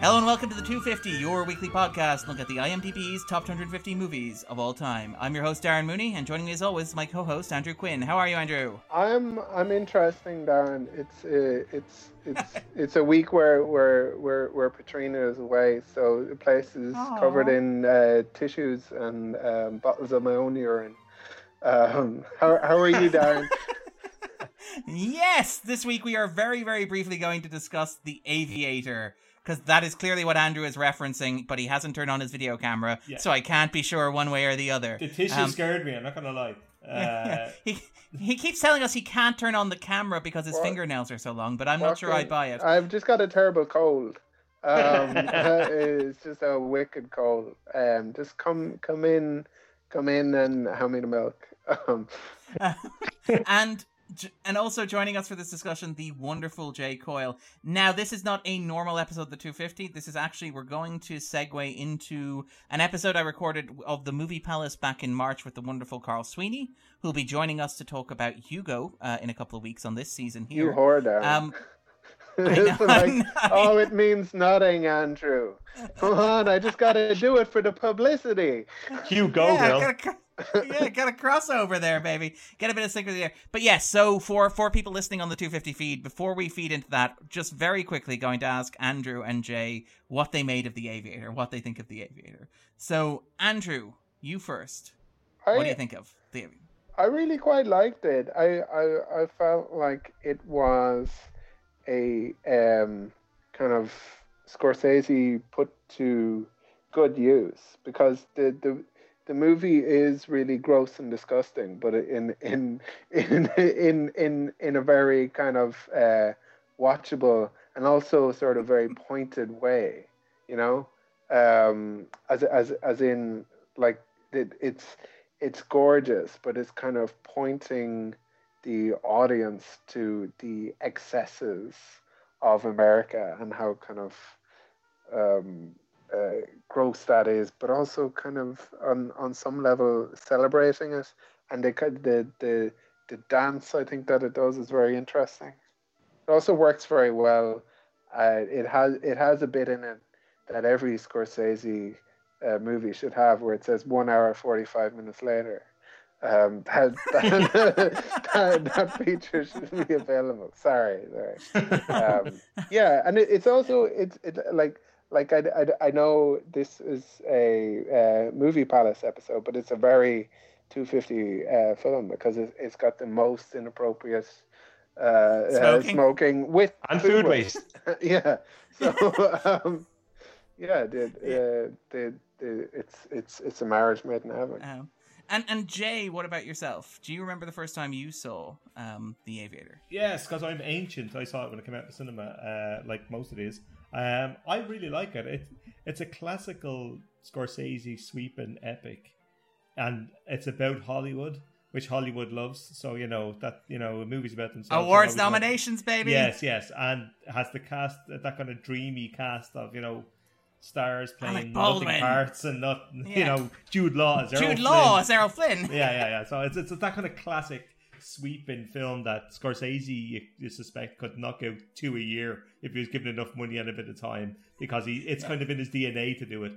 Hello and welcome to The 250, your weekly podcast. Look at the IMDb's top 250 movies of all time. I'm your host, Darren Mooney, and joining me as always is my co-host, Andrew Quinn. How are you, Andrew? I'm interesting, Darren. It's a week where Patrina is away, so the place is covered in tissues and bottles of my own urine. How are you, Darren? Yes, this week we are very, very briefly going to discuss The Aviator, because that is clearly what Andrew is referencing, but he hasn't turned on his video camera, so I can't be sure one way or the other. The tissue scared me, I'm not going to lie. He keeps telling us he can't turn on the camera because his fingernails are so long, but I'm not sure I buy it. I've just got a terrible cold. It's just a wicked cold. Just come in and hand me the milk. And also joining us for this discussion, the wonderful Jay Coyle. Now, this is not a normal episode of the 250. This is actually, we're going to segue into an episode I recorded of The Movie Palace back in March with the wonderful Carl Sweeney, who'll be joining us to talk about Hugo in a couple of weeks on this season here. You whore, Darren. It means nothing, Andrew. Come on, I just got to do it for the publicity. Hugo, got a crossover there, baby. Get a bit of synchrony there. But yes, so for people listening on the 250 feed, before we feed into that, just very quickly going to ask Andrew and Jay what they made of The Aviator, what they think of The Aviator. So, Andrew, you first. What do you think of The Aviator? I really quite liked it. I felt like it was a kind of Scorsese put to good use, because the movie is really gross and disgusting, but in a very kind of watchable and also sort of very pointed way, you know, as in like it's gorgeous, but it's kind of pointing the audience to the excesses of America and how kind of gross that is, but also kind of on some level celebrating it. And the dance, I think, that it does is very interesting. It also works very well. It has a bit in it that every Scorsese movie should have, where it says 1 hour 45 minutes later. That feature should be available. Sorry. And it's also it's like I know this is a Movie Palace episode, but it's a very 250 film, because it's got the most inappropriate smoking with and food waste. Yeah. So it's a marriage made in heaven. And Jay, what about yourself? Do you remember the first time you saw The Aviator? Yes, because I'm ancient. I saw it when it came out in the cinema, like most of these. I really like it. It's a classical Scorsese sweeping epic, and it's about Hollywood, which Hollywood loves. So a movie's about themselves. Awards, nominations, baby. Yes, and has the cast, that kind of dreamy cast of stars playing nothing parts and nothing, Jude Law as Errol Flynn. Yeah. So it's that kind of classic sweeping film that Scorsese, you suspect, could knock out 2 a year if he was given enough money and a bit of time, because it's kind of in his DNA to do it.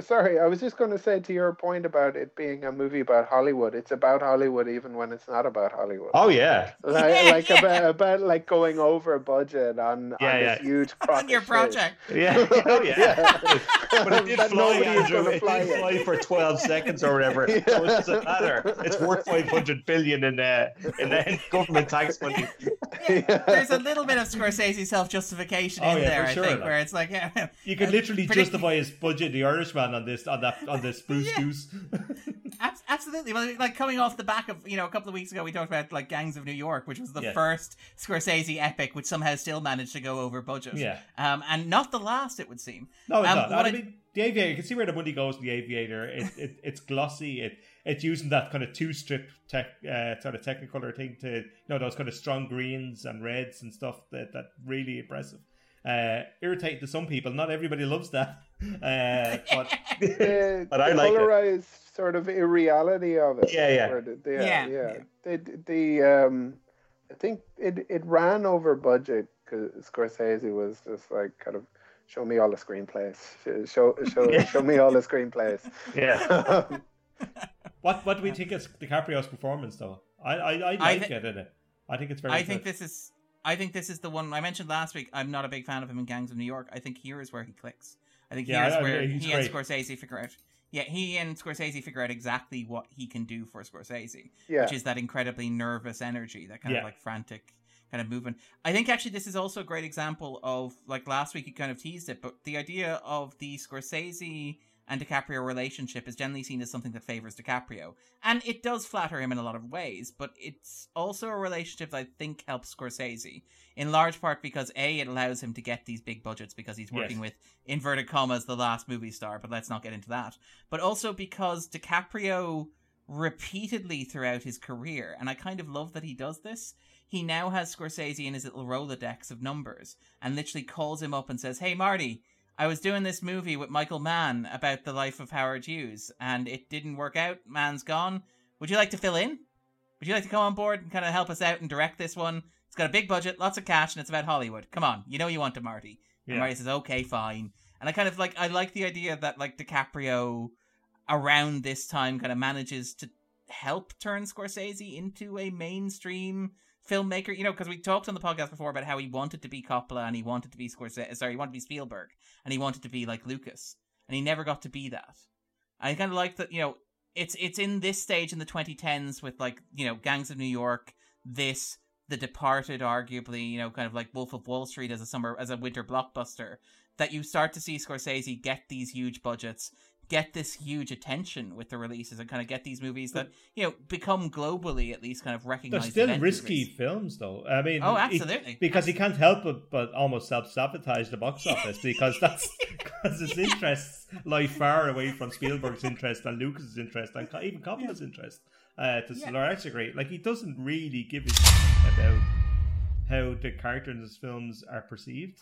Sorry, I was just going to say, to your point about it being a movie about Hollywood, it's about Hollywood even when it's not about Hollywood. Oh yeah, about going over budget on this huge on your project. Yeah, oh yeah. But it did fly, Andrew. It did fly for 12 seconds or whatever. Yeah. So it doesn't matter. It's worth 500 billion in government tax money. Yeah. There's a little bit of Scorsese self-justification in there, I think, where it's like you can literally justify his budget. The Irishman on this Bruce Goose. Absolutely. Well, like coming off the back of a couple of weeks ago, we talked about like Gangs of New York, which was the first Scorsese epic, which somehow still managed to go over budget. Yeah. And not the last, it would seem. No, it's not. I mean, The Aviator. You can see where the money goes in The Aviator. It's glossy. It's using that kind of two-strip sort of Technicolor thing to those kind of strong greens and reds and stuff that really impressive. irritate to some people. Not everybody loves that. But I like it. The polarized sort of irreality of it. Yeah. I think it ran over budget because Scorsese was just like kind of, show me all the screenplays. Show me all the screenplays. Yeah. What do we think of DiCaprio's performance though? I like it in it. I think it's very good. I think this is the one I mentioned last week. I'm not a big fan of him in Gangs of New York. I think here is where he clicks. I think he and Scorsese figure out. Yeah, he and Scorsese figure out exactly what he can do for Scorsese, which is that incredibly nervous energy, that kind of like frantic kind of movement. I think actually this is also a great example of, like last week you kind of teased it, but the idea of the Scorsese and DiCaprio relationship is generally seen as something that favors DiCaprio. And it does flatter him in a lot of ways, but it's also a relationship that I think helps Scorsese, in large part because A, it allows him to get these big budgets because he's working with, inverted commas, the last movie star, but let's not get into that. But also because DiCaprio repeatedly throughout his career, and I kind of love that he does this, he now has Scorsese in his little Rolodex of numbers and literally calls him up and says, "Hey, Marty, I was doing this movie with Michael Mann about the life of Howard Hughes and it didn't work out. Mann's gone. Would you like to fill in? Would you like to come on board and kind of help us out and direct this one? It's got a big budget, lots of cash, and it's about Hollywood. Come on. You know you want to, Marty." Yeah. And Marty says, "Okay, fine." And I kind of like, I like the idea that like DiCaprio around this time kind of manages to help turn Scorsese into a mainstream filmmaker, you know, because we talked on the podcast before about how he wanted to be Coppola and he wanted to be Scorsese, sorry, he wanted to be Spielberg and he wanted to be like Lucas, and he never got to be that. I kind of like that, you know, it's in this stage in the 2010s with like, you know, Gangs of New York, this, The Departed, arguably, you know, kind of like Wolf of Wall Street as a summer, as a winter blockbuster, that you start to see Scorsese get these huge budgets, get this huge attention with the releases, and kind of get these movies that, you know, become globally at least kind of recognized. They're still risky movies. Films, though. I mean, absolutely. He can't help but almost self-sabotage the box office because his interests lie far away from Spielberg's interest and Lucas's interest and even Coppola's interest to a large degree. Like, he doesn't really give a shit about how the characters in his films are perceived.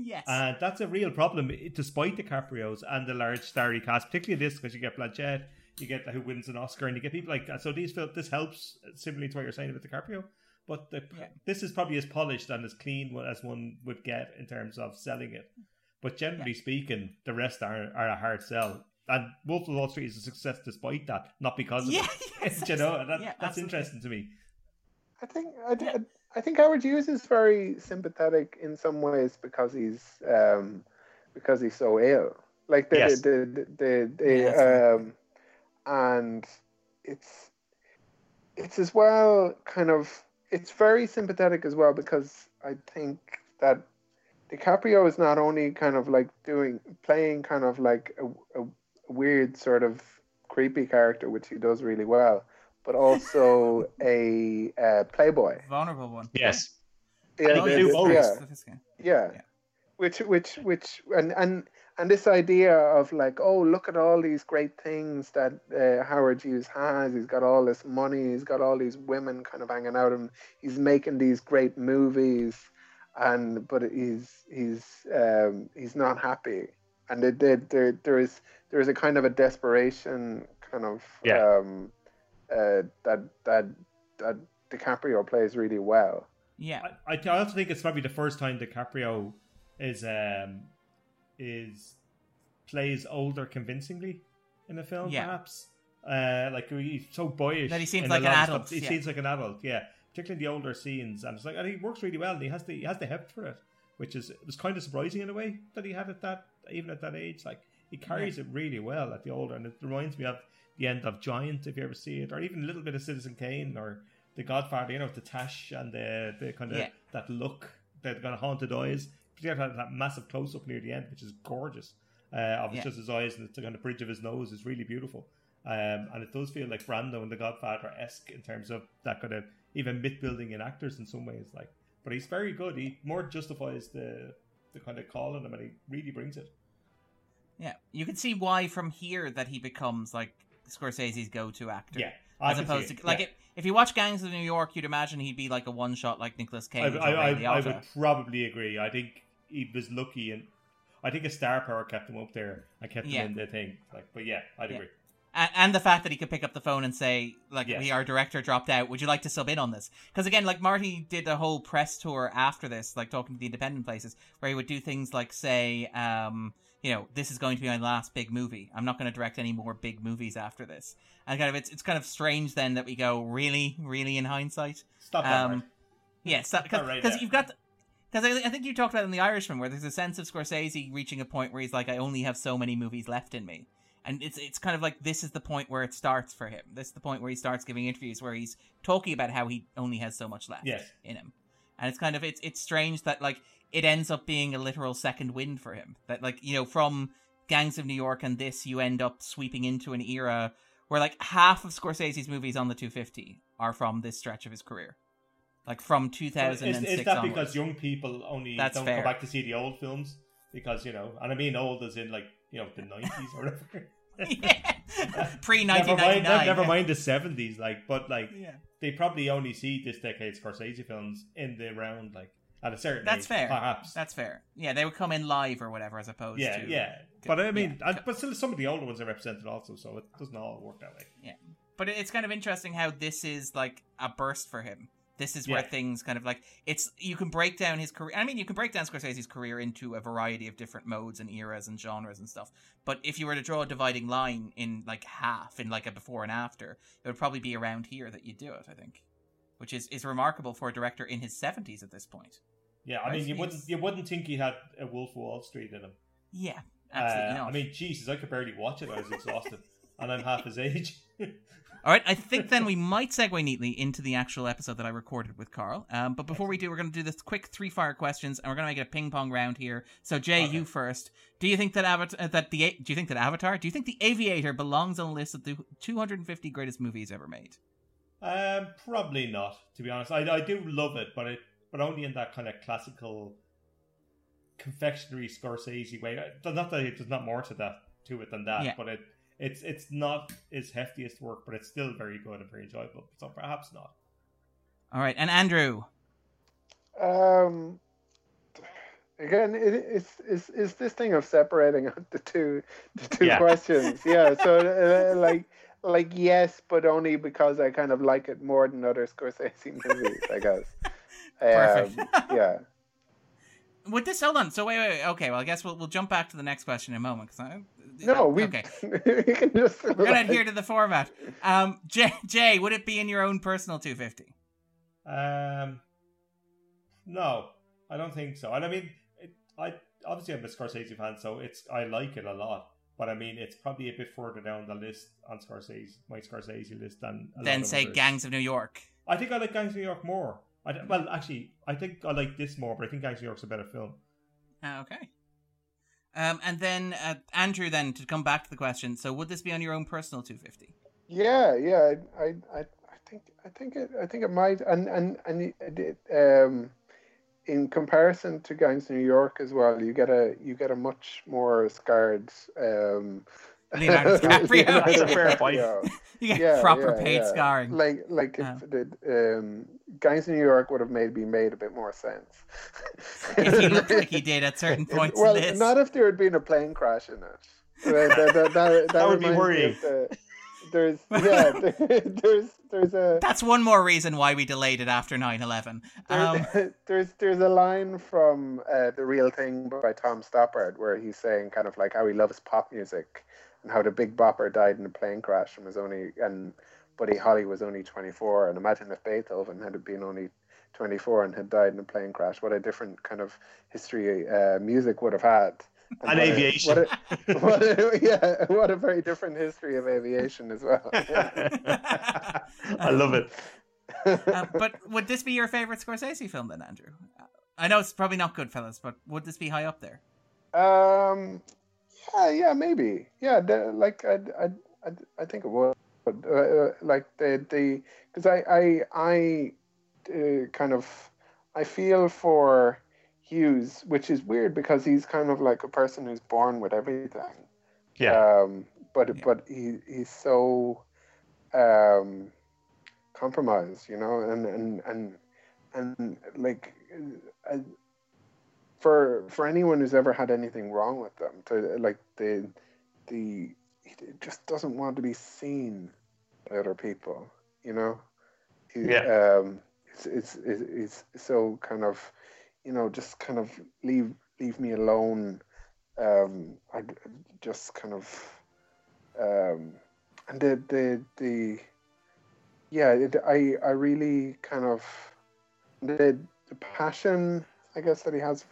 Yes. And that's a real problem, despite DiCaprio's and the large starry cast, particularly this, because you get Blanchett, you get who wins an Oscar, and you get people like that. So this helps, similarly to what you're saying about DiCaprio. But this is probably as polished and as clean as one would get in terms of selling it. But generally speaking, the rest are a hard sell. And Wolf of Wall Street is a success despite that, not because of it. Yes, you know, and that's interesting to me. I think Howard Hughes is very sympathetic in some ways because he's so ill. Like and it's as well kind of, it's very sympathetic as well, because I think that DiCaprio is not only kind of like playing kind of like a weird sort of creepy character, which he does really well, but also a playboy, vulnerable one. Yes, Which, and this idea of like, oh, look at all these great things that Howard Hughes has. He's got all this money. He's got all these women kind of hanging out him. He's making these great movies, but he's not happy. And there is a kind of a desperation kind of. Yeah. That DiCaprio plays really well. Yeah, I also think it's probably the first time DiCaprio plays older convincingly in a film, perhaps. Like he's so boyish that he seems like an adult. He seems like an adult, yeah. Particularly in the older scenes, and it's like, and he works really well. And he has the heft for it, which is, it was kind of surprising in a way that he had it that even at that age. Like he carries it really well at the older, and it reminds me of the end of Giant, if you ever see it, or even a little bit of Citizen Kane or The Godfather, you know, the tash and the kind of that look, that kind of haunted eyes, particularly that massive close up near the end, which is gorgeous. Just his eyes and the kind of bridge of his nose is really beautiful. And it does feel like Brando and The Godfather esque in terms of that kind of even myth building in actors in some ways. Like, but he's very good. He more justifies the kind of call on him, and he really brings it. Yeah, you can see why from here that he becomes like Scorsese's go-to actor, as opposed to like if you watch Gangs of New York, you'd imagine he'd be like a one-shot like Nicolas Cage. I would probably agree. I think he was lucky, and I think his star power kept him up there. I kept him in the thing. But yeah, I'd agree. And the fact that he could pick up the phone and say, our director dropped out. Would you like to sub in on this? Because again, Marty did a whole press tour after this, talking to the independent places, where he would do things like say, this is going to be my last big movie. I'm not going to direct any more big movies after this. And it's kind of strange then that we go, really, really in hindsight. Stop that word. Yeah, because you've got... Because I think you talked about in The Irishman, where there's a sense of Scorsese reaching a point where he's like, I only have so many movies left in me. And it's kind of like, this is the point where it starts for him. This is the point where he starts giving interviews, where he's talking about how he only has so much left in him. And it's kind of, it's strange that, it ends up being a literal second wind for him. That, from Gangs of New York and this, you end up sweeping into an era where, half of Scorsese's movies on the 250 are from this stretch of his career. From 2006 onwards. Is that onwards? Because young people only come back to see the old films? Because, and I mean old as in, the 90s or whatever. Yeah. Pre-1999. Never mind the 70s, they probably only see this decade's Scorsese films in the round, at a certain age, fair. Perhaps. That's fair. Yeah, they would come in live or whatever as opposed to... Yeah, but I mean... Yeah. But still, some of the older ones are represented also, so it doesn't all work that way. Yeah. But it's kind of interesting how this is, a burst for him. This is where things kind of you can break down his career. I mean, you can break down Scorsese's career into a variety of different modes and eras and genres and stuff. But if you were to draw a dividing line in half, in a before and after, it would probably be around here that you do it, I think. Which is remarkable for a director in his 70s at this point. Yeah, I mean, you wouldn't think he had a Wolf of Wall Street in him. Yeah, absolutely not. I mean, Jesus, I could barely watch it. I was exhausted. And I'm half his age. All right, I think then we might segue neatly into the actual episode that I recorded with Carl. But before we do, we're going to do this quick three-fire questions, and we're going to make it a ping-pong round here. So, Jay, you first. Do you think that Do you think The Aviator belongs on a list of the 250 greatest movies ever made? Probably not, to be honest. I do love it, but only in that kind of classical confectionery Scorsese way. Not that there's not more to it than that, but it. It's not his heftiest work, but it's still very good and very enjoyable. So perhaps not. All right, and Andrew. Again, it's this thing of separating the two questions. Yeah. So yes, but only because I kind of like it more than other Scorsese movies, I guess. Perfect. Yeah. With this, hold on. So wait. Okay, well, I guess we'll jump back to the next question in a moment. We can just... We're going to adhere to the format. Jay, would it be in your own personal 250? No, I don't think so. And I mean, obviously I'm a Scorsese fan, so I like it a lot. But I mean, it's probably a bit further down the list on my Scorsese list than... Gangs of New York. I think I like Gangs of New York more. I think I like this more, but I think Gangs of New York's a better film. Okay. And then, Andrew, then, to come back to the question, so would this be on your own personal 250? Yeah, I think it might, and in comparison to Gangs of New York as well, you get a much more scarred Leonardo DiCaprio. That's a fair point. You get proper paid scarring. If the Gangs of New York would have maybe made a bit more sense. If he looked like he did at certain points. Well, not if there had been a plane crash in it. That would be worrying. That's one more reason why we delayed it after 9/11. There's a line from The Real Thing by Tom Stoppard where he's saying kind of how he loves pop music and how the Big Bopper died in a plane crash and Buddy Holly was only 24. And imagine if Beethoven had been only 24 and had died in a plane crash. What a different kind of history music would have had. And aviation. What a very different history of aviation as well. Yeah. I love it. But would this be your favourite Scorsese film then, Andrew? I know it's probably not Goodfellas, but would this be high up there? Yeah, maybe. Yeah, I think it would. I feel for Hughes, which is weird because he's kind of like a person who's born with everything. Yeah. But he's so compromised, you know, and for anyone who's ever had anything wrong with them, to like the it just doesn't want to be seen by other people, you know. Yeah. It's so kind of, you know, just kind of leave me alone. I just kind of and the yeah, I really kind of the passion, I guess, that he has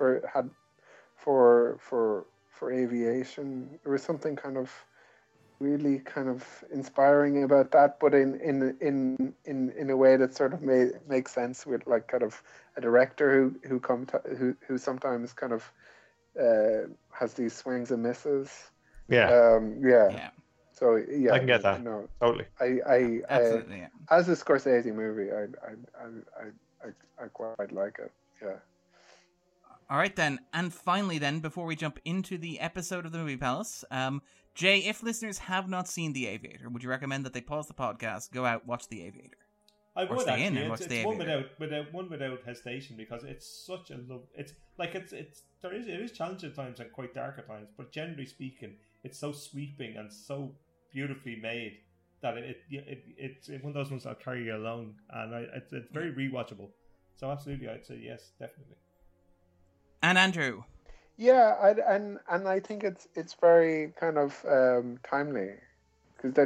for aviation. There was something kind of really kind of inspiring about that, but in a way that sort of makes sense with like kind of a director who sometimes kind of has these swings and misses. Yeah. Yeah. So yeah, I can get that. No, totally. I absolutely. Yeah. As a Scorsese movie, I quite like it. Yeah. All right then, and finally then, before we jump into the episode of the Movie Palace, Jay, if listeners have not seen The Aviator, would you recommend that they pause the podcast, go out, watch The Aviator? I would, or stay actually. In and watch it's The Aviator. One without hesitation, because it's such a love. It is challenging at times and quite dark at times, but generally speaking, it's so sweeping and so beautifully made that it's one of those ones that'll carry you along, and it's very rewatchable. So absolutely, I'd say yes, definitely. And Andrew, yeah, and I think it's very kind of timely, because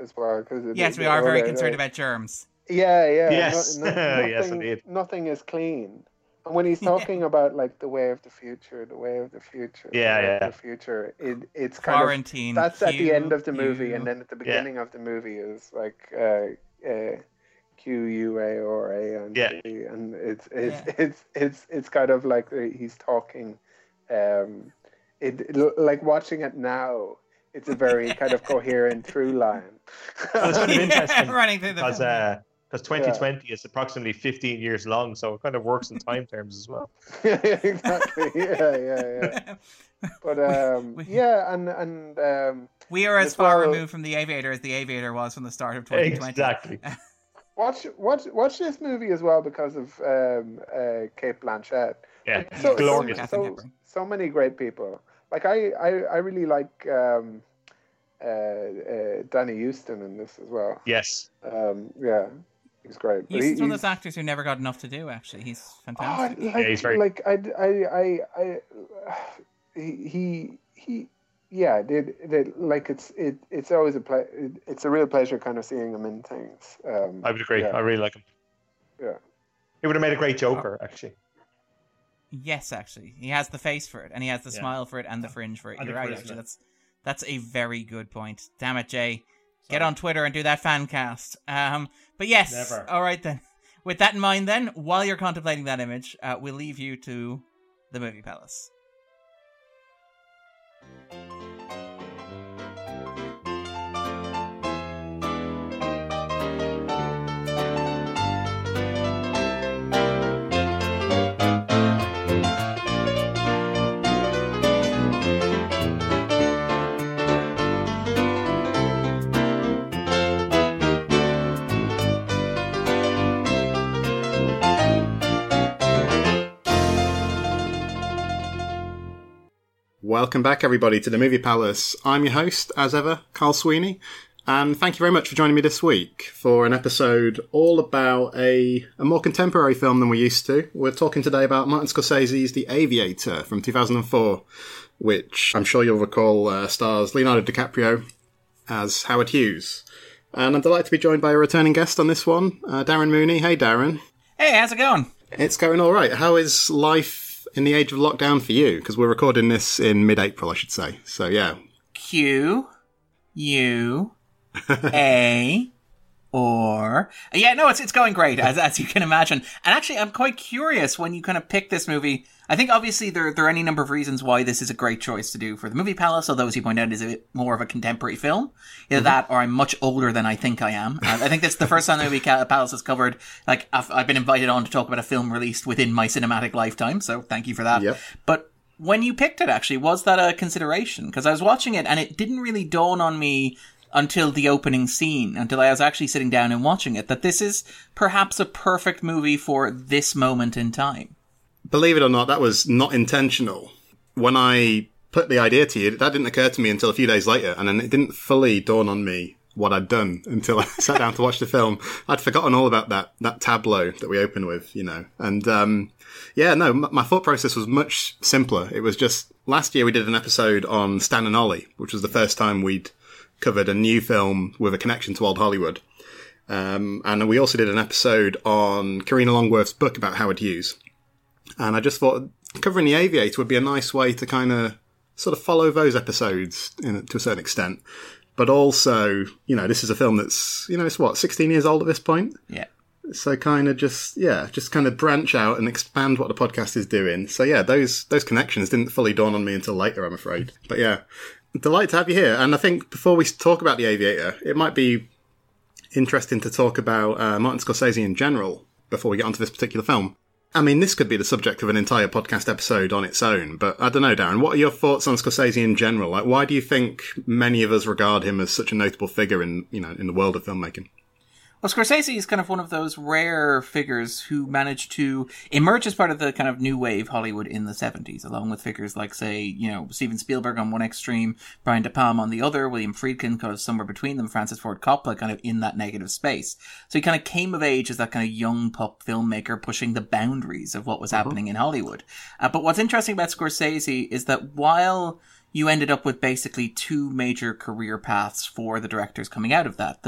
as well. Cause yes, we are very concerned about germs. Yeah. Yes, nothing, yes, indeed. Nothing is clean. And when he's talking about like the way of the future, the future, it's kind quarantine. Of, that's Q, at the end of the movie, and then at the beginning of the movie is like. QUARA and it's kind of like he's talking. Like watching it now, it's a very kind of coherent through line. Well, it's kind of interesting running through the because 2020 is approximately 15 years long, so it kind of works in time terms as well. Exactly. Yeah. But we are as far removed from The Aviator as The Aviator was from the start of 2020. Exactly. Watch this movie as well because of Cate Blanchett. Yeah, so, glorious. So many great people. Like I really like Danny Houston in this as well. Yes. He's great. He's one of those actors who never got enough to do. Actually, he's fantastic. He's very... Like he. Yeah, it's always it's a real pleasure kind of seeing him in things. I would agree. Yeah. I really like him. Yeah, he would have made a great Joker, actually. Yes, actually, he has the face for it, and he has the smile for it, and the fringe for it. You're right, actually. That's a very good point. Damn it, Jay! Sorry. Get on Twitter and do that fan cast. But yes, never. All right then. With that in mind, then, while you're contemplating that image, we'll leave you to the Movie Palace. Welcome back, everybody, to the Movie Palace. I'm your host, as ever, Carl Sweeney, and thank you very much for joining me this week for an episode all about a more contemporary film than we're used to. We're talking today about Martin Scorsese's The Aviator from 2004, which I'm sure you'll recall stars Leonardo DiCaprio as Howard Hughes. And I'm delighted to be joined by a returning guest on this one, Darren Mooney. Hey, Darren. Hey, how's it going? It's going all right. How is life in the age of lockdown for you? Because we're recording this in mid-April, I should say. So, yeah. Yeah, no, it's going great, as you can imagine. And actually, I'm quite curious when you kind of pick this movie. I think, obviously, there are any number of reasons why this is a great choice to do for the Movie Palace, although, as you point out, it is a bit more of a contemporary film. Either that, or I'm much older than I think I am. I think that's the first time the Movie Palace has covered, like, I've been invited on to talk about a film released within my cinematic lifetime, so thank you for that. Yep. But when you picked it, actually, was that a consideration? Because I was watching it, and it didn't really dawn on me until the opening scene, until I was actually sitting down and watching it, that this is perhaps a perfect movie for this moment in time. believe it or not, that was not intentional. When I put the idea to you, that didn't occur to me until a few days later, and then it didn't fully dawn on me what I'd done until I sat down to watch the film. I'd forgotten all about that tableau that we open with, you know. And my thought process was much simpler. It was just, last year we did an episode on Stan and Ollie, which was the first time we'd covered a new film with a connection to old Hollywood. And we also did an episode on Karina Longworth's book about Howard Hughes. And I just thought covering The Aviator would be a nice way to kind of sort of follow those episodes to a certain extent. But also, you know, this is a film that's, you know, it's what, 16 years old at this point? Yeah. So kind of just kind of branch out and expand what the podcast is doing. So yeah, those connections didn't fully dawn on me until later, I'm afraid. But yeah, delight to have you here. And I think before we talk about The Aviator, it might be interesting to talk about Martin Scorsese in general before we get onto this particular film. I mean, this could be the subject of an entire podcast episode on its own, but I don't know, Darren, what are your thoughts on Scorsese in general? Like, why do you think many of us regard him as such a notable figure in the world of filmmaking? Well, Scorsese is kind of one of those rare figures who managed to emerge as part of the kind of new wave Hollywood in the 70s, along with figures like, say, you know, Steven Spielberg on one extreme, Brian De Palma on the other, William Friedkin kind of somewhere between them, Francis Ford Coppola kind of in that negative space. So he kind of came of age as that kind of young pop filmmaker pushing the boundaries of what was happening in Hollywood. But what's interesting about Scorsese is that while you ended up with basically two major career paths for the directors coming out of that.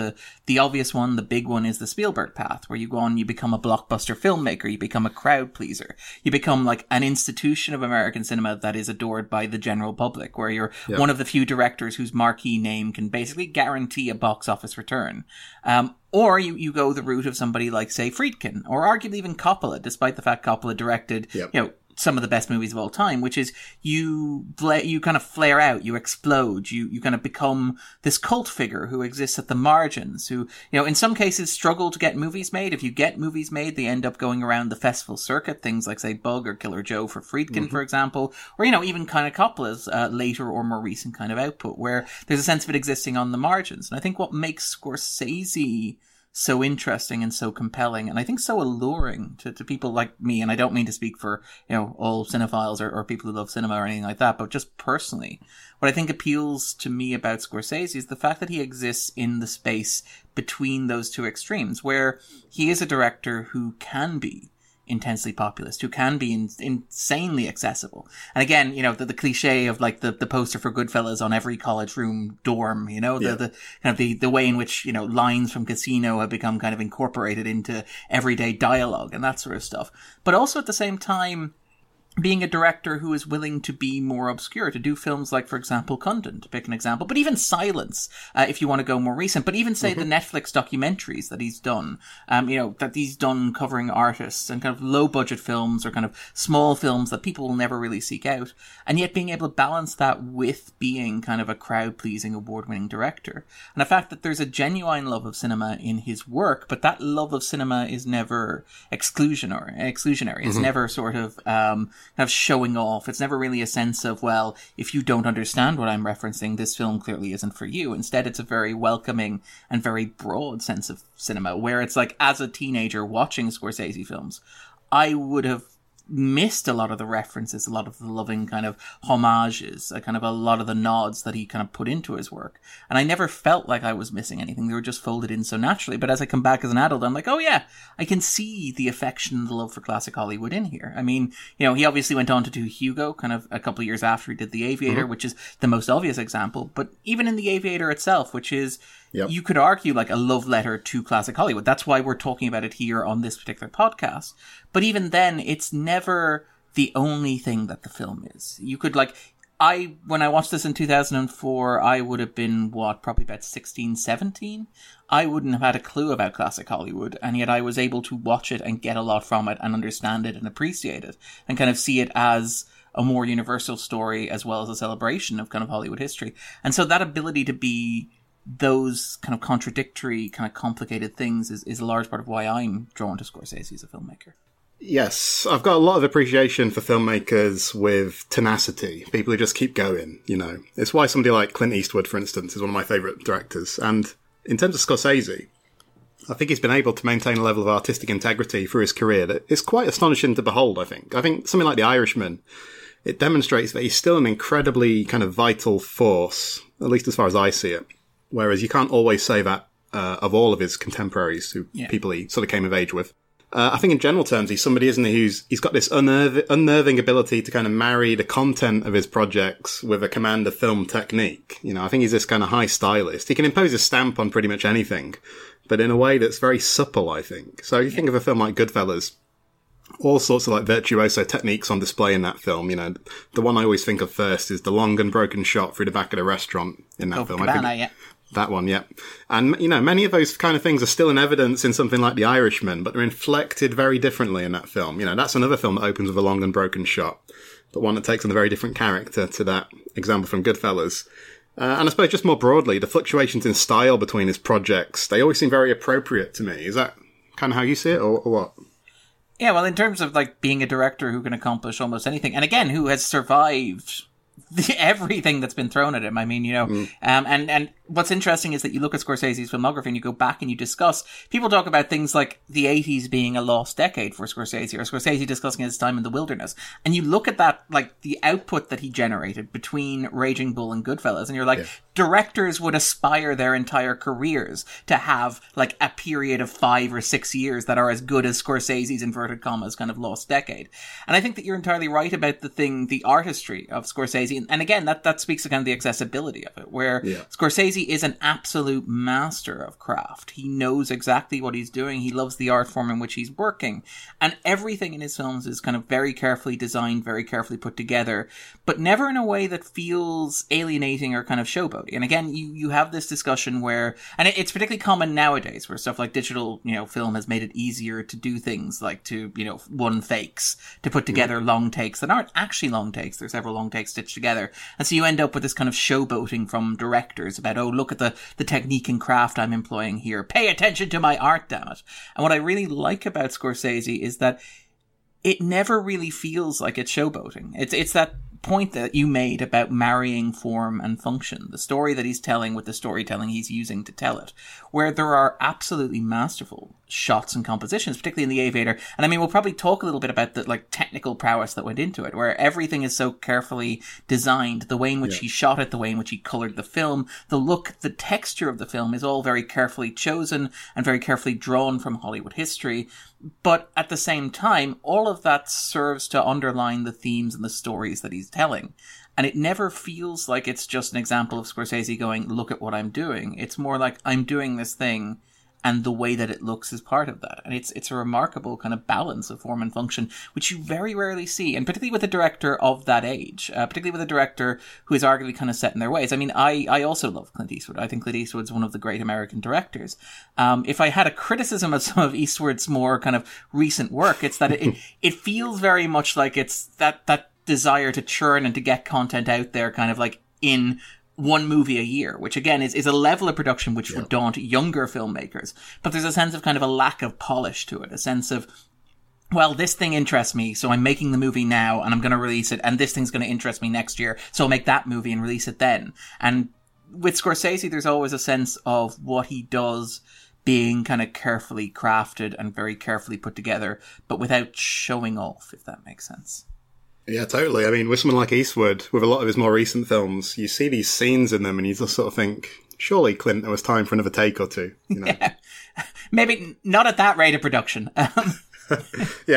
The obvious one, the big one, is the Spielberg path, where you go on, you become a blockbuster filmmaker, you become a crowd pleaser, you become like an institution of American cinema that is adored by the general public, where you're one of the few directors whose marquee name can basically guarantee a box office return. Or you go the route of somebody like, say, Friedkin, or arguably even Coppola, despite the fact Coppola directed, you know, some of the best movies of all time, which is you kind of flare out, you explode, you kind of become this cult figure who exists at the margins, who, you know, in some cases struggle to get movies made. If you get movies made, they end up going around the festival circuit, things like, say, Bug or Killer Joe for Friedkin, for example, or, you know, even kind of Coppola's later or more recent kind of output, where there's a sense of it existing on the margins. And I think what makes Scorsese so interesting and so compelling, and I think so alluring to people like me, and I don't mean to speak for, you know, all cinephiles or people who love cinema or anything like that, but just personally, what I think appeals to me about Scorsese is the fact that he exists in the space between those two extremes, where he is a director who can be intensely populist, who can be insanely accessible. And again, you know, the cliche of like the poster for Goodfellas on every college room dorm, you know, the kind of the way in which, you know, lines from Casino have become kind of incorporated into everyday dialogue and that sort of stuff. But also at the same time, being a director who is willing to be more obscure, to do films like, for example, Kundun, to pick an example, but even Silence, if you want to go more recent, but even, say, the Netflix documentaries that he's done, you know, that he's done covering artists and kind of low-budget films or kind of small films that people will never really seek out, and yet being able to balance that with being kind of a crowd-pleasing, award-winning director. And the fact that there's a genuine love of cinema in his work, but that love of cinema is never exclusionary. It's never sort of kind of showing off. It's never really a sense of, well, if you don't understand what I'm referencing, this film clearly isn't for you. Instead, it's a very welcoming and very broad sense of cinema, where it's like, as a teenager watching Scorsese films, I would have missed a lot of the references, a lot of the loving kind of homages, a kind of a lot of the nods that he kind of put into his work. And I never felt like I was missing anything. They were just folded in so naturally. But as I come back as an adult, I'm like, oh yeah, I can see the affection and the love for classic Hollywood in here. I mean, you know, he obviously went on to do Hugo kind of a couple of years after he did The Aviator, which is the most obvious example. But even in The Aviator itself, which is, you could argue like a love letter to classic Hollywood. That's why we're talking about it here on this particular podcast. But even then, it's never the only thing that the film is. You could like, when I watched this in 2004, I would have been, probably about 16, 17? I wouldn't have had a clue about classic Hollywood, and yet I was able to watch it and get a lot from it and understand it and appreciate it and kind of see it as a more universal story as well as a celebration of kind of Hollywood history. And so that ability to be those kind of contradictory, kind of complicated things is a large part of why I'm drawn to Scorsese as a filmmaker. Yes, I've got a lot of appreciation for filmmakers with tenacity, people who just keep going, you know. It's why somebody like Clint Eastwood, for instance, is one of my favourite directors. And in terms of Scorsese, I think he's been able to maintain a level of artistic integrity through his career that is quite astonishing to behold, I think. I think something like The Irishman, it demonstrates that he's still an incredibly kind of vital force, at least as far as I see it. Whereas you can't always say that of all of his contemporaries, who people he sort of came of age with. I think in general terms, he's somebody, isn't he, he's got this unnerving ability to kind of marry the content of his projects with a command of film technique. You know, I think he's this kind of high stylist. He can impose his stamp on pretty much anything, but in a way that's very supple, I think. So you think of a film like Goodfellas, all sorts of like virtuoso techniques on display in that film. You know, the one I always think of first is the long unbroken shot through the back of the restaurant in that film. Cabana, I think. That one, yeah. And, you know, many of those kind of things are still in evidence in something like The Irishman, but they're inflected very differently in that film. You know, that's another film that opens with a long and broken shot, but one that takes on a very different character to that example from Goodfellas. And I suppose just more broadly, the fluctuations in style between his projects, they always seem very appropriate to me. Is that kind of how you see it, or what? Yeah, well, in terms of, like, being a director who can accomplish almost anything, and again, who has survived everything that's been thrown at him. I mean, you know, and what's interesting is that you look at Scorsese's filmography and you go back and you discuss, people talk about things like the 80s being a lost decade for Scorsese, or Scorsese discussing his time in the wilderness. And you look at that, like the output that he generated between Raging Bull and Goodfellas, and you're like, directors would aspire their entire careers to have like a period of 5 or 6 years that are as good as Scorsese's inverted commas kind of lost decade. And I think that you're entirely right about the artistry of Scorsese. And again, that speaks to kind of the accessibility of it, where Scorsese is an absolute master of craft. He knows exactly what he's doing. He loves the art form in which he's working. And everything in his films is kind of very carefully designed, very carefully put together, but never in a way that feels alienating or kind of showboaty. And again, you have this discussion where, and it's particularly common nowadays, where stuff like digital, you know, film has made it easier to do things like to, you know, one fakes, to put together long takes that aren't actually long takes. There's several long takes stitched together. And so you end up with this kind of showboating from directors about, oh, look at the technique and craft I'm employing here. Pay attention to my art, damn it. And what I really like about Scorsese is that it never really feels like it's showboating. It's that point that you made about marrying form and function, the story that he's telling with the storytelling he's using to tell it, where there are absolutely masterful shots and compositions, particularly in The Aviator. And I mean, we'll probably talk a little bit about the like technical prowess that went into it, where everything is so carefully designed, the way in which he shot it, the way in which he colored the film, the look, the texture of the film is all very carefully chosen and very carefully drawn from Hollywood history. But at the same time, all of that serves to underline the themes and the stories that he's telling. And it never feels like it's just an example of Scorsese going, look at what I'm doing. It's more like, I'm doing this thing, and the way that it looks is part of that. And it's a remarkable kind of balance of form and function, which you very rarely see, and particularly with a director of that age, particularly with a director who is arguably kind of set in their ways. I mean, I also love Clint Eastwood. I think Clint Eastwood's one of the great American directors. If I had a criticism of some of Eastwood's more kind of recent work, it's that it feels very much like it's that desire to churn and to get content out there kind of like in one movie a year, which again is a level of production which would daunt younger filmmakers. But there's a sense of kind of a lack of polish to it, a sense of, well, this thing interests me, so I'm making the movie now and I'm going to release it, and this thing's going to interest me next year, so I'll make that movie and release it then. And with Scorsese, there's always a sense of what he does being kind of carefully crafted and very carefully put together, but without showing off, if that makes sense. Yeah, totally. I mean, with someone like Eastwood, with a lot of his more recent films, you see these scenes in them and you just sort of think, surely, Clint, there was time for another take or two. You know? Yeah. Maybe not at that rate of production. Yeah,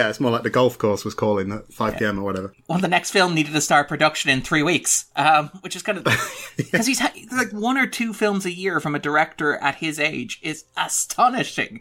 it's more like the golf course was calling at 5pm or whatever. Well, the next film needed to start production in 3 weeks, which is kind of... Because he's had like 1 or 2 films a year from a director at his age is astonishing.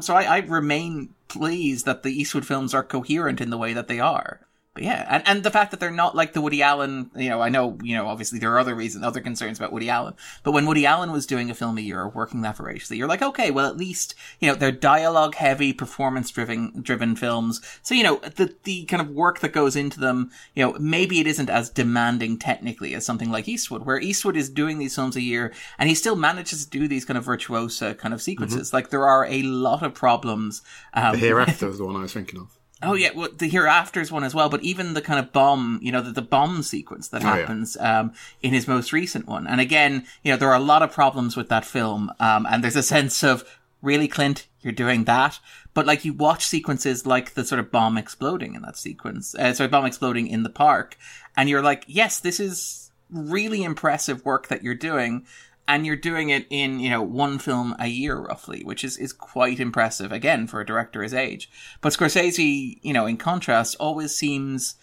So I remain pleased that the Eastwood films are coherent in the way that they are. But yeah, and the fact that they're not like the Woody Allen, you know, I know, you know, obviously there are other reasons, other concerns about Woody Allen, but when Woody Allen was doing a film a year or working that voraciously, you're like, okay, well, at least, you know, they're dialogue heavy, performance driven films. So, you know, the kind of work that goes into them, you know, maybe it isn't as demanding technically as something like Eastwood, where Eastwood is doing these films a year and he still manages to do these kind of virtuoso kind of sequences. Mm-hmm. Like there are a lot of problems. The Hereafter was the one I was thinking of. Oh, yeah. Well, the Hereafter's one as well, but even the kind of bomb, you know, the bomb sequence that happens in his most recent one. And again, you know, there are a lot of problems with that film. And there's a sense of, really, Clint, you're doing that? But like, you watch sequences like the sort of bomb exploding in that sequence, bomb exploding in the park, and you're like, yes, this is really impressive work that you're doing. And you're doing it in, you know, one film a year, roughly, which is quite impressive, again, for a director his age. But Scorsese, you know, in contrast, always seems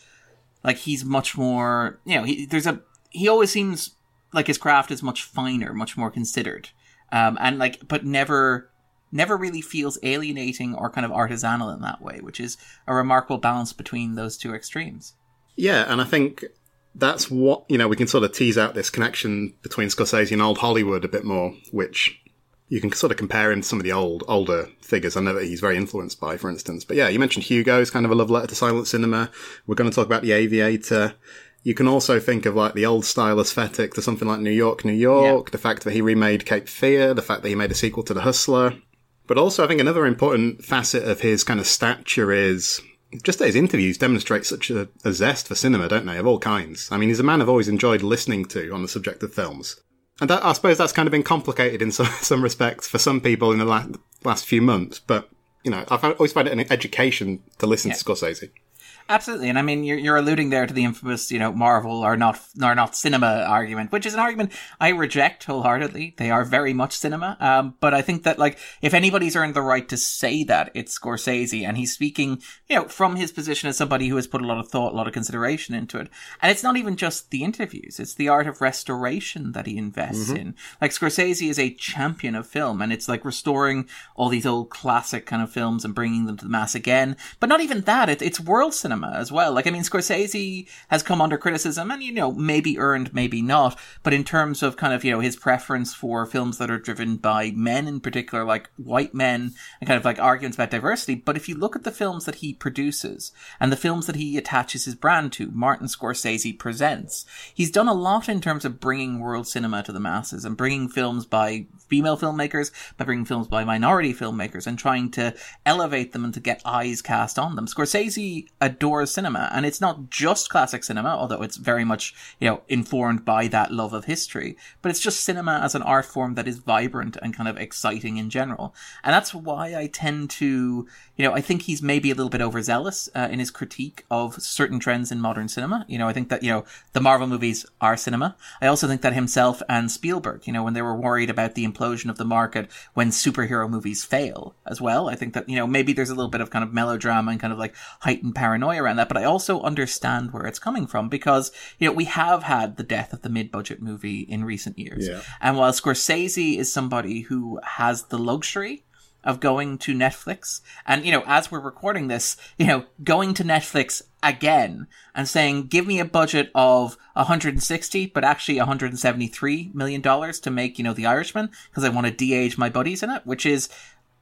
like he's much more, you know, he always seems like his craft is much finer, much more considered. And like, but never really feels alienating or kind of artisanal in that way, which is a remarkable balance between those two extremes. Yeah, and I think that's what, you know, we can sort of tease out this connection between Scorsese and old Hollywood a bit more, which you can sort of compare him to some of the older figures I know that he's very influenced by, for instance. But yeah, you mentioned Hugo's kind of a love letter to silent cinema. We're going to talk about The Aviator. You can also think of like the old style aesthetic to something like New York, New York, yeah. The fact that he remade Cape Fear, the fact that he made a sequel to The Hustler. But also I think another important facet of his kind of stature is just that his interviews demonstrate such a zest for cinema, don't they, of all kinds. I mean, he's a man I've always enjoyed listening to on the subject of films. And that, I suppose that's kind of been complicated in some respects for some people in the last few months. But, you know, I've always found it an education to listen to Scorsese. Absolutely. And I mean, you're alluding there to the infamous, you know, Marvel are not cinema argument, which is an argument I reject wholeheartedly. They are very much cinema. But I think that, like, if anybody's earned the right to say that, it's Scorsese. And he's speaking, you know, from his position as somebody who has put a lot of thought, a lot of consideration into it. And it's not even just the interviews. It's the art of restoration that he invests in. Like, Scorsese is a champion of film, and it's like restoring all these old classic kind of films and bringing them to the mass again. But not even that. It's world cinema as well. Like, I mean, Scorsese has come under criticism and, you know, maybe earned, maybe not. But in terms of kind of, you know, his preference for films that are driven by men in particular, like white men, and kind of like arguments about diversity. But if you look at the films that he produces and the films that he attaches his brand to, Martin Scorsese Presents, he's done a lot in terms of bringing world cinema to the masses and bringing films by female filmmakers, by bringing films by minority filmmakers and trying to elevate them and to get eyes cast on them. Scorsese adores cinema, and it's not just classic cinema, although it's very much, you know, informed by that love of history, but it's just cinema as an art form that is vibrant and kind of exciting in general. And that's why I tend to, you know, I think he's maybe a little bit overzealous in his critique of certain trends in modern cinema. You know, I think that, you know, the Marvel movies are cinema. I also think that himself and Spielberg, you know, when they were worried about the implosion of the market when superhero movies fail as well, I think that, you know, maybe there's a little bit of kind of melodrama and kind of like heightened paranoia around that, but I also understand where it's coming from, because, you know, we have had the death of the mid-budget movie in recent years. Yeah. And while Scorsese is somebody who has the luxury of going to Netflix, and, you know, as we're recording this, you know, going to Netflix again and saying, give me a budget of 160, but actually $173 million to make, you know, The Irishman, because I want to de-age my buddies in it, which is,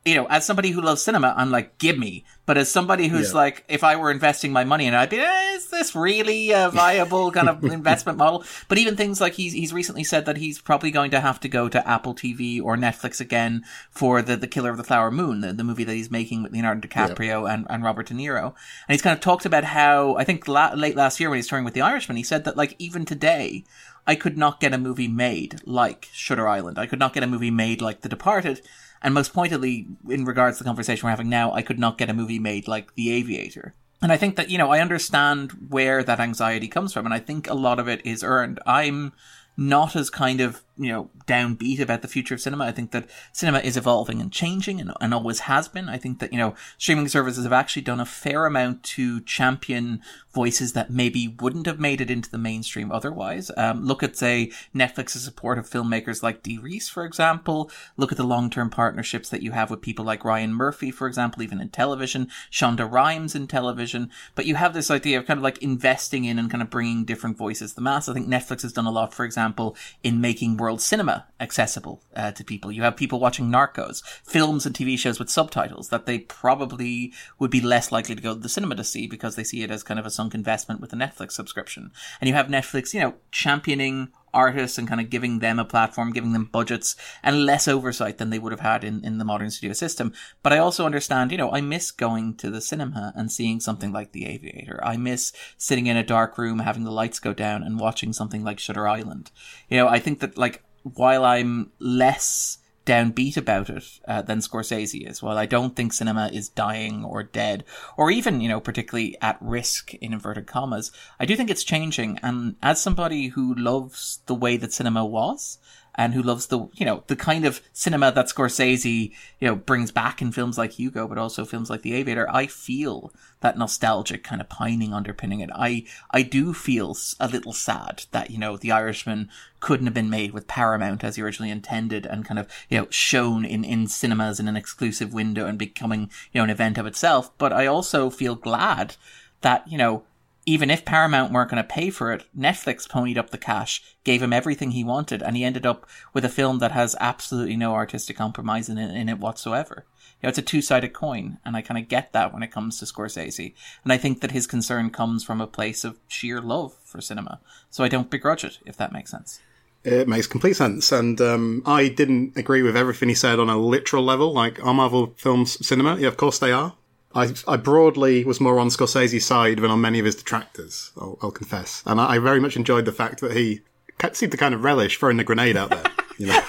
you know, as somebody who loves cinema, I'm like, give me. But as somebody who's like, if I were investing my money in it, I'd be, is this really a viable kind of investment model? But even things like he's recently said that he's probably going to have to go to Apple TV or Netflix again for the Killer of the Flower Moon, the movie that he's making with Leonardo DiCaprio and Robert De Niro. And he's kind of talked about how, I think late last year when he's touring with The Irishman, he said that, like, even today, I could not get a movie made like Shutter Island. I could not get a movie made like The Departed. And most pointedly, in regards to the conversation we're having now, I could not get a movie made like The Aviator. And I think that, you know, I understand where that anxiety comes from. And I think a lot of it is earned. I'm not as kind of, you know, downbeat about the future of cinema. I think that cinema is evolving and changing and always has been. I think that, you know, streaming services have actually done a fair amount to champion voices that maybe wouldn't have made it into the mainstream otherwise. Look at, say, Netflix's support of filmmakers like Dee Reese, for example. Look at the long-term partnerships that you have with people like Ryan Murphy, for example, even in television, Shonda Rhimes in television. But you have this idea of kind of like investing in and kind of bringing different voices to the mass. I think Netflix has done a lot, for example, in making world cinema accessible to people. You have people watching Narcos, films and TV shows with subtitles that they probably would be less likely to go to the cinema to see because they see it as kind of a sunk investment with a Netflix subscription. And you have Netflix, you know, championing artists and kind of giving them a platform, giving them budgets and less oversight than they would have had in the modern studio system. But I also understand, you know, I miss going to the cinema and seeing something like The Aviator. I miss sitting in a dark room, having the lights go down and watching something like Shutter Island. You know, I think that, like, while I'm less downbeat about it than Scorsese is. While I don't think cinema is dying or dead, or even, you know, particularly at risk in inverted commas, I do think it's changing. And as somebody who loves the way that cinema was, and who loves the, you know, the kind of cinema that Scorsese, you know, brings back in films like Hugo, but also films like The Aviator, I feel that nostalgic kind of pining underpinning it. I do feel a little sad that, you know, The Irishman couldn't have been made with Paramount as he originally intended and kind of, you know, shown in cinemas in an exclusive window and becoming, you know, an event of itself. But I also feel glad that, you know, even if Paramount weren't going to pay for it, Netflix ponied up the cash, gave him everything he wanted, and he ended up with a film that has absolutely no artistic compromise in it whatsoever. You know, it's a two-sided coin, and I kind of get that when it comes to Scorsese. And I think that his concern comes from a place of sheer love for cinema. So I don't begrudge it, if that makes sense. It makes complete sense. And I didn't agree with everything he said on a literal level. Like, are Marvel films cinema? Yeah, of course they are. I broadly was more on Scorsese's side than on many of his detractors, I'll confess. And I very much enjoyed the fact that he seemed to kind of relish throwing the grenade out there. You know?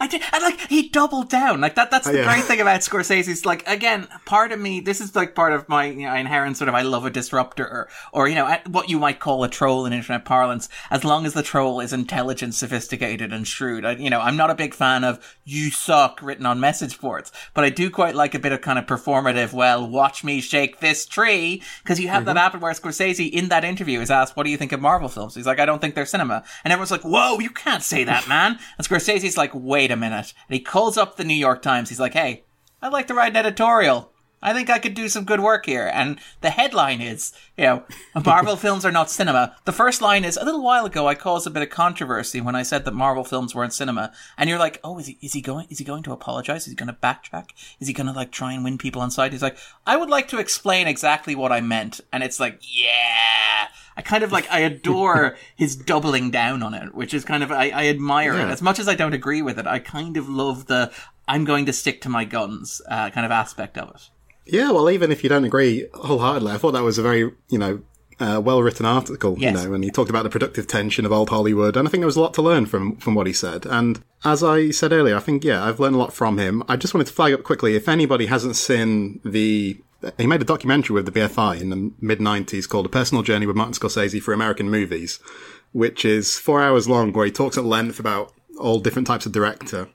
I did, and like, he doubled down. Like, that's the great thing about Scorsese's, like, again, part of me, this is like part of my, you know, inherent sort of, I love a disruptor or, you know, what you might call a troll in internet parlance, as long as the troll is intelligent, sophisticated and shrewd. You know, I'm not a big fan of "you suck" written on message boards, but I do quite like a bit of kind of performative, well, watch me shake this tree, because you have that happen where Scorsese in that interview is asked, what do you think of Marvel films? He's like, I don't think they're cinema. And everyone's like, whoa, you can't say that, man. And Scorsese's like, wait a minute. And he calls up the New York Times. He's like, hey, I'd like to write an editorial. I think I could do some good work here. And the headline is, you know, Marvel films are not cinema. The first line is, a little while ago, I caused a bit of controversy when I said that Marvel films weren't cinema. And you're like, oh, is he going to apologize? Is he going to backtrack? Is he going to like try and win people on side? He's like, I would like to explain exactly what I meant. And it's like, yeah. I kind of like, I adore his doubling down on it, which is kind of, I admire it. As much as I don't agree with it, I kind of love the, I'm going to stick to my guns kind of aspect of it. Yeah, well, even if you don't agree wholeheartedly, I thought that was a very, you know, well-written article, you know, and he talked about the productive tension of old Hollywood, and I think there was a lot to learn from what he said. And as I said earlier, I think, I've learned a lot from him. I just wanted to flag up quickly, if anybody hasn't seen he made a documentary with the BFI in the mid-90s called A Personal Journey with Martin Scorsese for American Movies, which is 4 hours long, where he talks at length about all different types of director.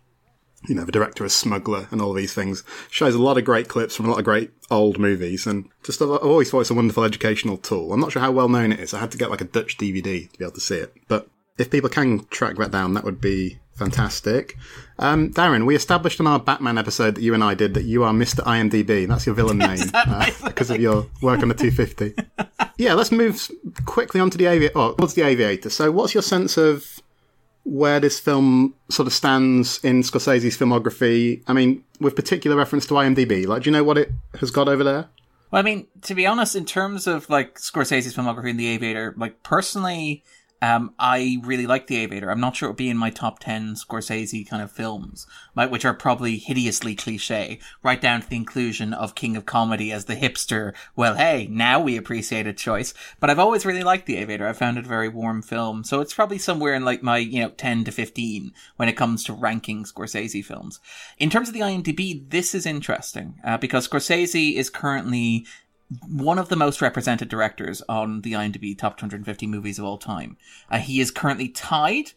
You know, the director as smuggler and all these things. Shows a lot of great clips from a lot of great old movies. And just, I've always thought it's a wonderful educational tool. I'm not sure how well known it is. I had to get like a Dutch DVD to be able to see it. But if people can track that down, that would be fantastic. Darren, we established in our Batman episode that you and I did that you are Mr. IMDb. That's your villain name because of your work on the 250. Yeah, let's move quickly on to towards The Aviator. So what's your sense of where this film sort of stands in Scorsese's filmography? I mean, with particular reference to IMDb, like, do you know what it has got over there? Well, I mean, to be honest, in terms of like Scorsese's filmography in The Aviator, like personally, I really like The Aviator. I'm not sure it would be in my top 10 Scorsese kind of films, right, which are probably hideously cliche, right down to the inclusion of King of Comedy as the hipster, well, hey, now we appreciate a choice. But I've always really liked The Aviator. I found it a very warm film. So it's probably somewhere in like my, you know, 10 to 15 when it comes to ranking Scorsese films. In terms of the IMDb, this is interesting because Scorsese is currently one of the most represented directors on the IMDb top 250 movies of all time. He is currently tied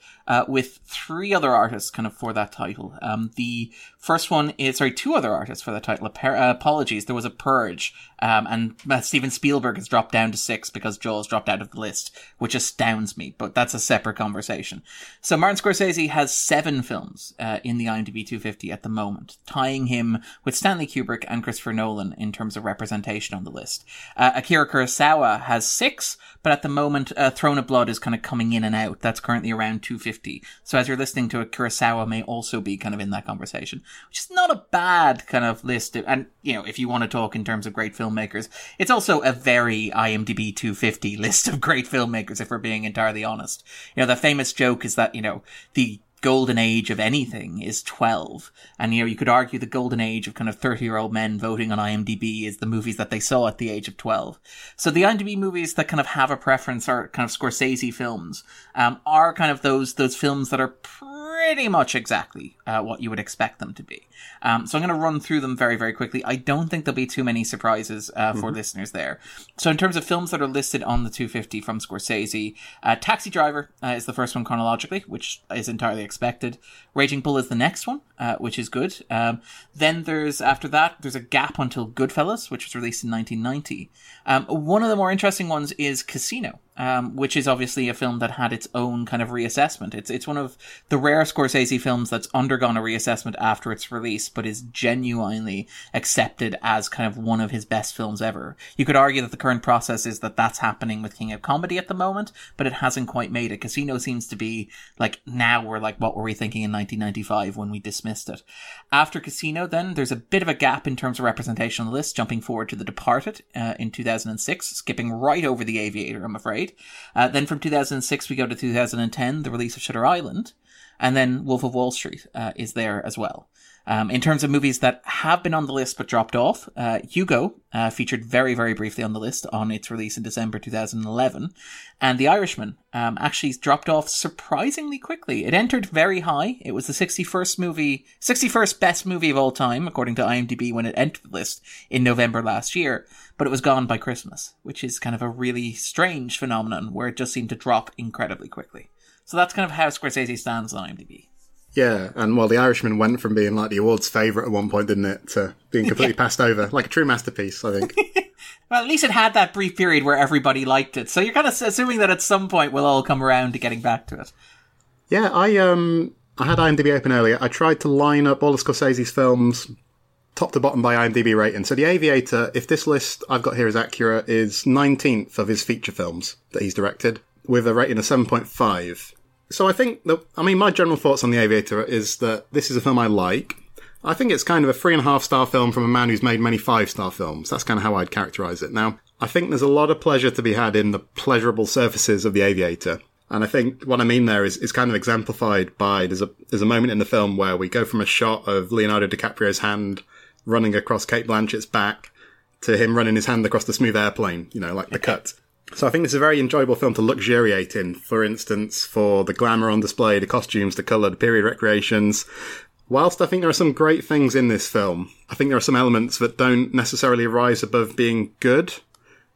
with three other artists kind of for that title. The first one is, two other artists for that title. Apologies, there was a purge. And Steven Spielberg has dropped down to 6 because Jaws dropped out of the list, which astounds me, but that's a separate conversation. So Martin Scorsese has 7 films in the IMDb 250 at the moment, tying him with Stanley Kubrick and Christopher Nolan in terms of representation on the list. Akira Kurosawa has 6, but at the moment, Throne of Blood is kind of coming in and out. That's currently around 250. So as you're listening to it, Kurosawa may also be kind of in that conversation, which is not a bad kind of list. And, you know, if you want to talk in terms of great filmmakers, it's also a very IMDb 250 list of great filmmakers, if we're being entirely honest. You know, the famous joke is that, you know, the golden age of anything is 12. And, you know, you could argue the golden age of kind of 30-year-old men voting on IMDb is the movies that they saw at the age of 12. So the IMDb movies that kind of have a preference are kind of Scorsese films, are kind of those films that are pretty much exactly what you would expect them to be. So I'm going to run through them very, very quickly. I don't think there'll be too many surprises for listeners there. So in terms of films that are listed on the 250 from Scorsese, Taxi Driver is the first one chronologically, which is entirely expected. Raging Bull is the next one, which is good. Then there's, after that, there's a gap until Goodfellas, which was released in 1990. One of the more interesting ones is Casino, which is obviously a film that had its own kind of reassessment. It's one of the rare Scorsese films that's undergone a reassessment after its release, but is genuinely accepted as kind of one of his best films ever. You could argue that the current process is that that's happening with King of Comedy at the moment, but it hasn't quite made it. Casino seems to be like, now we're like, what were we thinking in 1995 when we dismissed it? After Casino, then, there's a bit of a gap in terms of representation on the list, jumping forward to The Departed in 2006, skipping right over The Aviator, I'm afraid. Then from 2006 we go to 2010, the release of Shutter Island, and then Wolf of Wall Street is there as well. In terms of movies that have been on the list but dropped off, Hugo featured very, very briefly on the list on its release in December 2011. And The Irishman actually dropped off surprisingly quickly. It entered very high. It was the 61st best movie of all time, according to IMDb, when it entered the list in November last year. But it was gone by Christmas, which is kind of a really strange phenomenon where it just seemed to drop incredibly quickly. So that's kind of how Scorsese stands on IMDb. Yeah, and well, The Irishman went from being like the awards favourite at one point, didn't it, to being completely passed over, like a true masterpiece, I think. Well, at least it had that brief period where everybody liked it, so you're kind of assuming that at some point we'll all come around to getting back to it. Yeah, I had IMDb open earlier. I tried to line up all of Scorsese's films top to bottom by IMDb rating. So The Aviator, if this list I've got here is accurate, is 19th of his feature films that he's directed, with a rating of 7.5. So I think my general thoughts on The Aviator is that this is a film I like. I think it's kind of a 3.5-star film from a man who's made many 5-star films. That's kind of how I'd characterize it. Now, I think there's a lot of pleasure to be had in the pleasurable surfaces of The Aviator. And I think what I mean there is kind of exemplified by, there's a moment in the film where we go from a shot of Leonardo DiCaprio's hand running across Cate Blanchett's back to him running his hand across the smooth airplane, you know, like the cut. So I think this is a very enjoyable film to luxuriate in, for instance, for the glamour on display, the costumes, the colour, the period recreations. Whilst I think there are some great things in this film, I think there are some elements that don't necessarily rise above being good.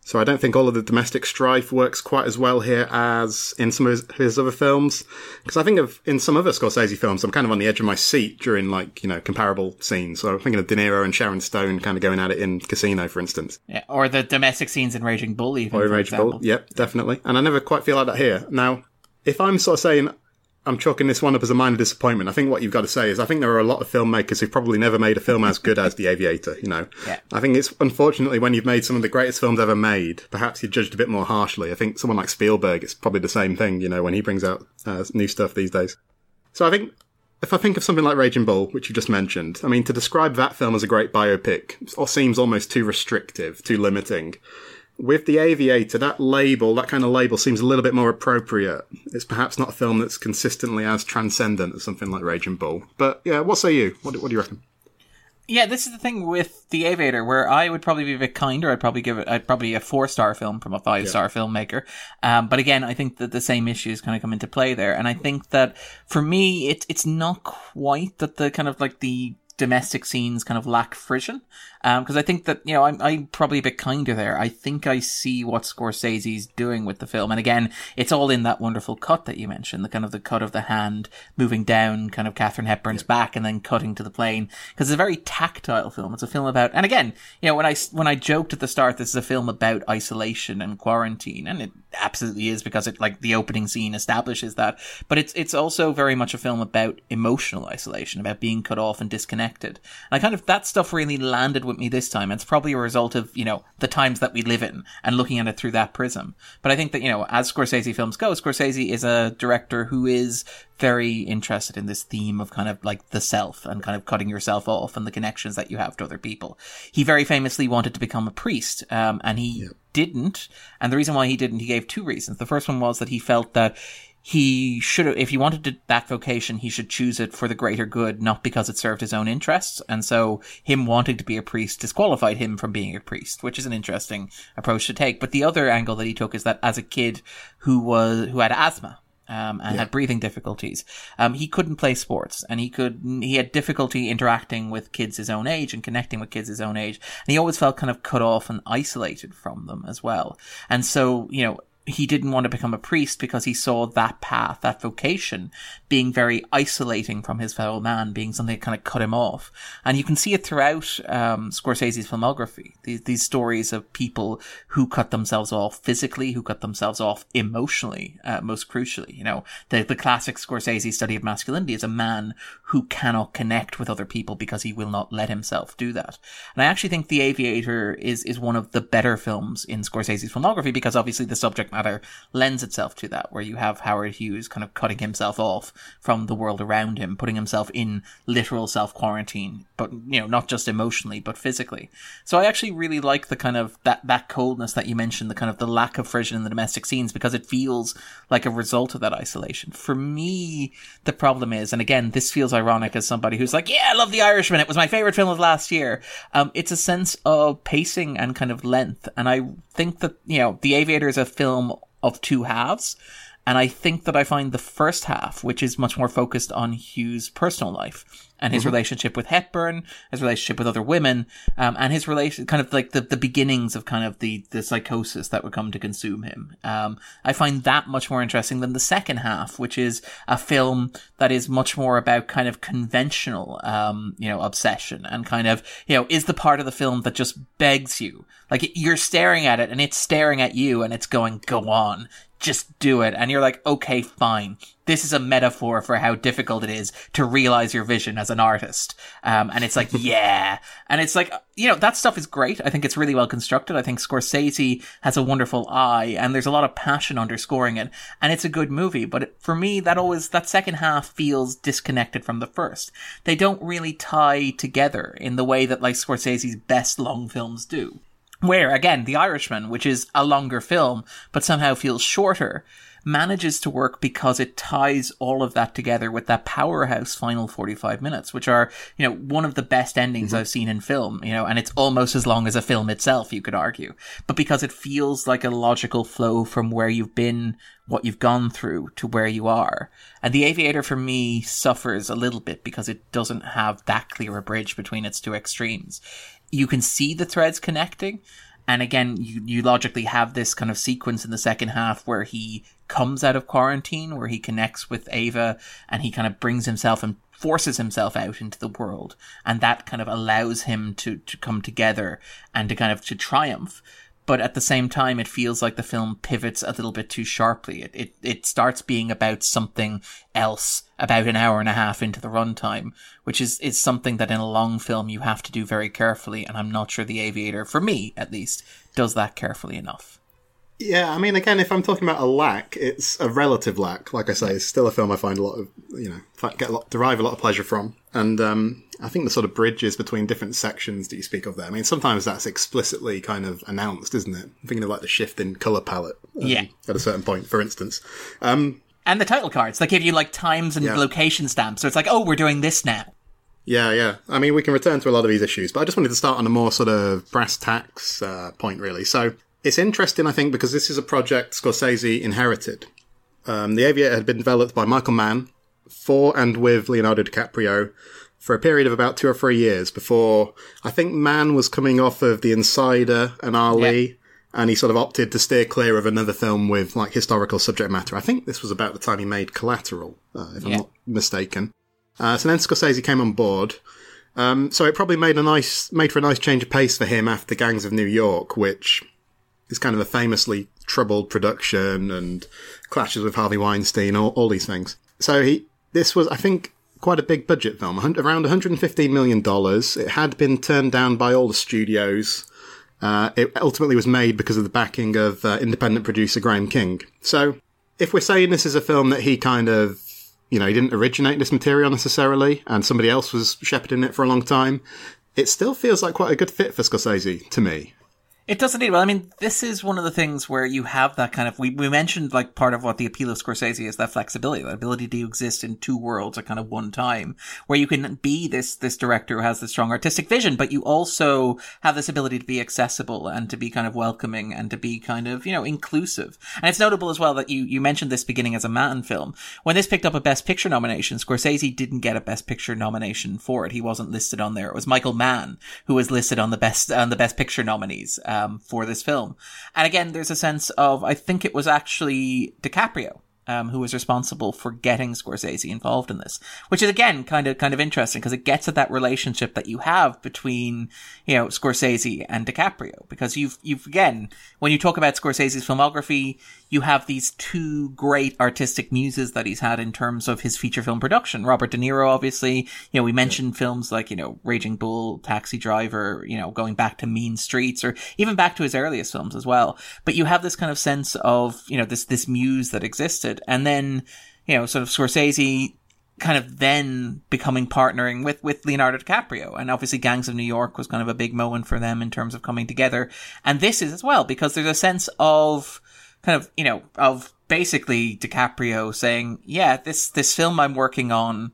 So I don't think all of the domestic strife works quite as well here as in some of his other films. Because I think in some other Scorsese films, I'm kind of on the edge of my seat during, like, you know, comparable scenes. So I'm thinking of De Niro and Sharon Stone kind of going at it in Casino, for instance. Yeah, or the domestic scenes in Raging Bull, even. Or in Raging Bull, yep, definitely. And I never quite feel like that here. Now, if I'm sort of saying I'm chalking this one up as a minor disappointment, I think what you've got to say is I think there are a lot of filmmakers who've probably never made a film as good as The Aviator, you know. Yeah. I think it's, unfortunately, when you've made some of the greatest films ever made, perhaps you're judged a bit more harshly. I think someone like Spielberg, it's probably the same thing, you know, when he brings out new stuff these days. So I think, if I think of something like Raging Bull, which you just mentioned, I mean, to describe that film as a great biopic seems almost too restrictive, too limiting. With The Aviator, that kind of label seems a little bit more appropriate. It's perhaps not a film that's consistently as transcendent as something like Raging Bull. But yeah, what say you? What do you reckon? Yeah, this is the thing with The Aviator, where I would probably be a bit kinder. I'd probably a 4-star film from a 5-star filmmaker. But again, I think that the same issues kind of come into play there. And I think that for me, it's not quite that the kind of like the domestic scenes kind of lack friction, because I think that, you know, I'm probably a bit kinder there. I think I see what Scorsese's doing with the film, and again, it's all in that wonderful cut that you mentioned, the cut of the hand moving down kind of Katharine Hepburn's back and then cutting to the plane, because it's a very tactile film. It's a film about, and again, you know, when I joked at the start, this is a film about isolation and quarantine, and it absolutely is, because it, like, the opening scene establishes that. But it's also very much a film about emotional isolation, about being cut off and disconnected. And I kind of, that stuff really landed with me this time. It's probably a result of, you know, the times that we live in and looking at it through that prism. But I think that, you know, as Scorsese films go, Scorsese is a director who is very interested in this theme of kind of like the self and kind of cutting yourself off and the connections that you have to other people. He very famously wanted to become a priest, and he didn't. And the reason why he didn't, he gave two reasons. The first one was that he felt that he should, if he wanted to, that vocation, he should choose it for the greater good, not because it served his own interests. And so him wanting to be a priest disqualified him from being a priest, which is an interesting approach to take. But the other angle that he took is that as a kid who had asthma, and had breathing difficulties. He couldn't play sports, and he had difficulty interacting with kids his own age and connecting with kids his own age. And he always felt kind of cut off and isolated from them as well. And so, you know, he didn't want to become a priest because he saw that path, that vocation, being very isolating from his fellow man, being something that kind of cut him off. And you can see it throughout Scorsese's filmography, these stories of people who cut themselves off physically, who cut themselves off emotionally, most crucially. You know, the classic Scorsese study of masculinity is a man who cannot connect with other people because he will not let himself do that. And I actually think The Aviator is one of the better films in Scorsese's filmography, because obviously the subject matter lends itself to that, where you have Howard Hughes kind of cutting himself off from the world around him, putting himself in literal self-quarantine, but, you know, not just emotionally, but physically. So I actually really like the kind of that coldness that you mentioned, the kind of the lack of friction in the domestic scenes, because it feels like a result of that isolation. For me, the problem is, and again, this feels ironic as somebody who's like, yeah, I love The Irishman, it was my favorite film of last year. It's a sense of pacing and kind of length. And I think that, you know, The Aviator is a film of two halves, and I think that I find the first half, which is much more focused on Hughes' personal life and his relationship with Hepburn, his relationship with other women, and his relation, kind of like the beginnings of kind of the psychosis that would come to consume him. I find that much more interesting than the second half, which is a film that is much more about kind of conventional, you know, obsession, and kind of, you know, is the part of the film that just begs you. Like, you're staring at it and it's staring at you and it's going, go on, just do it. And you're like, okay, fine. This is a metaphor for how difficult it is to realize your vision as an artist. And it's like, yeah. And it's like, you know, that stuff is great. I think it's really well constructed. I think Scorsese has a wonderful eye, and there's a lot of passion underscoring it. And it's a good movie. But for me, that second half feels disconnected from the first. They don't really tie together in the way that, like, Scorsese's best long films do. Where, again, The Irishman, which is a longer film, but somehow feels shorter, manages to work because it ties all of that together with that powerhouse final 45 minutes, which are, you know, one of the best endings I've seen in film, you know, and it's almost as long as a film itself, you could argue. But because it feels like a logical flow from where you've been, what you've gone through, to where you are. And The Aviator, for me, suffers a little bit because it doesn't have that clear a bridge between its two extremes. You can see the threads connecting. And again, you logically have this kind of sequence in the second half where he comes out of quarantine, where he connects with Ava, and he kind of brings himself and forces himself out into the world. And that kind of allows him to come together and to kind of to triumph. But at the same time, it feels like the film pivots a little bit too sharply. It starts being about something else about an hour and a half into the runtime, which is something that in a long film you have to do very carefully. And I'm not sure The Aviator, for me at least, does that carefully enough. Yeah, I mean, again, if I'm talking about a lack, it's a relative lack. Like I say, it's still a film I find a lot of, you know, derive a lot of pleasure from. And I think the sort of bridges between different sections that you speak of there, I mean, sometimes that's explicitly kind of announced, isn't it? I'm thinking of like the shift in colour palette at a certain point, for instance. And the title cards, they give you like times and location stamps. So it's like, oh, we're doing this now. Yeah. I mean, we can return to a lot of these issues, but I just wanted to start on a more sort of brass tacks point, really. So it's interesting, I think, because this is a project Scorsese inherited. The Aviator had been developed by Michael Mann for and with Leonardo DiCaprio for a period of about 2 or 3 years before. I think Mann was coming off of The Insider and Ali, and he sort of opted to steer clear of another film with like historical subject matter. I think this was about the time he made Collateral, if I'm not mistaken. So then Scorsese came on board. So it probably made for a nice change of pace for him after Gangs of New York, which is kind of a famously troubled production and clashes with Harvey Weinstein, all these things. So this was, I think, quite a big budget film, around $115 million. It had been turned down by all the studios. It ultimately was made because of the backing of independent producer Graham King. So if we're saying this is a film that he kind of, you know, he didn't originate this material necessarily, and somebody else was shepherding it for a long time, it still feels like quite a good fit for Scorsese to me. It does indeed. Well, I mean, this is one of the things where you have that kind of, we mentioned like part of what the appeal of Scorsese is, that flexibility, that ability to exist in two worlds at kind of one time, where you can be this director who has this strong artistic vision, but you also have this ability to be accessible and to be kind of welcoming and to be kind of, you know, inclusive. And it's notable as well that you mentioned this beginning as a Mann film. When this picked up a Best Picture nomination, Scorsese didn't get a Best Picture nomination for it. He wasn't listed on there. It was Michael Mann who was listed on the Best Picture nominees. For this film. And again, there's a sense of, I think it was actually DiCaprio who was responsible for getting Scorsese involved in this, which is again kind of interesting, because it gets at that relationship that you have between, you know, Scorsese and DiCaprio, because you've again, when you talk about Scorsese's filmography, you have these two great artistic muses that he's had in terms of his feature film production. Robert De Niro, obviously, you know, we mentioned films like, you know, Raging Bull, Taxi Driver, you know, going back to Mean Streets, or even back to his earliest films as well. But you have this kind of sense of, you know, this muse that existed. And then, you know, sort of Scorsese kind of then becoming partnering with Leonardo DiCaprio. And obviously Gangs of New York was kind of a big moment for them in terms of coming together. And this is as well, because there's a sense of kind of, you know, of basically DiCaprio saying, yeah, this film I'm working on,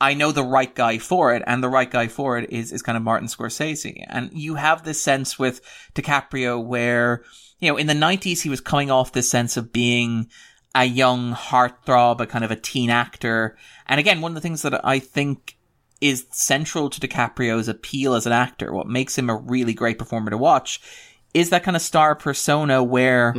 I know the right guy for it, and the right guy for it is kind of Martin Scorsese. And you have this sense with DiCaprio where, you know, in the 90s, he was coming off this sense of being a young heartthrob, a kind of a teen actor. And again, one of the things that I think is central to DiCaprio's appeal as an actor, what makes him a really great performer to watch, is that kind of star persona where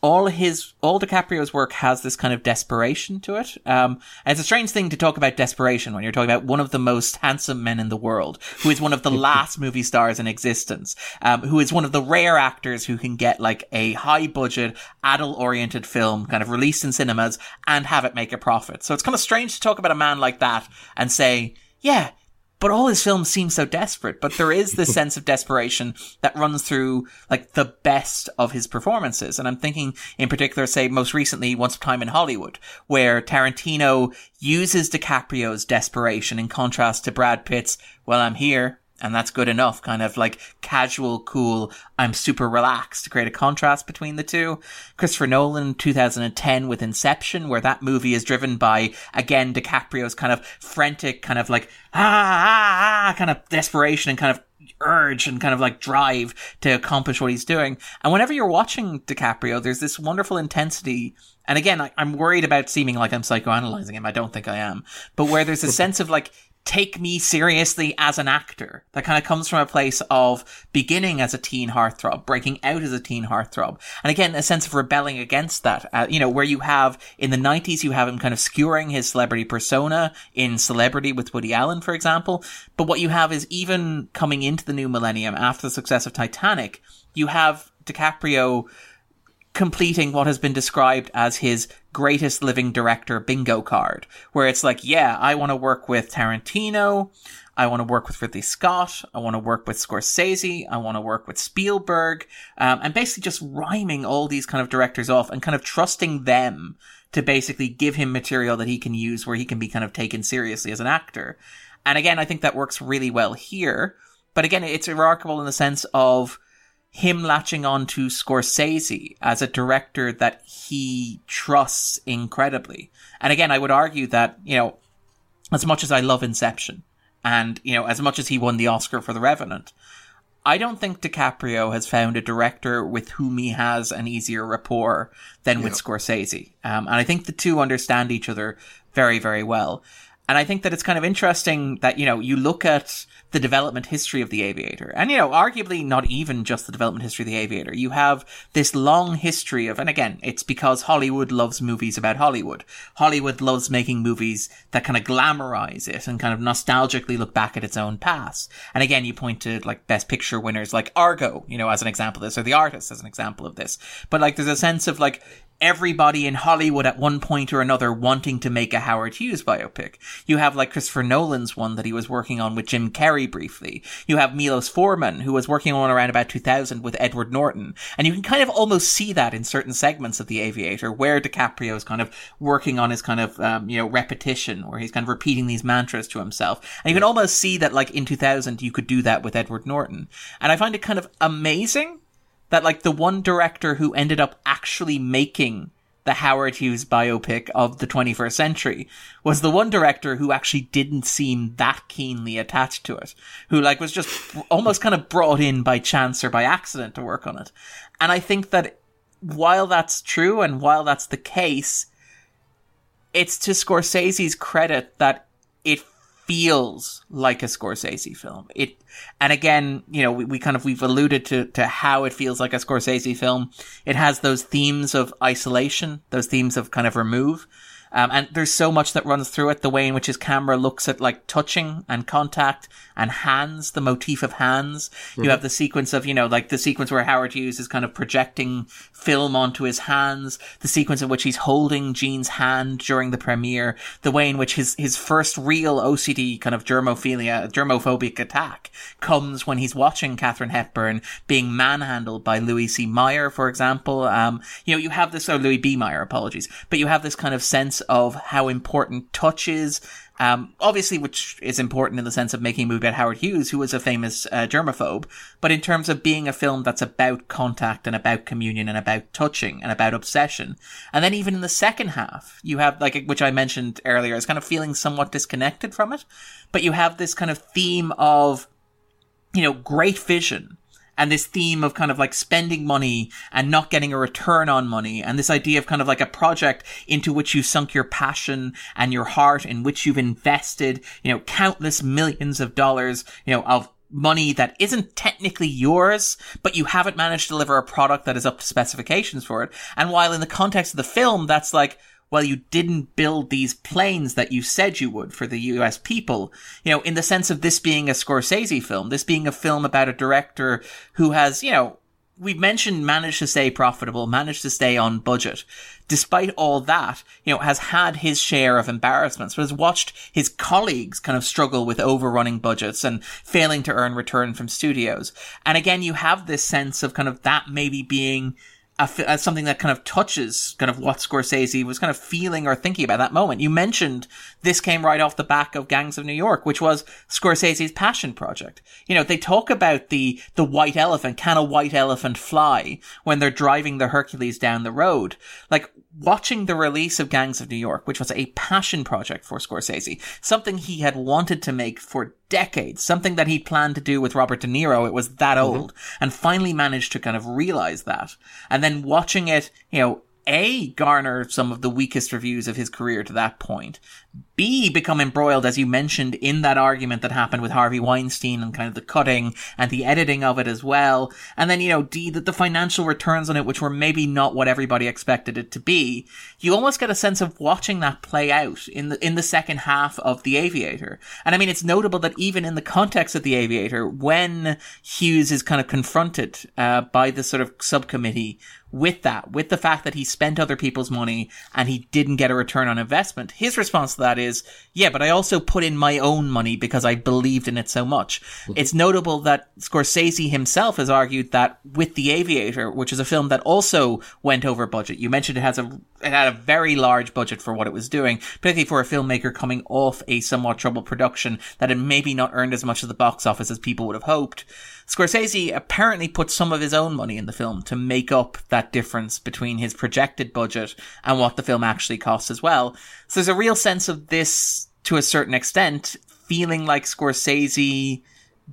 all DiCaprio's work has this kind of desperation to it. And it's a strange thing to talk about desperation when you're talking about one of the most handsome men in the world, who is one of the last movie stars in existence, who is one of the rare actors who can get like a high budget, adult oriented film kind of released in cinemas and have it make a profit. So it's kind of strange to talk about a man like that and say, yeah, but all his films seem so desperate. But there is this sense of desperation that runs through like the best of his performances. And I'm thinking in particular, say most recently, Once Upon a Time in Hollywood, where Tarantino uses DiCaprio's desperation in contrast to Brad Pitt's, well, I'm here and that's good enough, kind of like casual, cool, I'm super relaxed, to create a contrast between the two. Christopher Nolan, 2010 with Inception, where that movie is driven by, again, DiCaprio's kind of frantic, kind of like, kind of desperation and kind of urge and kind of like drive to accomplish what he's doing. And whenever you're watching DiCaprio, there's this wonderful intensity. And again, I'm worried about seeming like I'm psychoanalyzing him. I don't think I am. But where there's a sense of like, take me seriously as an actor. That kind of comes from a place of beginning as a teen heartthrob, breaking out as a teen heartthrob. And again, a sense of rebelling against that, you know, where you have in the 90s, you have him kind of skewering his celebrity persona in Celebrity with Woody Allen, for example. But what you have is even coming into the new millennium after the success of Titanic, you have DiCaprio completing what has been described as his greatest living director bingo card, where it's like, yeah, I want to work with Tarantino, I want to work with Ridley Scott, I want to work with Scorsese, I want to work with Spielberg, and basically just rhyming all these kind of directors off and kind of trusting them to basically give him material that he can use where he can be kind of taken seriously as an actor. And again, I think that works really well here. But again, it's remarkable in the sense of him latching on to Scorsese as a director that he trusts incredibly. And again, I would argue that, you know, as much as I love Inception and, you know, as much as he won the Oscar for The Revenant, I don't think DiCaprio has found a director with whom he has an easier rapport than with Scorsese. And I think the two understand each other very, very well. And I think that it's kind of interesting that, you know, you look at the development history of The Aviator. And, you know, arguably not even just the development history of The Aviator. You have this long history of, and again, it's because Hollywood loves movies about Hollywood. Hollywood loves making movies that kind of glamorize it and kind of nostalgically look back at its own past. And again, you point to like Best Picture winners like Argo, you know, as an example of this, or The Artist as an example of this. But like there's a sense of like, everybody in Hollywood at one point or another wanting to make a Howard Hughes biopic. You have like Christopher Nolan's one that he was working on with Jim Carrey briefly. You have Milos Forman, who was working on one around about 2000 with Edward Norton. And you can kind of almost see that in certain segments of The Aviator, where DiCaprio is kind of working on his kind of, you know, repetition, where he's kind of repeating these mantras to himself. And you can almost see that like in 2000, you could do that with Edward Norton. And I find it kind of amazing that, like, the one director who ended up actually making the Howard Hughes biopic of the 21st century was the one director who actually didn't seem that keenly attached to it, who, like, was just almost kind of brought in by chance or by accident to work on it. And I think that while that's true and while that's the case, it's to Scorsese's credit that it feels like a Scorsese film. And again, you know, we've alluded to how it feels like a Scorsese film. It has those themes of isolation, those themes of kind of remove. And there's so much that runs through it, the way in which his camera looks at, like, touching and contact and hands, the motif of hands. Mm-hmm. You have the sequence of, you know, like the sequence where Howard Hughes is kind of projecting film onto his hands, the sequence in which he's holding Gene's hand during the premiere, the way in which his first real OCD kind of germophobic attack comes when he's watching Katharine Hepburn being manhandled by Louis C. Meyer, for example. You have this, or Louis B. Meyer, apologies, but you have this kind of sense of how important touch is, obviously, which is important in the sense of making a movie about Howard Hughes, who was a famous germaphobe, but in terms of being a film that's about contact and about communion and about touching and about obsession. And then even in the second half, you have, like, which I mentioned earlier, is kind of feeling somewhat disconnected from it, but you have this kind of theme of, you know, great vision. And this theme of kind of like spending money and not getting a return on money. And this idea of kind of like a project into which you sunk your passion and your heart, in which you've invested, you know, countless millions of dollars, you know, of money that isn't technically yours, but you haven't managed to deliver a product that is up to specifications for it. And while in the context of the film, that's like, well, you didn't build these planes that you said you would for the US people, you know, in the sense of this being a Scorsese film, this being a film about a director who has, you know, we've mentioned managed to stay profitable, managed to stay on budget. Despite all that, you know, has had his share of embarrassments, but has watched his colleagues kind of struggle with overrunning budgets and failing to earn return from studios. And again, you have this sense of kind of that maybe being something that kind of touches kind of what Scorsese was kind of feeling or thinking about that moment. You mentioned this came right off the back of Gangs of New York, which was Scorsese's passion project. You know, they talk about the white elephant. Can a white elephant fly? When they're driving the Hercules down the road, like watching the release of Gangs of New York, which was a passion project for Scorsese, something he had wanted to make for decades, something that he planned to do with Robert De Niro. It was that old, and finally managed to kind of realize that. And then watching it, you know, A, garner some of the weakest reviews of his career to that point, B, become embroiled, as you mentioned, in that argument that happened with Harvey Weinstein and kind of the cutting and the editing of it as well. And then, you know, D, that the financial returns on it, which were maybe not what everybody expected it to be. You almost get a sense of watching that play out in the second half of The Aviator. And I mean, it's notable that even in the context of The Aviator, when Hughes is kind of confronted by this sort of subcommittee with the fact that he spent other people's money and he didn't get a return on investment, his response to that is, yeah, but I also put in my own money because I believed in it so much. It's notable that Scorsese himself has argued that with The Aviator, which is a film that also went over budget. You mentioned it had a very large budget for what it was doing, particularly for a filmmaker coming off a somewhat troubled production that had maybe not earned as much at the box office as people would have hoped. Scorsese apparently put some of his own money in the film to make up that difference between his projected budget and what the film actually costs as well. So there's a real sense of this, to a certain extent, feeling like Scorsese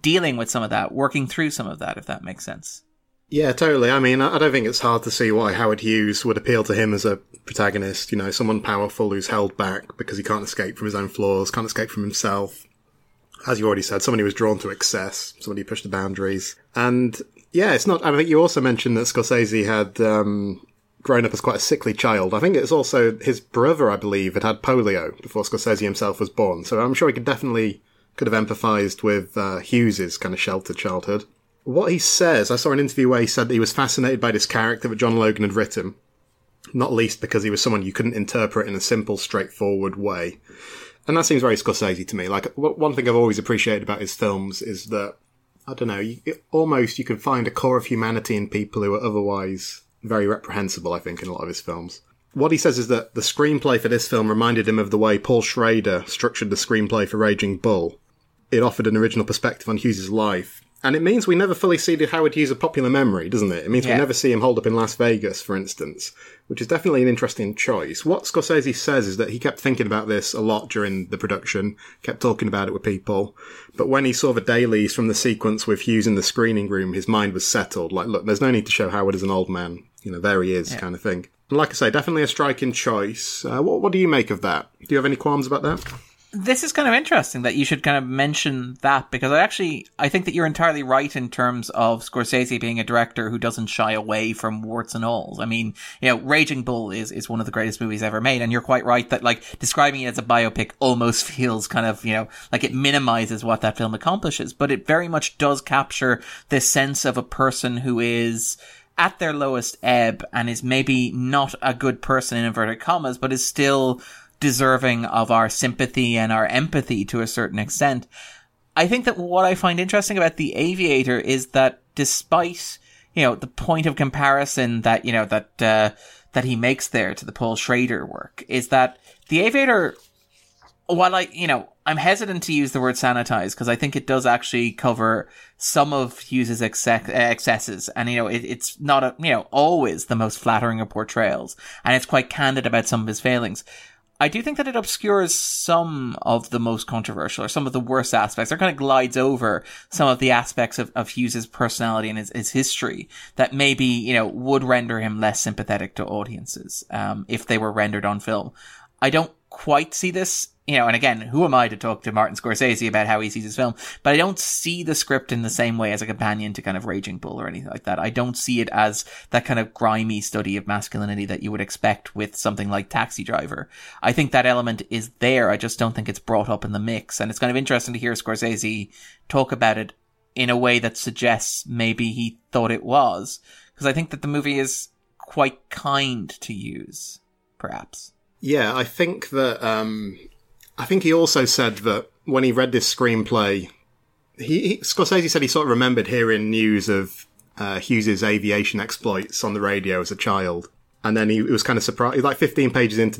dealing with some of that, working through some of that, if that makes sense. Yeah, totally. I mean, I don't think it's hard to see why Howard Hughes would appeal to him as a protagonist, you know, someone powerful who's held back because he can't escape from his own flaws, can't escape from himself. As you already said, somebody who was drawn to excess, somebody who pushed the boundaries. And yeah, it's not, I think you also mentioned that Scorsese had grown up as quite a sickly child. I think it's also his brother, I believe, had polio before Scorsese himself was born. So I'm sure he could have empathised with Hughes's kind of sheltered childhood. What he says, I saw an interview where he said that he was fascinated by this character that John Logan had written, not least because he was someone you couldn't interpret in a simple, straightforward way. And that seems very Scorsese to me. Like, one thing I've always appreciated about his films is that, I don't know, you can find a core of humanity in people who are otherwise very reprehensible, I think, in a lot of his films. What he says is that the screenplay for this film reminded him of the way Paul Schrader structured the screenplay for Raging Bull. It offered an original perspective on Hughes' life, And it means we never fully see the Howard Hughes of popular memory, doesn't it? It means we never see him holed up in Las Vegas, for instance, which is definitely an interesting choice. What Scorsese says is that he kept thinking about this a lot during the production, kept talking about it with people. But when he saw the dailies from the sequence with Hughes in the screening room, his mind was settled. Like, look, there's no need to show Howard as an old man. You know, there he is kind of thing. And like I say, definitely a striking choice. What do you make of that? Do you have any qualms about that? This is kind of interesting that you should kind of mention that, because I think that you're entirely right in terms of Scorsese being a director who doesn't shy away from warts and alls. I mean, you know, Raging Bull is one of the greatest movies ever made, and you're quite right that, like, describing it as a biopic almost feels kind of, you know, like it minimizes what that film accomplishes, but it very much does capture this sense of a person who is at their lowest ebb and is maybe not a good person in inverted commas, but is still deserving of our sympathy and our empathy to a certain extent. I think that what I find interesting about The Aviator is that despite, you know, the point of comparison that, you know, that he makes there to the Paul Schrader work, is that The Aviator, while I'm hesitant to use the word sanitize, because I think it does actually cover some of Hughes's excesses. And, you know, it's not, always the most flattering of portrayals. And it's quite candid about some of his failings. I do think that it obscures some of the most controversial or some of the worst aspects, or kind of glides over some of the aspects of Hughes's personality and his history that maybe, would render him less sympathetic to audiences, if they were rendered on film. I don't quite see this, and again, who am I to talk to Martin Scorsese about how he sees his film? But I don't see the script in the same way as a companion to kind of Raging Bull or anything like that. I don't see it as that kind of grimy study of masculinity that you would expect with something like Taxi Driver. I think that element is there. I just don't think it's brought up in the mix. And it's kind of interesting to hear Scorsese talk about it in a way that suggests maybe he thought it was. Because I think that the movie is quite kind to Hughes, perhaps. Yeah, I think that he also said that when he read this screenplay, Scorsese said he sort of remembered hearing news of Hughes's aviation exploits on the radio as a child. And then he was kind of surprised, like 15 pages into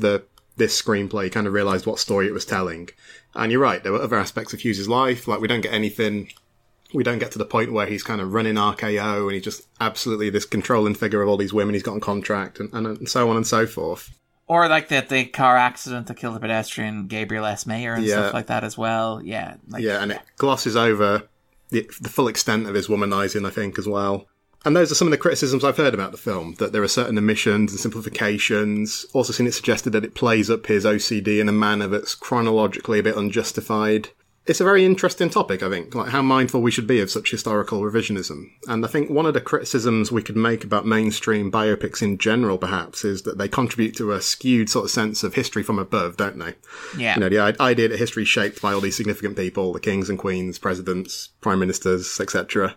this screenplay, he kind of realised what story it was telling. And you're right, there were other aspects of Hughes's life, like we don't get to the point where he's kind of running RKO and he's just absolutely this controlling figure of all these women he's got on contract and so on and so forth. Or like the car accident that killed the pedestrian Gabriel S. Meyer and stuff like that as well. Yeah. It glosses over the full extent of his womanizing, I think, as well. And those are some of the criticisms I've heard about the film, that there are certain omissions and simplifications. Also seen it suggested that it plays up his OCD in a manner that's chronologically a bit unjustified. It's a very interesting topic, I think, like how mindful we should be of such historical revisionism. And I think one of the criticisms we could make about mainstream biopics in general, perhaps, is that they contribute to a skewed sort of sense of history from above, don't they? Yeah. You know, the idea that history is shaped by all these significant people, the kings and queens, presidents, prime ministers, etc.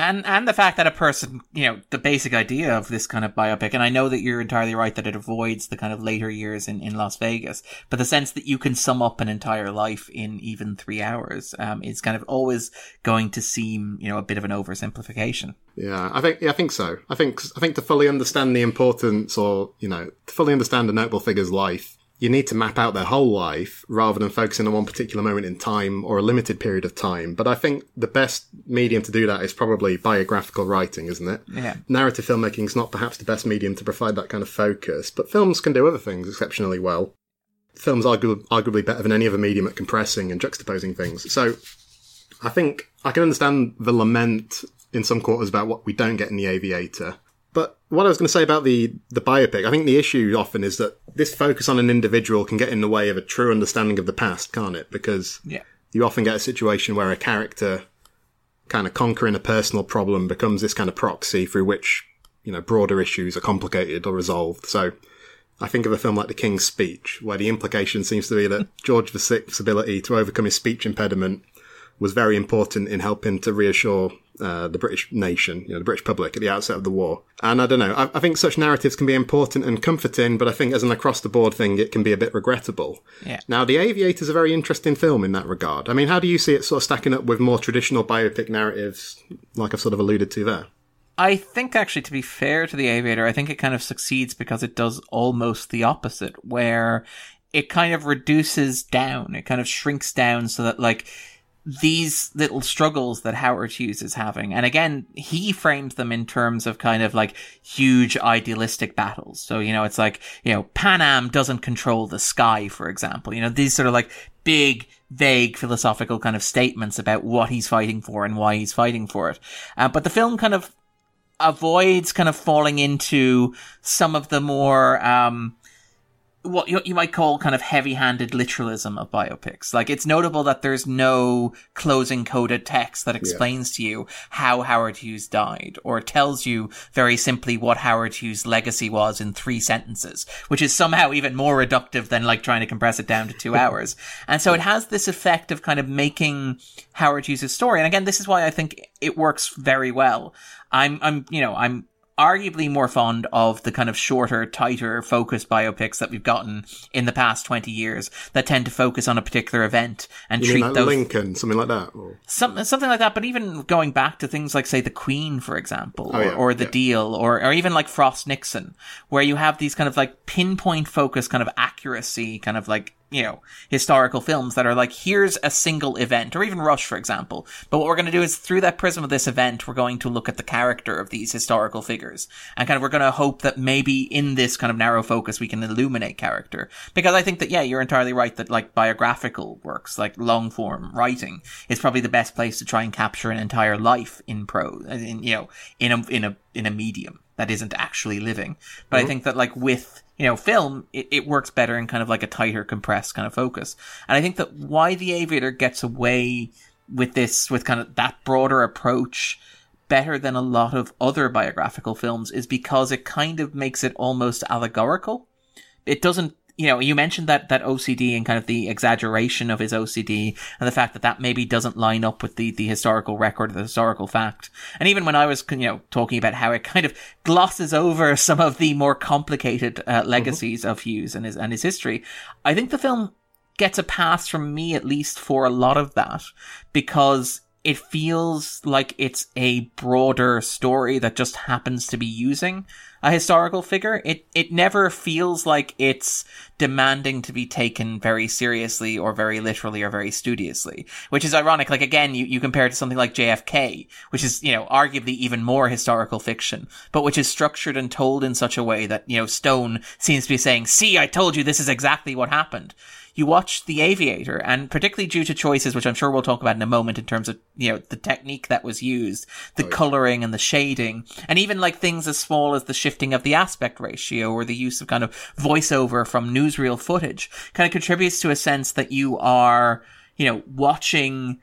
And the fact that a person, the basic idea of this kind of biopic, and I know that you're entirely right that it avoids the kind of later years in Las Vegas, but the sense that you can sum up an entire life in even 3 hours is kind of always going to seem, a bit of an oversimplification. Yeah, I think so. I think to fully understand the importance or, to fully understand a notable figure's life, you need to map out their whole life rather than focusing on one particular moment in time or a limited period of time. But I think the best medium to do that is probably biographical writing, isn't it? Yeah. Narrative filmmaking is not perhaps the best medium to provide that kind of focus, but films can do other things exceptionally well. Films are arguably better than any other medium at compressing and juxtaposing things. So I think I can understand the lament in some quarters about what we don't get in The Aviator. But what I was going to say about the biopic, I think the issue often is that this focus on an individual can get in the way of a true understanding of the past, can't it? Because you often get a situation where a character kind of conquering a personal problem becomes this kind of proxy through which, broader issues are complicated or resolved. So I think of a film like The King's Speech, where the implication seems to be that George VI's ability to overcome his speech impediment was very important in helping to reassure the British nation, the British public at the outset of the war. And I don't know, I think such narratives can be important and comforting, but I think as an across-the-board thing, it can be a bit regrettable. Yeah. Now, The Aviator is a very interesting film in that regard. I mean, how do you see it sort of stacking up with more traditional biopic narratives, like I've sort of alluded to there? I think, actually, to be fair to The Aviator, I think it kind of succeeds because it does almost the opposite, where it kind of reduces down, it kind of shrinks down so that, these little struggles that Howard Hughes is having. And again, he frames them in terms of kind of like huge idealistic battles. So, you know, it's like, you know, Pan Am doesn't control the sky, for example. You know, these sort of like big, vague philosophical kind of statements about what he's fighting for and why he's fighting for it. But the film kind of avoids kind of falling into some of the more, what you might call kind of heavy-handed literalism of biopics. Like, it's notable that there's no closing coded text that explains to you how Howard Hughes died, or tells you very simply what Howard Hughes' legacy was in 3 sentences, which is somehow even more reductive than like trying to compress it down to 2 hours. And so it has this effect of kind of making Howard Hughes' story. And again, this is why I think it works very well. I'm arguably more fond of the kind of shorter, tighter, focused biopics that we've gotten in the past 20 years that tend to focus on a particular event and you treat mean like those... Lincoln, something like that? Or... Something like that, but even going back to things like, say, The Queen, for example, or The Deal, or even like Frost-Nixon, where you have these kind of like pinpoint focus, kind of accuracy, kind of like, you know, historical films that are like, here's a single event, or even Rush, for example. But what we're going to do is, through that prism of this event, we're going to look at the character of these historical figures. And kind of, we're going to hope that maybe in this kind of narrow focus, we can illuminate character. Because I think that, yeah, you're entirely right that like biographical works, like long form writing, is probably the best place to try and capture an entire life in prose, you know, in a medium that isn't actually living. But I think that like with, you know, film, it works better in kind of like a tighter, compressed kind of focus. And I think that why The Aviator gets away with this, with kind of that broader approach, better than a lot of other biographical films, is because it kind of makes it almost allegorical. It doesn't, you know, you mentioned that OCD and kind of the exaggeration of his OCD and the fact that maybe doesn't line up with the historical record, the historical fact. And even when I was, you know, talking about how it kind of glosses over some of the more complicated legacies of Hughes and his history, I think the film gets a pass from me, at least for a lot of that, because it feels like it's a broader story that just happens to be using a historical figure. It never feels like it's demanding to be taken very seriously or very literally or very studiously, which is ironic. Like, again, you compare it to something like JFK, which is, you know, arguably even more historical fiction, but which is structured and told in such a way that, you know, Stone seems to be saying, see, I told you this is exactly what happened. You watch The Aviator, and particularly due to choices, which I'm sure we'll talk about in a moment in terms of, you know, the technique that was used, the colouring and the shading, and even like things as small as the shifting of the aspect ratio or the use of kind of voiceover from newsreel footage, kind of contributes to a sense that you are, you know, watching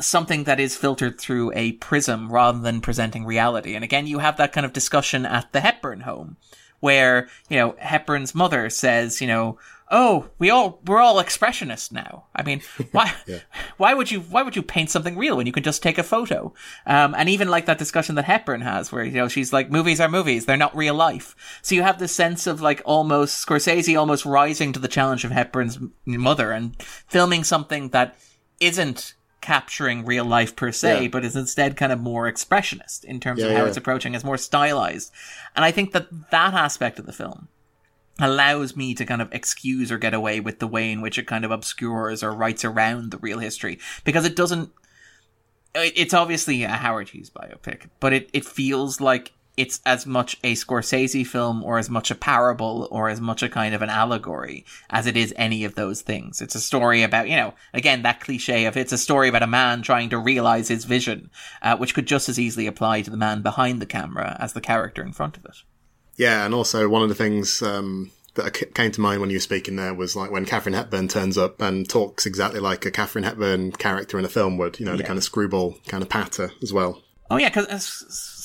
something that is filtered through a prism rather than presenting reality. And again, you have that kind of discussion at the Hepburn home, where, you know, Hepburn's mother says, you know, oh, we're all expressionists now. I mean, why, why would you paint something real when you can just take a photo? And even like that discussion that Hepburn has where, you know, she's like, movies are movies. They're not real life. So you have this sense of like almost Scorsese almost rising to the challenge of Hepburn's mother and filming something that isn't capturing real life per se, but is instead kind of more expressionist in terms of how it's approaching. It's more stylized. And I think that that aspect of the film allows me to kind of excuse or get away with the way in which it kind of obscures or writes around the real history, because it doesn't, it's obviously a Howard Hughes biopic, but it feels like it's as much a Scorsese film or as much a parable or as much a kind of an allegory as it is any of those things. It's a story about, you know, again, that cliche of it's a story about a man trying to realize his vision, which could just as easily apply to the man behind the camera as the character in front of it. Yeah, and also one of the things that came to mind when you were speaking there was like when Katharine Hepburn turns up and talks exactly like a Katharine Hepburn character in a film would, you know, the kind of screwball kind of patter as well. Oh, yeah, because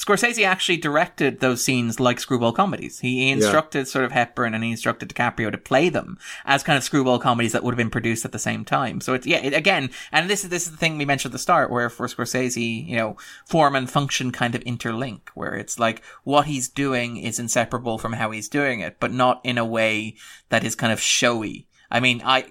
Scorsese actually directed those scenes like screwball comedies. He instructed sort of Hepburn and he instructed DiCaprio to play them as kind of screwball comedies that would have been produced at the same time. So it's, again, and this is the thing we mentioned at the start where for Scorsese, you know, form and function kind of interlink, where it's like what he's doing is inseparable from how he's doing it, but not in a way that is kind of showy I mean, I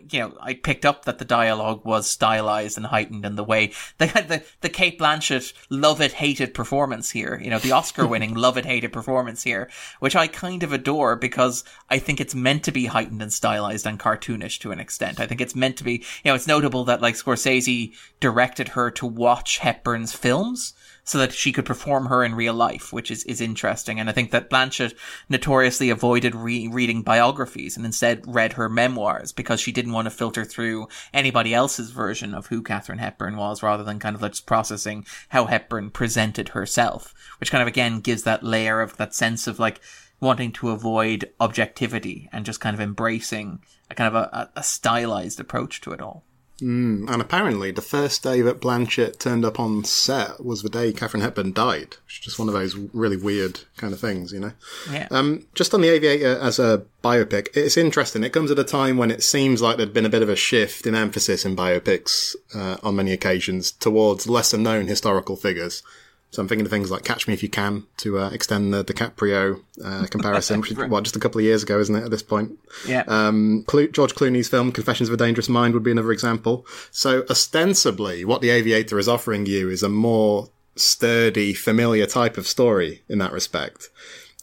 picked up that the dialogue was stylized and heightened in the way they had the Cate Blanchett love it hated performance here, the Oscar winning love it hated performance here, which I kind of adore because I think it's meant to be heightened and stylized and cartoonish to an extent. I think it's meant to be, it's notable that like Scorsese directed her to watch Hepburn's films so that she could perform her in real life, which is interesting. And I think that Blanchett notoriously avoided reading biographies and instead read her memoirs because she didn't want to filter through anybody else's version of who Katharine Hepburn was, rather than kind of like just processing how Hepburn presented herself, which kind of, again, gives that layer of that sense of like wanting to avoid objectivity and just kind of embracing a kind of a stylized approach to it all. And apparently the first day that Blanchett turned up on set was the day Katharine Hepburn died, which is just one of those really weird kind of things, Yeah. Just on The Aviator as a biopic, it's interesting. It comes at a time when it seems like there'd been a bit of a shift in emphasis in biopics on many occasions towards lesser-known historical figures. So I'm thinking of things like Catch Me If You Can, to extend the DiCaprio comparison, which is, just a couple of years ago, isn't it, at this point? Yeah. George Clooney's film, Confessions of a Dangerous Mind, would be another example. So ostensibly, what The Aviator is offering you is a more sturdy, familiar type of story in that respect.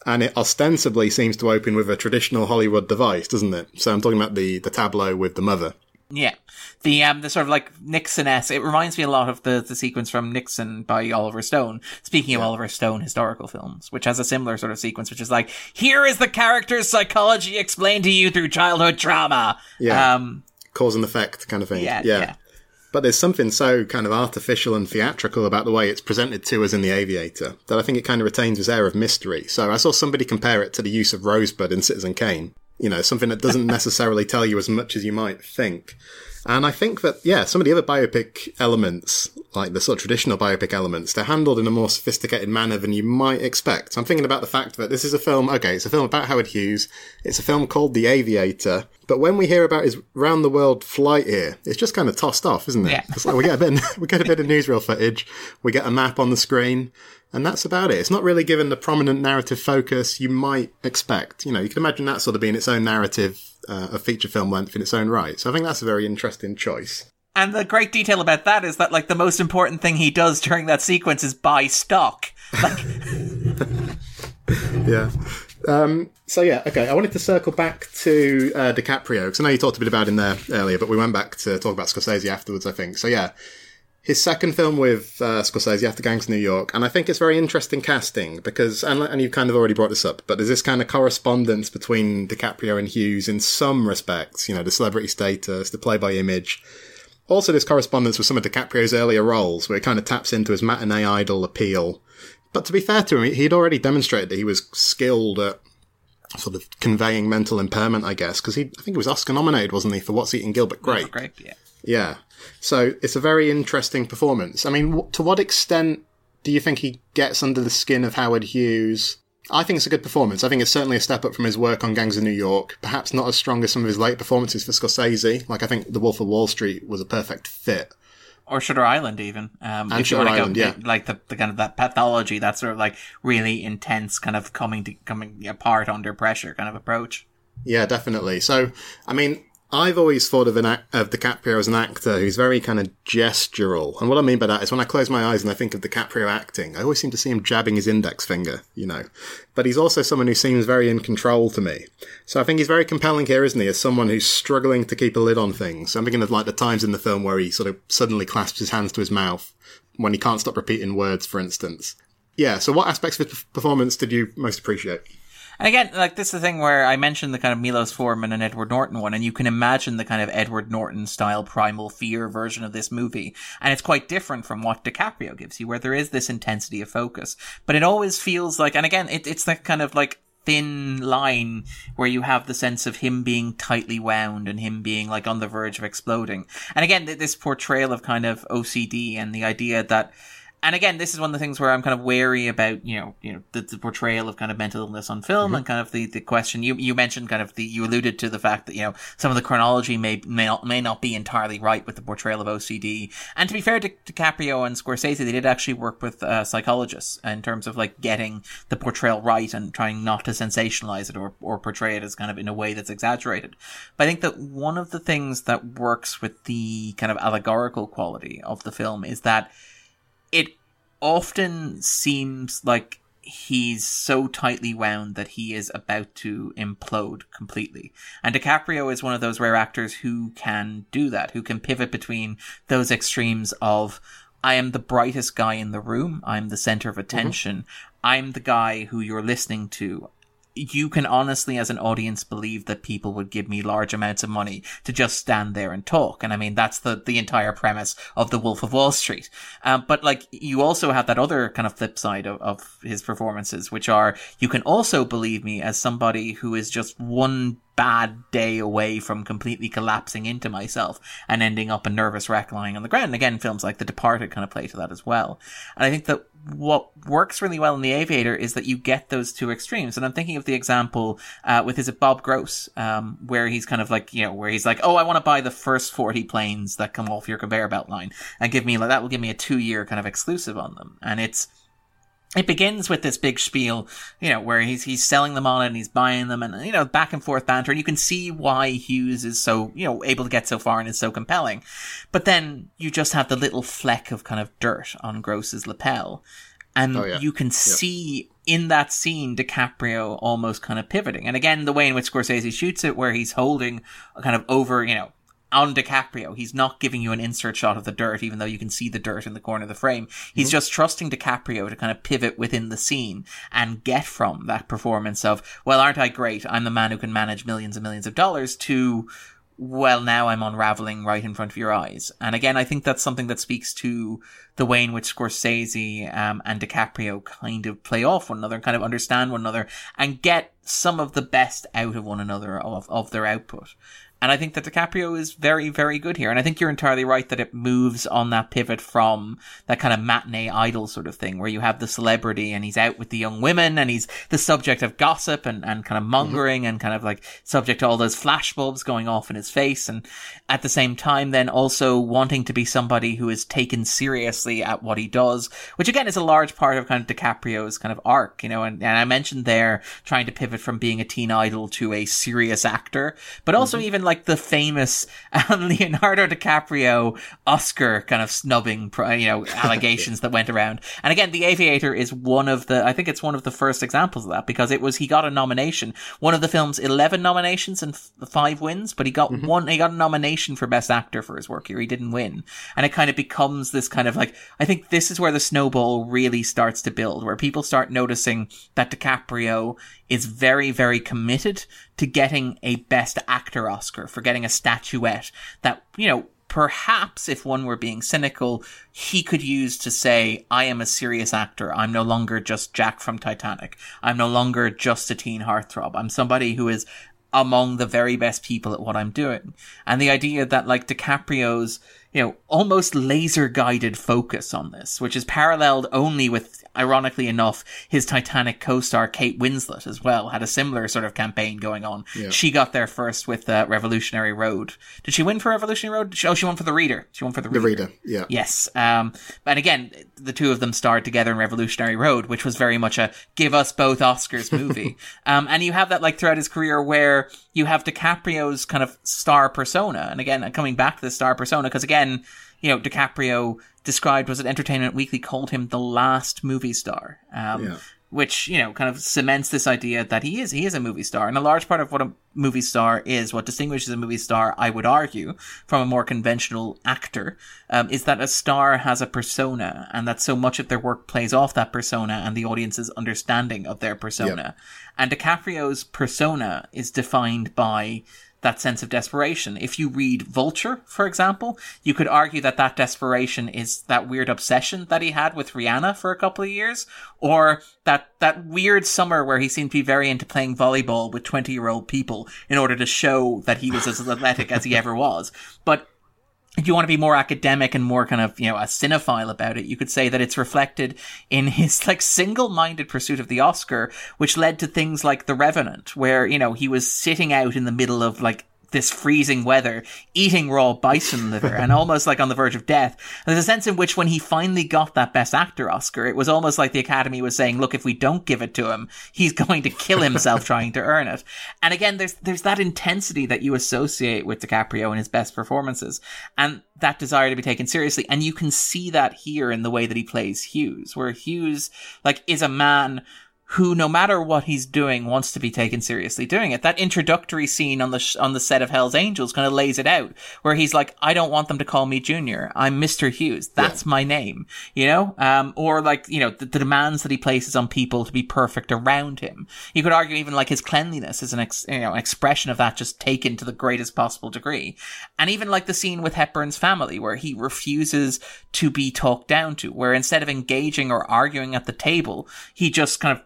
And it ostensibly seems to open with a traditional Hollywood device, doesn't it? So I'm talking about the tableau with the mother. Yeah. The sort of like Nixon-esque, it reminds me a lot of the sequence from Nixon by Oliver Stone, speaking of Oliver Stone historical films, which has a similar sort of sequence, which is like, here is the character's psychology explained to you through childhood trauma. Yeah. Cause and effect kind of thing. Yeah. But there's something so kind of artificial and theatrical about the way it's presented to us in The Aviator that I think it kind of retains this air of mystery. So I saw somebody compare it to the use of Rosebud in Citizen Kane. Something that doesn't necessarily tell you as much as you might think. And I think that, some of the other biopic elements, like the sort of traditional biopic elements, they're handled in a more sophisticated manner than you might expect. I'm thinking about the fact that this is a film, it's a film about Howard Hughes. It's a film called The Aviator. But when we hear about his round-the-world flight here, it's just kind of tossed off, isn't it? Yeah. It's like we get a bit of newsreel footage. We get a map on the screen. And that's about it. It's not really given the prominent narrative focus you might expect. You can imagine that sort of being its own narrative of feature film length in its own right. So I think that's a very interesting choice. And the great detail about that is that, the most important thing he does during that sequence is buy stock. Yeah. I wanted to circle back to DiCaprio, because I know you talked a bit about him there earlier, but we went back to talk about Scorsese afterwards, I think. So, yeah. His second film with Scorsese, After Gangs of New York, and I think it's very interesting casting because, and you've kind of already brought this up, but there's this kind of correspondence between DiCaprio and Hughes in some respects, the celebrity status, the play-by image. Also this correspondence with some of DiCaprio's earlier roles where he kind of taps into his matinee idol appeal. But to be fair to him, he'd already demonstrated that he was skilled at sort of conveying mental impairment, I guess, because I think he was Oscar nominated, wasn't he, for What's Eating Gilbert Grape? Gilbert Grape, yeah. Yeah. So it's a very interesting performance. I mean, to what extent do you think he gets under the skin of Howard Hughes? I think it's a good performance. I think it's certainly a step up from his work on Gangs of New York. Perhaps not as strong as some of his late performances for Scorsese. I think The Wolf of Wall Street was a perfect fit. Or Shutter Island, even. And Shutter Island, the kind of that pathology, that sort of really intense kind of coming apart under pressure kind of approach. Yeah, definitely. So, I mean, I've always thought of DiCaprio as an actor who's very kind of gestural. And what I mean by that is when I close my eyes and I think of DiCaprio acting, I always seem to see him jabbing his index finger, But he's also someone who seems very in control to me. So I think he's very compelling here, isn't he, as someone who's struggling to keep a lid on things. I'm thinking of the times in the film where he sort of suddenly clasps his hands to his mouth when he can't stop repeating words, for instance. Yeah, so what aspects of his performance did you most appreciate? And again, this is the thing where I mentioned the kind of Milos Forman and Edward Norton one, and you can imagine the kind of Edward Norton-style primal fear version of this movie. And it's quite different from what DiCaprio gives you, where there is this intensity of focus. But it always feels like, and again, it's that kind of thin line where you have the sense of him being tightly wound and him being on the verge of exploding. And again, this portrayal of kind of OCD and the idea that And again, this is one of the things where I'm kind of wary about, the portrayal of kind of mental illness on film, mm-hmm. and kind of the question you mentioned, kind of you alluded to the fact that, some of the chronology may not be entirely right with the portrayal of OCD. And to be fair to DiCaprio and Scorsese, they did actually work with psychologists in terms of like getting the portrayal right and trying not to sensationalize it or portray it as kind of in a way that's exaggerated. But I think that one of the things that works with the kind of allegorical quality of the film is that it often seems like he's so tightly wound that he is about to implode completely. And DiCaprio is one of those rare actors who can do that, who can pivot between those extremes of, I am the brightest guy in the room, I'm the center of attention, mm-hmm. I'm the guy who you're listening to. You can honestly, as an audience, believe that people would give me large amounts of money to just stand there and talk. And I mean, that's the entire premise of The Wolf of Wall Street. But like, you also have that other kind of flip side of his performances, which are, you can also believe me as somebody who is just one bad day away from completely collapsing into myself and ending up a nervous wreck lying on the ground. And again, films like The Departed kind of play to that as well. And I think that what works really well in The Aviator is that you get those two extremes. And I'm thinking of the example with Bob Gross, where he's kind of like, where he's like, oh, I want to buy the first 40 planes that come off your conveyor belt line and that will give me a 2-year kind of exclusive on them. And it begins with this big spiel, where he's selling them on and he's buying them and, back and forth banter. And you can see why Hughes is so, able to get so far and is so compelling. But then you just have the little fleck of kind of dirt on Gross's lapel. And you can see in that scene DiCaprio almost kind of pivoting. And again, the way in which Scorsese shoots it, where he's holding kind of over, on DiCaprio. He's not giving you an insert shot of the dirt, even though you can see the dirt in the corner of the frame. He's mm-hmm. just trusting DiCaprio to kind of pivot within the scene and get from that performance of, well, aren't I great? I'm the man who can manage millions and millions of dollars to, well, now I'm unraveling right in front of your eyes. And again, I think that's something that speaks to the way in which Scorsese and DiCaprio kind of play off one another, kind of understand one another and get some of the best out of one another of their output. And I think that DiCaprio is very, very good here. And I think you're entirely right that it moves on that pivot from that kind of matinee idol sort of thing where you have the celebrity and he's out with the young women and he's the subject of gossip and kind of mongering mm-hmm. and kind of like subject to all those flashbulbs going off in his face. And at the same time, then also wanting to be somebody who is taken seriously at what he does, which again is a large part of kind of DiCaprio's kind of arc, and I mentioned there trying to pivot from being a teen idol to a serious actor, but also mm-hmm. even like the famous Leonardo DiCaprio Oscar kind of snubbing, allegations that went around. And again, The Aviator is I think it's one of the first examples of that because he got a nomination. One of the film's 11 nominations and 5 wins, but he got mm-hmm. one. He got a nomination for Best Actor for his work here. He didn't win. And it kind of becomes this kind of like, I think this is where the snowball really starts to build, where people start noticing that DiCaprio is very, very committed to getting a Best Actor Oscar, for getting a statuette that, perhaps if one were being cynical, he could use to say, I am a serious actor. I'm no longer just Jack from Titanic. I'm no longer just a teen heartthrob. I'm somebody who is among the very best people at what I'm doing. And the idea that like DiCaprio's, almost laser guided focus on this, which is paralleled only with, ironically enough, his Titanic co-star Kate Winslet as well, had a similar sort of campaign going on. Yeah. She got there first with Revolutionary Road. Did she win for Revolutionary Road? Oh, she won for The Reader. Yeah. Yes. And again, the two of them starred together in Revolutionary Road, which was very much a give us both Oscars movie. And you have that like throughout his career where you have DiCaprio's kind of star persona. And again, coming back to the star persona, because again, DiCaprio described, was it Entertainment Weekly called him the last movie star, which, kind of cements this idea that he is a movie star. And a large part of what a movie star is, what distinguishes a movie star, I would argue, from a more conventional actor, is that a star has a persona and that so much of their work plays off that persona and the audience's understanding of their persona. Yep. And DiCaprio's persona is defined by that sense of desperation. If you read Vulture, for example, you could argue that that desperation is that weird obsession that he had with Rihanna for a couple of years, or that weird summer where he seemed to be very into playing volleyball with 20-year-old people in order to show that he was as athletic as he ever was. But if you want to be more academic and more kind of, you know, a cinephile about it, you could say that it's reflected in his like single-minded pursuit of the Oscar, which led to things like The Revenant, where, you know, he was sitting out in the middle of like this freezing weather, eating raw bison liver and almost like on the verge of death. And there's a sense in which when he finally got that Best Actor Oscar, it was almost like the Academy was saying, look, if we don't give it to him, he's going to kill himself trying to earn it. And again, there's that intensity that you associate with DiCaprio in his best performances and that desire to be taken seriously. And you can see that here in the way that he plays Hughes, where Hughes like is a man who, no matter what he's doing, wants to be taken seriously doing it. That introductory scene on the set of Hell's Angels kind of lays it out, where he's like, I don't want them to call me Junior. I'm Mr. Hughes. That's my name, you know? Or like, you know, the demands that he places on people to be perfect around him. You could argue even like his cleanliness is an expression of that just taken to the greatest possible degree. And even like the scene with Hepburn's family, where he refuses to be talked down to, where instead of engaging or arguing at the table, he just kind of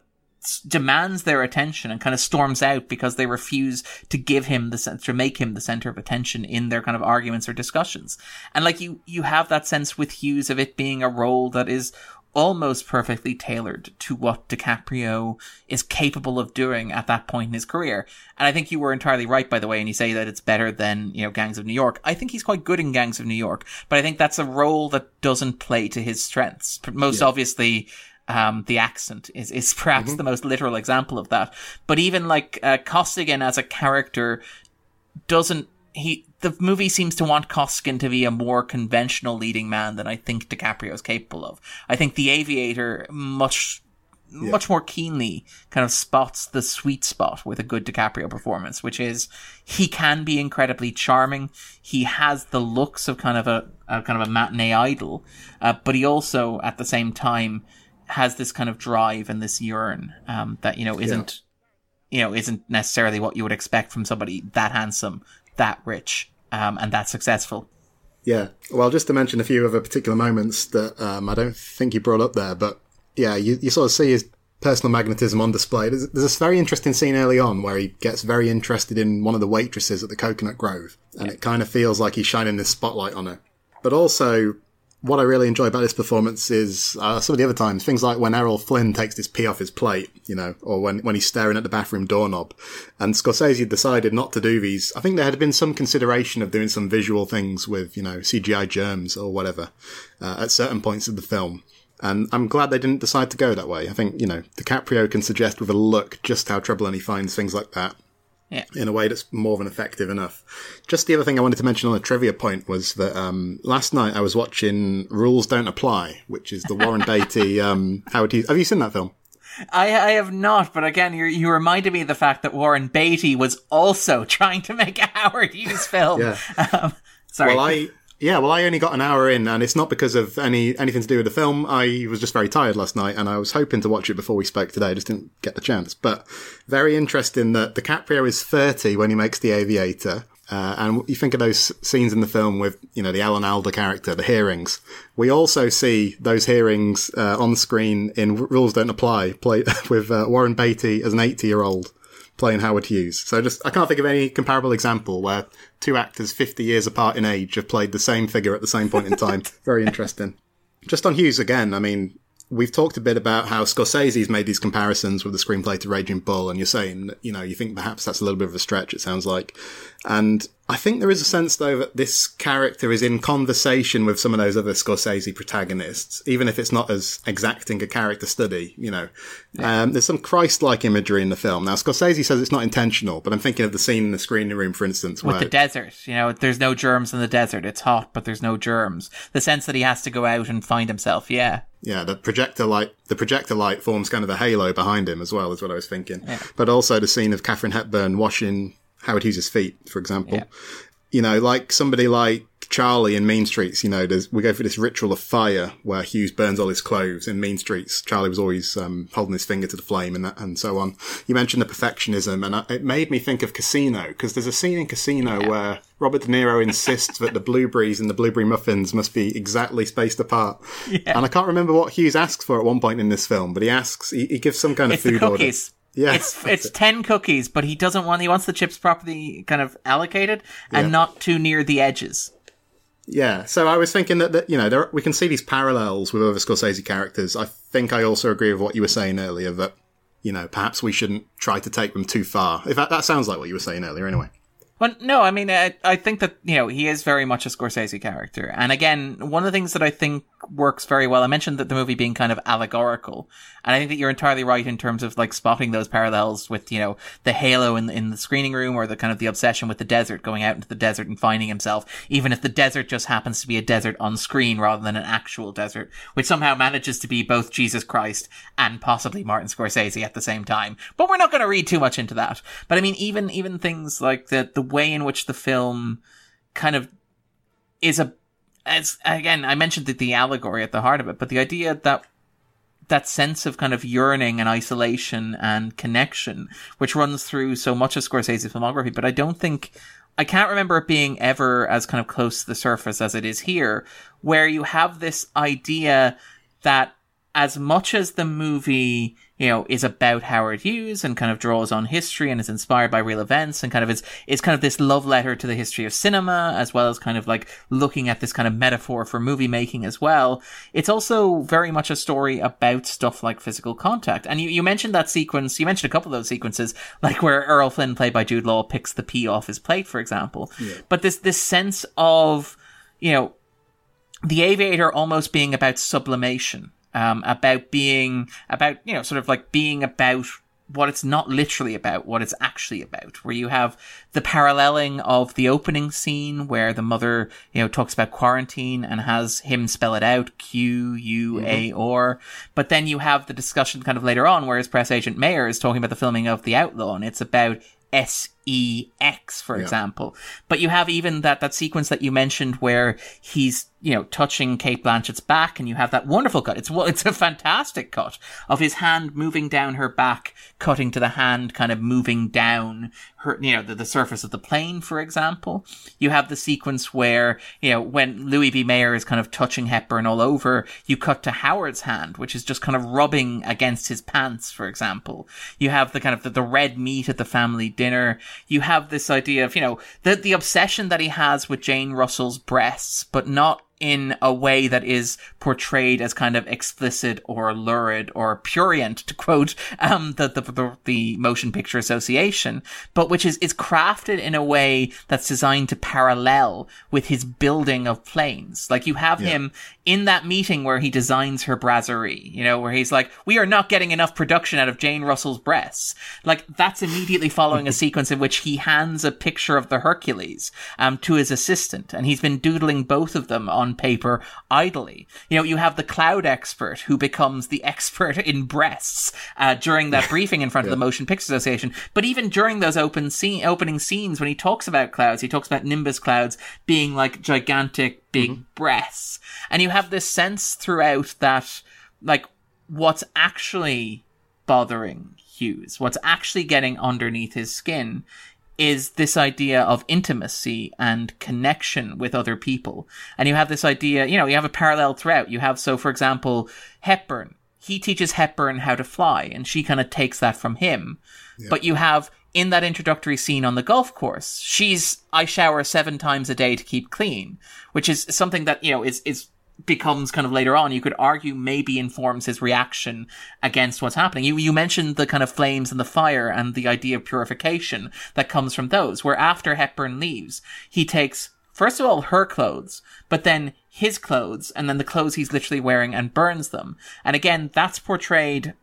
demands their attention and kind of storms out because they refuse to give him to make him the center of attention in their kind of arguments or discussions. And like you have that sense with Hughes of it being a role that is almost perfectly tailored to what DiCaprio is capable of doing at that point in his career. And I think you were entirely right, by the way, and you say that it's better than, you know, Gangs of New York. I think he's quite good in Gangs of New York, but I think that's a role that doesn't play to his strengths. Most obviously, the accent is perhaps the most literal example of that. But even like Costigan as a character the movie seems to want Costigan to be a more conventional leading man than I think DiCaprio is capable of. I think The Aviator much more keenly kind of spots the sweet spot with a good DiCaprio performance, which is he can be incredibly charming. He has the looks of kind of a matinee idol, but he also at the same time has this kind of drive and this yearn that, you know, isn't necessarily what you would expect from somebody that handsome, that rich, and that successful. Yeah. Well, just to mention a few other particular moments that I don't think you brought up there, but yeah, you sort of see his personal magnetism on display. There's this very interesting scene early on where he gets very interested in one of the waitresses at the Coconut Grove, and it kind of feels like he's shining this spotlight on her. But also, what I really enjoy about this performance is some of the other times, things like when Errol Flynn takes his pee off his plate, you know, or when he's staring at the bathroom doorknob. And Scorsese decided not to do these. I think there had been some consideration of doing some visual things with, you know, CGI germs or whatever at certain points of the film. And I'm glad they didn't decide to go that way. I think, you know, DiCaprio can suggest with a look just how troubling he finds things like that. Yeah. In a way that's more than effective enough. Just the other thing I wanted to mention on a trivia point was that last night I was watching Rules Don't Apply, which is the Warren Beatty Howard Hughes. Have you seen that film? I have not, but again, you reminded me of the fact that Warren Beatty was also trying to make a Howard Hughes film. Sorry. Well, I only got an hour in, and it's not because of anything to do with the film. I was just very tired last night, and I was hoping to watch it before we spoke today. I just didn't get the chance. But very interesting that DiCaprio is 30 when he makes The Aviator. And you think of those scenes in the film with, you know, the Alan Alda character, the hearings. We also see those hearings on screen in Rules Don't Apply, with Warren Beatty as an 80-year-old. Playing Howard Hughes. So I can't think of any comparable example where two actors 50 years apart in age have played the same figure at the same point in time. Very interesting. Just on Hughes again, I mean, we've talked a bit about how Scorsese's made these comparisons with the screenplay to Raging Bull, and you're saying, you know, you think perhaps that's a little bit of a stretch, it sounds like. And I think there is a sense, though, that this character is in conversation with some of those other Scorsese protagonists, even if it's not as exacting a character study, you know. Yeah. There's some Christ-like imagery in the film. Now, Scorsese says it's not intentional, but I'm thinking of the scene in the screening room, for instance. With the desert, you know, there's no germs in the desert. It's hot, but there's no germs. The sense that he has to go out and find himself, yeah. Yeah, the projector light forms kind of a halo behind him as well, is what I was thinking. Yeah. But also the scene of Katharine Hepburn washing Howard Hughes' feet, for example. Yeah. You know, like somebody like Charlie in Mean Streets, you know, we go through this ritual of fire where Hughes burns all his clothes. In Mean Streets, Charlie was always holding his finger to the flame and so on. You mentioned the perfectionism, and it made me think of Casino, because there's a scene in Casino where Robert De Niro insists that the blueberries and the blueberry muffins must be exactly spaced apart. Yeah. And I can't remember what Hughes asks for at one point in this film, but he gives some kind of food order. Yeah, it's 10 cookies, but he wants the chips properly kind of allocated and not too near the edges. Yeah, so I was thinking that you know, we can see these parallels with other Scorsese characters. I think I also agree with what you were saying earlier, that, you know, perhaps we shouldn't try to take them too far. In fact, that sounds like what you were saying earlier anyway. Well, no, I mean, I think that, you know, he is very much a Scorsese character. And again, one of the things that I think works very well, I mentioned that the movie being kind of allegorical. And I think that you're entirely right in terms of, like, spotting those parallels with, you know, the halo in the screening room, or the kind of the obsession with the desert, going out into the desert and finding himself, even if the desert just happens to be a desert on screen rather than an actual desert, which somehow manages to be both Jesus Christ and possibly Martin Scorsese at the same time. But we're not going to read too much into that. But I mean, even things like the way in which the film kind of is again, I mentioned the allegory at the heart of it, but the idea that sense of kind of yearning and isolation and connection, which runs through so much of Scorsese's filmography, but I can't remember it being ever as kind of close to the surface as it is here, where you have this idea that as much as the movie, you know, is about Howard Hughes and kind of draws on history and is inspired by real events and kind of is kind of this love letter to the history of cinema, as well as kind of like looking at this kind of metaphor for movie making as well, it's also very much a story about stuff like physical contact. And you mentioned that sequence, you mentioned a couple of those sequences, like where Errol Flynn, played by Jude Law, picks the pea off his plate, for example. Yeah. But this sense of, you know, The Aviator almost being about sublimation. About, you know, sort of like being about what it's not literally about, what it's actually about, where you have the paralleling of the opening scene where the mother, you know, talks about quarantine and has him spell it out, Q-U-A-R. But then you have the discussion kind of later on where his press agent Meyer is talking about the filming of The Outlaw, and it's about S-E-X, for example. But you have even that sequence that you mentioned where he's, you know, touching Cate Blanchett's back, and you have that wonderful cut. It's a fantastic cut of his hand moving down her back, cutting to the hand kind of moving down her, you know, the surface of the plane, for example. You have the sequence where, you know, when Louis B. Meyer is kind of touching Hepburn all over, you cut to Howard's hand, which is just kind of rubbing against his pants, for example. You have the kind of the red meat at the family dinner. You have this idea of, you know, the obsession that he has with Jane Russell's breasts, but not in a way that is portrayed as kind of explicit or lurid or prurient, to quote the Motion Picture Association, but which is crafted in a way that's designed to parallel with his building of planes. Like, you have him in that meeting where he designs her brasserie, you know, where he's like, we are not getting enough production out of Jane Russell's breasts. Like, that's immediately following a sequence in which he hands a picture of the Hercules to his assistant, and he's been doodling both of them on paper idly. You know, you have the cloud expert who becomes the expert in breasts during that briefing in front of the Motion Picture Association. But even during those opening scenes, when he talks about clouds, he talks about nimbus clouds being like gigantic, big breasts. And you have this sense throughout that, like, what's actually bothering Hughes, what's actually getting underneath his skin, is this idea of intimacy and connection with other people. And you have this idea, you know, you have a parallel throughout. You have, so for example, Hepburn. He teaches Hepburn how to fly, and she kind of takes that from him. Yeah. But you have, in that introductory scene on the golf course, I shower 7 times a day to keep clean, which is something that, you know, is becomes kind of later on, you could argue, maybe informs his reaction against what's happening. You mentioned the kind of flames and the fire and the idea of purification that comes from those, where after Hepburn leaves, he takes, first of all, her clothes, but then his clothes, and then the clothes he's literally wearing, and burns them. And again, that's portrayed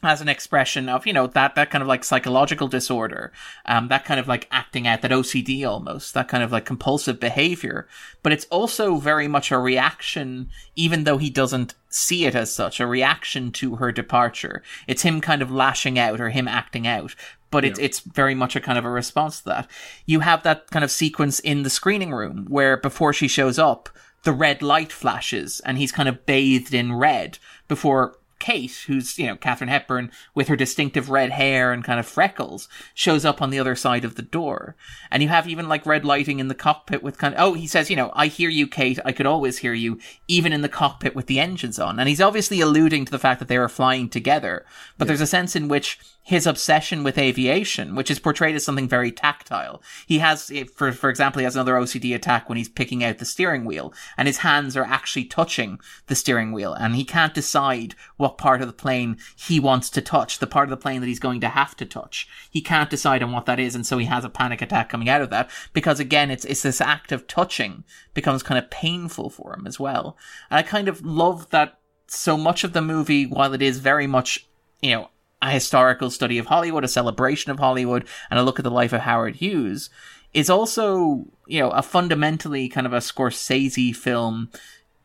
as an expression of, you know, that kind of like psychological disorder, that kind of like acting out, that OCD almost, that kind of like compulsive behavior. But it's also very much a reaction, even though he doesn't see it as such, a reaction to her departure. It's him kind of lashing out, or him acting out. But it's very much a kind of a response to that. You have that kind of sequence in the screening room where, before she shows up, the red light flashes and he's kind of bathed in red before Kate, who's, you know, Katharine Hepburn with her distinctive red hair and kind of freckles, shows up on the other side of the door. And you have even like red lighting in the cockpit with kind of, oh, he says, you know, I hear you, Kate. I could always hear you, even in the cockpit with the engines on. And he's obviously alluding to the fact that they were flying together. But there's a sense in which his obsession with aviation, which is portrayed as something very tactile. He has, for example, he has another OCD attack when he's picking out the steering wheel and his hands are actually touching the steering wheel and he can't decide what part of the plane he wants to touch, the part of the plane that he's going to have to touch. He can't decide on what that is, and so he has a panic attack coming out of that because, again, it's this act of touching becomes kind of painful for him as well. And I kind of love that so much of the movie, while it is very much, you know, a historical study of Hollywood, a celebration of Hollywood, and a look at the life of Howard Hughes, is also, you know, a fundamentally kind of a Scorsese film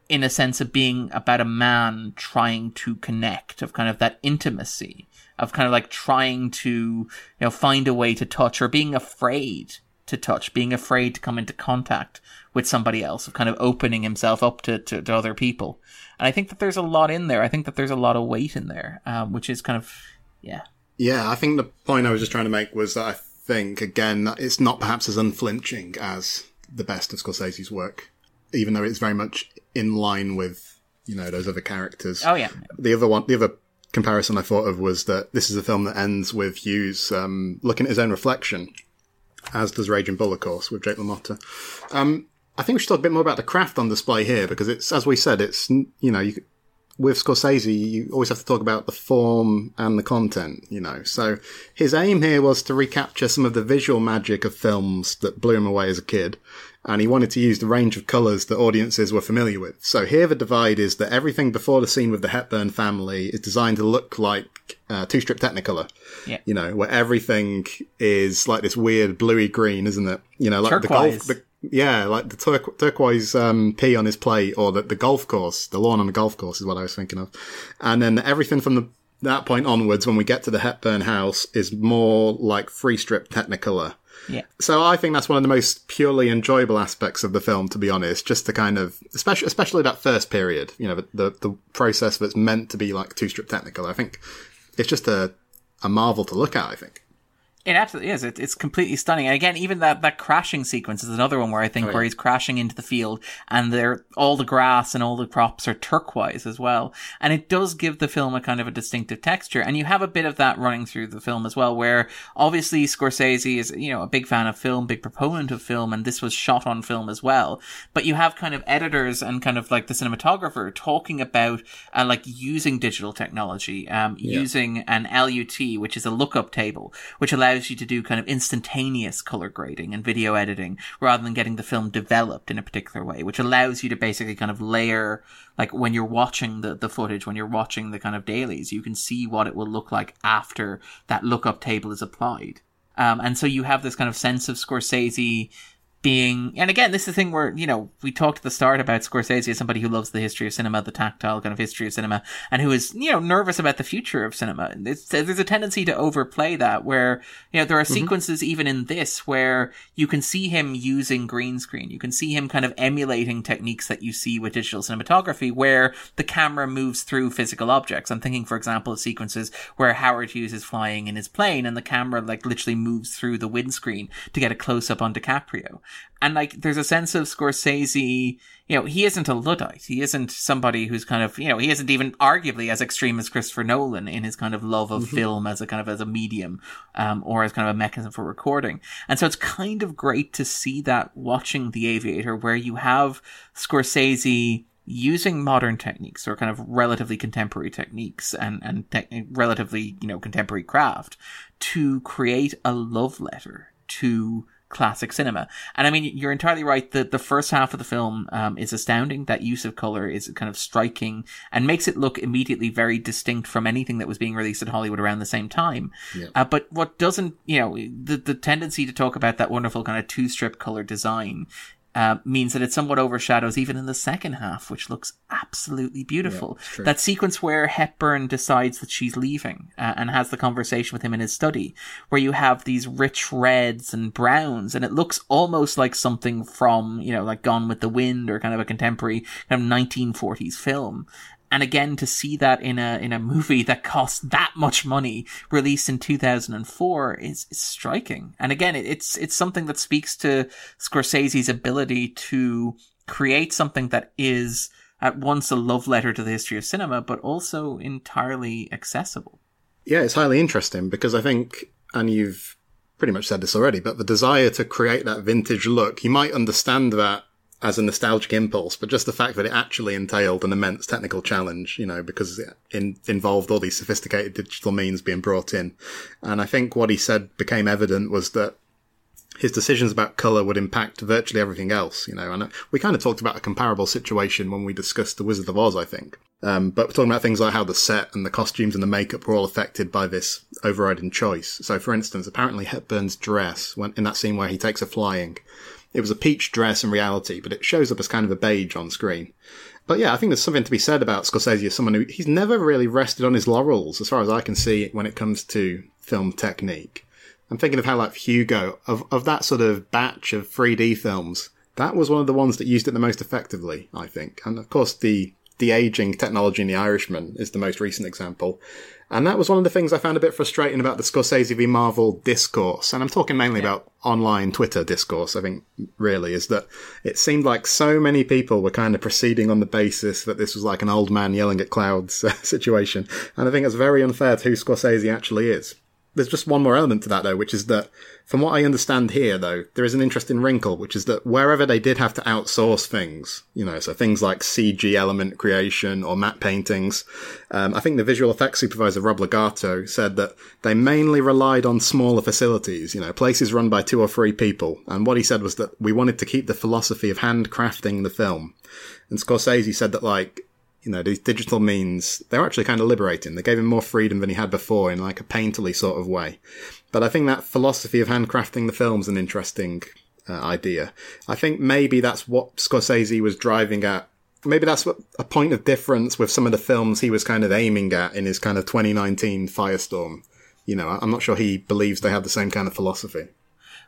in a sense of being about a man trying to connect, of kind of that intimacy, of kind of like trying to, you know, find a way to touch or being afraid to touch, being afraid to come into contact with somebody else, of kind of opening himself up to other people. And I think that there's a lot in there. I think that there's a lot of weight in there, which is kind of... Yeah, I think the point I was just trying to make was that I think, again, that it's not perhaps as unflinching as the best of Scorsese's work, even though it's very much in line with, you know, those other characters. Oh, yeah. The other comparison I thought of was that this is a film that ends with Hughes looking at his own reflection, as does Raging Bull, of course, with Jake LaMotta. I think we should talk a bit more about the craft on display here, because it's, as we said, it's, you know... With Scorsese, you always have to talk about the form and the content, you know. So his aim here was to recapture some of the visual magic of films that blew him away as a kid, and he wanted to use the range of colours that audiences were familiar with. So here the divide is that everything before the scene with the Hepburn family is designed to look like two-strip Technicolor, you know, where everything is like this weird bluey-green, isn't it? You know, like turquoise. Like the turquoise pea on his plate, or the golf course, the lawn on the golf course is what I was thinking of. And then everything from that point onwards, when we get to the Hepburn house, is more like three-strip Technicolor. Yeah. So I think that's one of the most purely enjoyable aspects of the film, to be honest, just to kind of, especially that first period, you know, the process that's meant to be like two-strip Technicolor. I think it's just a marvel to look at, I think. It absolutely is. It's completely stunning. And again, even that crashing sequence is another one where I think where he's crashing into the field and all the grass and all the crops are turquoise as well. And it does give the film a kind of a distinctive texture. And you have a bit of that running through the film as well, where obviously Scorsese is, you know, a big fan of film, big proponent of film, and this was shot on film as well. But you have kind of editors and kind of like the cinematographer talking about like using digital technology, using an LUT, which is a lookup table, which allows you to do kind of instantaneous color grading and video editing rather than getting the film developed in a particular way, which allows you to basically kind of layer, like when you're watching the footage, when you're watching the kind of dailies, you can see what it will look like after that lookup table is applied. And so you have this kind of sense of Scorsese being, and again, this is the thing where, you know, we talked at the start about Scorsese as somebody who loves the history of cinema, the tactile kind of history of cinema, and who is, you know, nervous about the future of cinema. There's a tendency to overplay that, where, you know, there are sequences even in this where you can see him using green screen. You can see him kind of emulating techniques that you see with digital cinematography, where the camera moves through physical objects. I'm thinking, for example, of sequences where Howard Hughes is flying in his plane and the camera like literally moves through the windscreen to get a close up on DiCaprio. And like, there's a sense of Scorsese, you know, he isn't a Luddite. He isn't somebody who's kind of, you know, he isn't even arguably as extreme as Christopher Nolan in his kind of love of film as a kind of, as a medium, or as kind of a mechanism for recording. And so it's kind of great to see that watching The Aviator, where you have Scorsese using modern techniques or kind of relatively contemporary techniques and relatively, you know, contemporary craft to create a love letter to classic cinema. And I mean, you're entirely right that the first half of the film is astounding. That use of color is kind of striking and makes it look immediately very distinct from anything that was being released in Hollywood around the same time. But what doesn't, you know, the tendency to talk about that wonderful kind of two-strip color design means that it somewhat overshadows even in the second half, which looks absolutely beautiful. Yeah, that sequence where Hepburn decides that she's leaving and has the conversation with him in his study, where you have these rich reds and browns, and it looks almost like something from, you know, like Gone with the Wind or kind of a contemporary kind of 1940s film. And again, to see that in a movie that cost that much money, released in 2004, is striking. And again, it's something that speaks to Scorsese's ability to create something that is at once a love letter to the history of cinema, but also entirely accessible. Yeah, it's highly interesting because I think, and you've pretty much said this already, but the desire to create that vintage look, you might understand that as a nostalgic impulse, but just the fact that it actually entailed an immense technical challenge, you know, because it involved all these sophisticated digital means being brought in. And I think what he said became evident was that his decisions about colour would impact virtually everything else, you know. And we kind of talked about a comparable situation when we discussed The Wizard of Oz, I think. But we're talking about things like how the set and the costumes and the makeup were all affected by this overriding choice. So, for instance, apparently Hepburn's dress, when in that scene where he takes her flying, it was a peach dress in reality, but it shows up as kind of a beige on screen. But yeah, I think there's something to be said about Scorsese as someone who, he's never really rested on his laurels, as far as I can see, when it comes to film technique. I'm thinking of how, like, Hugo, of that sort of batch of 3D films, that was one of the ones that used it the most effectively, I think. And of course, the de-aging technology in The Irishman is the most recent example. And that was one of the things I found a bit frustrating about the Scorsese v. Marvel discourse. And I'm talking mainly about online Twitter discourse, I think, really, is that it seemed like so many people were kind of proceeding on the basis that this was like an old man yelling at clouds situation. And I think it's very unfair to who Scorsese actually is. There's just one more element to that, though, which is that, from what I understand here, though, there is an interesting wrinkle, which is that wherever they did have to outsource things, you know, so things like CG element creation or matte paintings, I think the visual effects supervisor, Rob Legato, said that they mainly relied on smaller facilities, you know, places run by 2 or 3 people. And what he said was that we wanted to keep the philosophy of handcrafting the film. And Scorsese said that, like, you know, these digital means, they were actually kind of liberating. They gave him more freedom than he had before in like a painterly sort of way. But I think that philosophy of handcrafting the film's an interesting idea. I think maybe that's what Scorsese was driving at. Maybe that's what, a point of difference with some of the films he was kind of aiming at in his kind of 2019 Firestorm. You know, I'm not sure he believes they have the same kind of philosophy.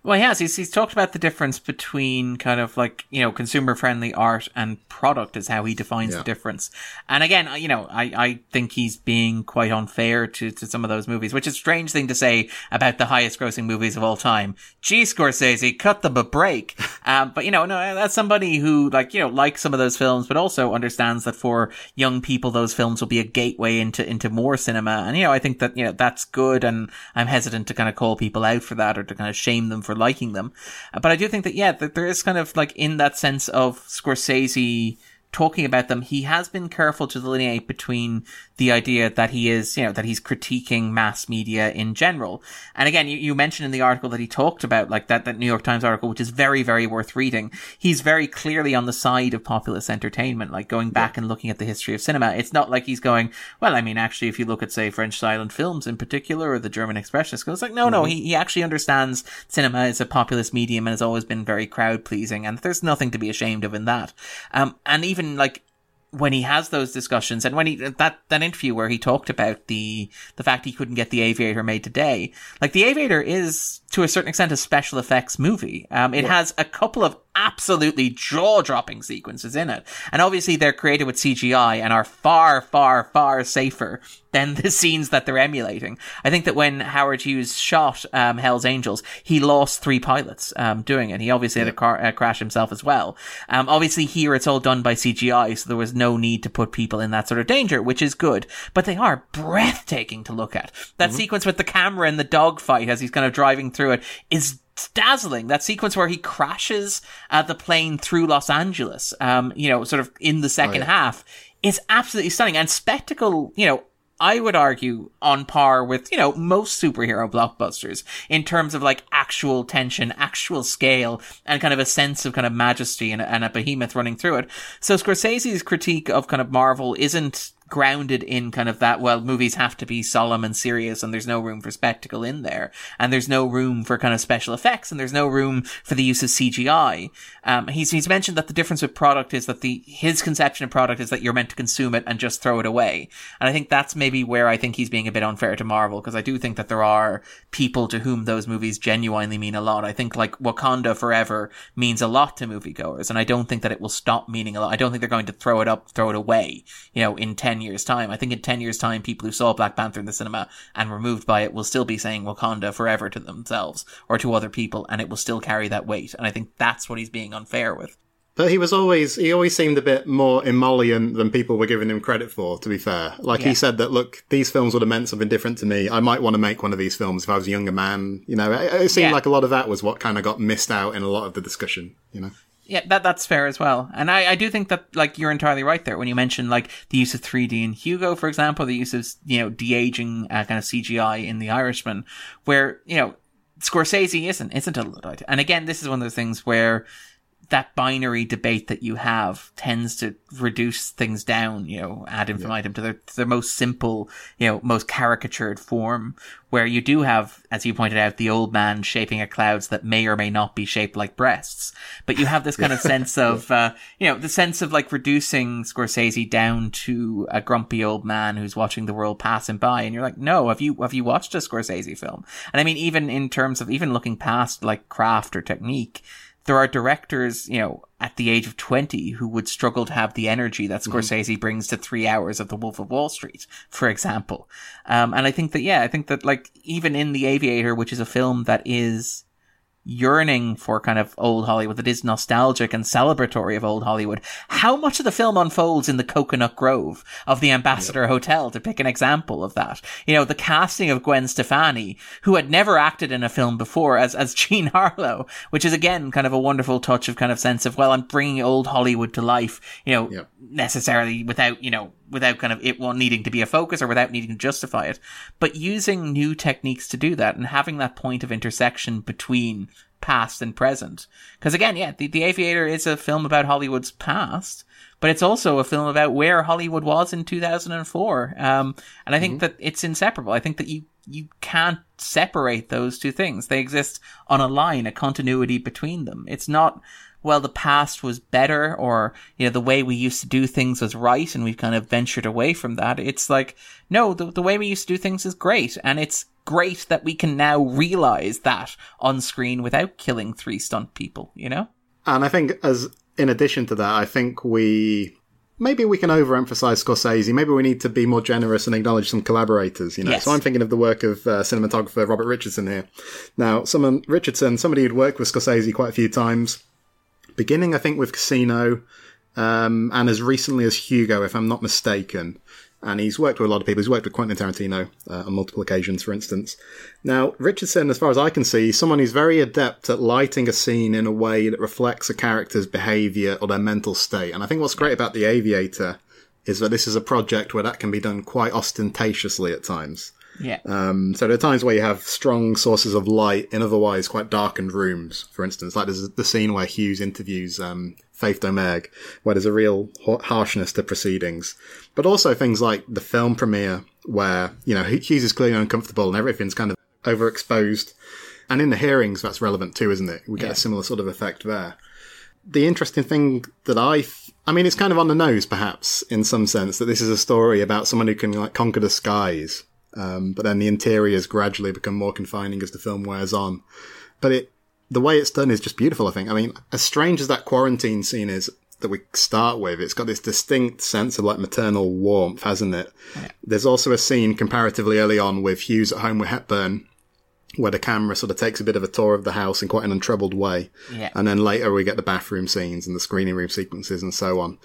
Well, he has. He's talked about the difference between kind of like, you know, consumer-friendly art and product is how he defines the difference. And again, you know, I think he's being quite unfair to some of those movies, which is a strange thing to say about the highest-grossing movies of all time. Gee, Scorsese, cut them a break. But, you know, no, that's somebody who, like, you know, likes some of those films, but also understands that for young people, those films will be a gateway into more cinema. And, you know, I think that, you know, that's good, and I'm hesitant to kind of call people out for that or to kind of shame them for liking them. But I do think that, yeah, that there is kind of like, in that sense of Scorsese talking about them, he has been careful to delineate between the idea that he is, you know, that he's critiquing mass media in general. And again, you mentioned in the article that he talked about, like that New York Times article, which is very, very worth reading. He's very clearly on the side of populist entertainment, like going back and looking at the history of cinema. It's not like he's going, well, I mean, actually, if you look at, say, French silent films in particular, or the German expressionist school, it's like, no, he actually understands cinema is a populist medium and has always been very crowd pleasing. And there's nothing to be ashamed of in that. And even like when he has those discussions, and when he that interview where he talked about the fact he couldn't get The Aviator made today, like The Aviator is to a certain extent a special effects movie. It has a couple of absolutely jaw-dropping sequences in it, and obviously they're created with CGI and are far, far, far safer than the scenes that they're emulating. I think that when Howard Hughes shot Hell's Angels, he lost 3 pilots doing it. He obviously had a crash himself as well. Obviously here it's all done by CGI, so there was no need to put people in that sort of danger, which is good. But they are breathtaking to look at. That sequence with the camera and the dogfight as he's kind of driving through it is dazzling. That sequence where he crashes the plane through Los Angeles, you know, sort of in the second half, is absolutely stunning. And spectacle, you know, I would argue on par with, you know, most superhero blockbusters in terms of like actual tension, actual scale, and kind of a sense of kind of majesty and a behemoth running through it. So Scorsese's critique of kind of Marvel isn't grounded in kind of that, well, movies have to be solemn and serious and there's no room for spectacle in there, and there's no room for kind of special effects, and there's no room for the use of CGI. He's mentioned that the difference with product is that his conception of product is that you're meant to consume it and just throw it away. And I think that's maybe where I think he's being a bit unfair to Marvel, because I do think that there are people to whom those movies genuinely mean a lot. I think like Wakanda Forever means a lot to moviegoers, and I don't think that it will stop meaning a lot. I don't think they're going to throw it away, you know, in 10 10 years' time. I think in 10 years' time, people who saw Black Panther in the cinema and were moved by it will still be saying Wakanda forever to themselves or to other people, and it will still carry that weight. And I think that's what he's being unfair with. But he always seemed a bit more emollient than people were giving him credit for, to be fair. He said that, look, these films would have meant something different to me. I might want to make one of these films if I was a younger man. You know, it seemed like a lot of that was what kind of got missed out in a lot of the discussion, you know? Yeah, that's fair as well. And I do think that, like, you're entirely right there when you mention, like, the use of 3D in Hugo, for example, the use of, you know, de-aging kind of CGI in The Irishman, where, you know, Scorsese isn't a Luddite. And again, this is one of those things where that binary debate that you have tends to reduce things down, you know, ad infinitum to their most simple, you know, most caricatured form, where you do have, as you pointed out, the old man shaping at clouds that may or may not be shaped like breasts. But you have this kind of sense of, you know, the sense of, like, reducing Scorsese down to a grumpy old man who's watching the world pass him by. And you're like, no, have you watched a Scorsese film? And I mean, even in terms of even looking past, like, craft or technique, there are directors, you know, at the age of 20 who would struggle to have the energy that Scorsese brings to 3 hours of The Wolf of Wall Street, for example. And I think that like, even in The Aviator, which is a film that is yearning for kind of old Hollywood, that is nostalgic and celebratory of old Hollywood, how much of the film unfolds in the coconut grove of the Ambassador Hotel, to pick an example of that. You know, the casting of Gwen Stefani, who had never acted in a film before, as Jean Harlow, which is again kind of a wonderful touch of kind of sense of, well, I'm bringing old Hollywood to life, you know, necessarily without, you know, without kind of it needing to be a focus or without needing to justify it, but using new techniques to do that and having that point of intersection between past and present. Because again, The Aviator is a film about Hollywood's past, but it's also a film about where Hollywood was in 2004. And I think that it's inseparable. I think that you can't separate those two things. They exist on a line, a continuity between them. It's not, well, the past was better, or, you know, the way we used to do things was right and we've kind of ventured away from that. It's like, no, the way we used to do things is great. And it's great that we can now realize that on screen without killing three stunt people, you know? And I think, as in addition to that, I think maybe we can overemphasize Scorsese. Maybe we need to be more generous and acknowledge some collaborators, you know. Yes. So I'm thinking of the work of cinematographer Robert Richardson here. Now, somebody who'd worked with Scorsese quite a few times, beginning, I think, with Casino, and as recently as Hugo, if I'm not mistaken. And he's worked with a lot of people. He's worked with Quentin Tarantino on multiple occasions, for instance. Now, Richardson, as far as I can see, is someone who's very adept at lighting a scene in a way that reflects a character's behaviour or their mental state. And I think what's great about The Aviator is that this is a project where that can be done quite ostentatiously at times. Yeah. So there are times where you have strong sources of light in otherwise quite darkened rooms, for instance. Like there's the scene where Hughes interviews Faith Domergue, where there's a real harshness to proceedings. But also things like the film premiere where, you know, Hughes is clearly uncomfortable and everything's kind of overexposed. And in the hearings, that's relevant too, isn't it? We get a similar sort of effect there. The interesting thing that I mean, it's kind of on the nose, perhaps, in some sense, that this is a story about someone who can, like, conquer the skies. But then the interiors gradually become more confining as the film wears on. But the way it's done is just beautiful, I think. I mean, as strange as that quarantine scene is that we start with, it's got this distinct sense of, like, maternal warmth, hasn't it? Yeah. There's also a scene comparatively early on with Hughes at home with Hepburn, where the camera sort of takes a bit of a tour of the house in quite an untroubled way. Yeah. And then later we get the bathroom scenes and the screening room sequences and so on.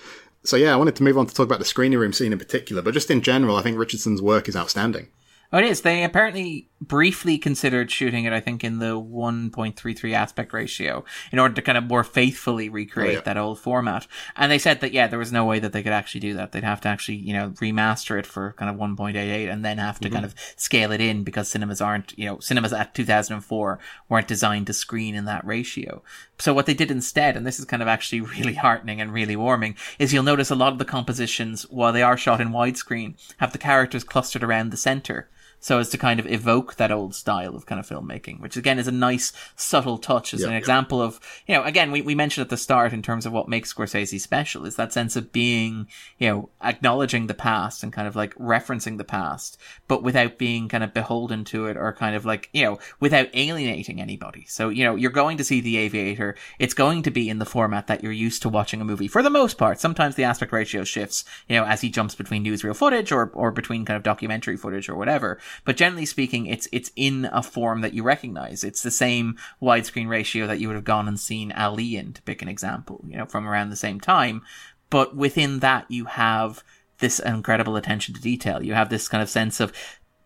So, I wanted to move on to talk about the screening room scene in particular, but just in general, I think Richardson's work is outstanding. Oh, it is. They apparently briefly considered shooting it, I think, in the 1.33 aspect ratio in order to kind of more faithfully recreate that old format. And they said that, there was no way that they could actually do that. They'd have to actually, you know, remaster it for kind of 1.88 and then have to kind of scale it in because cinemas at 2004 weren't designed to screen in that ratio. So what they did instead, and this is kind of actually really heartening and really warming, is you'll notice a lot of the compositions, while they are shot in widescreen, have the characters clustered around the center, so as to kind of evoke that old style of kind of filmmaking, which again is a nice subtle touch as an example of, you know, again, we mentioned at the start in terms of what makes Scorsese special is that sense of being, you know, acknowledging the past and kind of like referencing the past, but without being kind of beholden to it or kind of like, you know, without alienating anybody. So, you know, you're going to see The Aviator. It's going to be in the format that you're used to watching a movie for the most part. Sometimes the aspect ratio shifts, you know, as he jumps between newsreel footage or between kind of documentary footage or whatever. But generally speaking, it's in a form that you recognize. It's the same widescreen ratio that you would have gone and seen Ali in, to pick an example, you know, from around the same time. But within that, you have this incredible attention to detail. You have this kind of sense of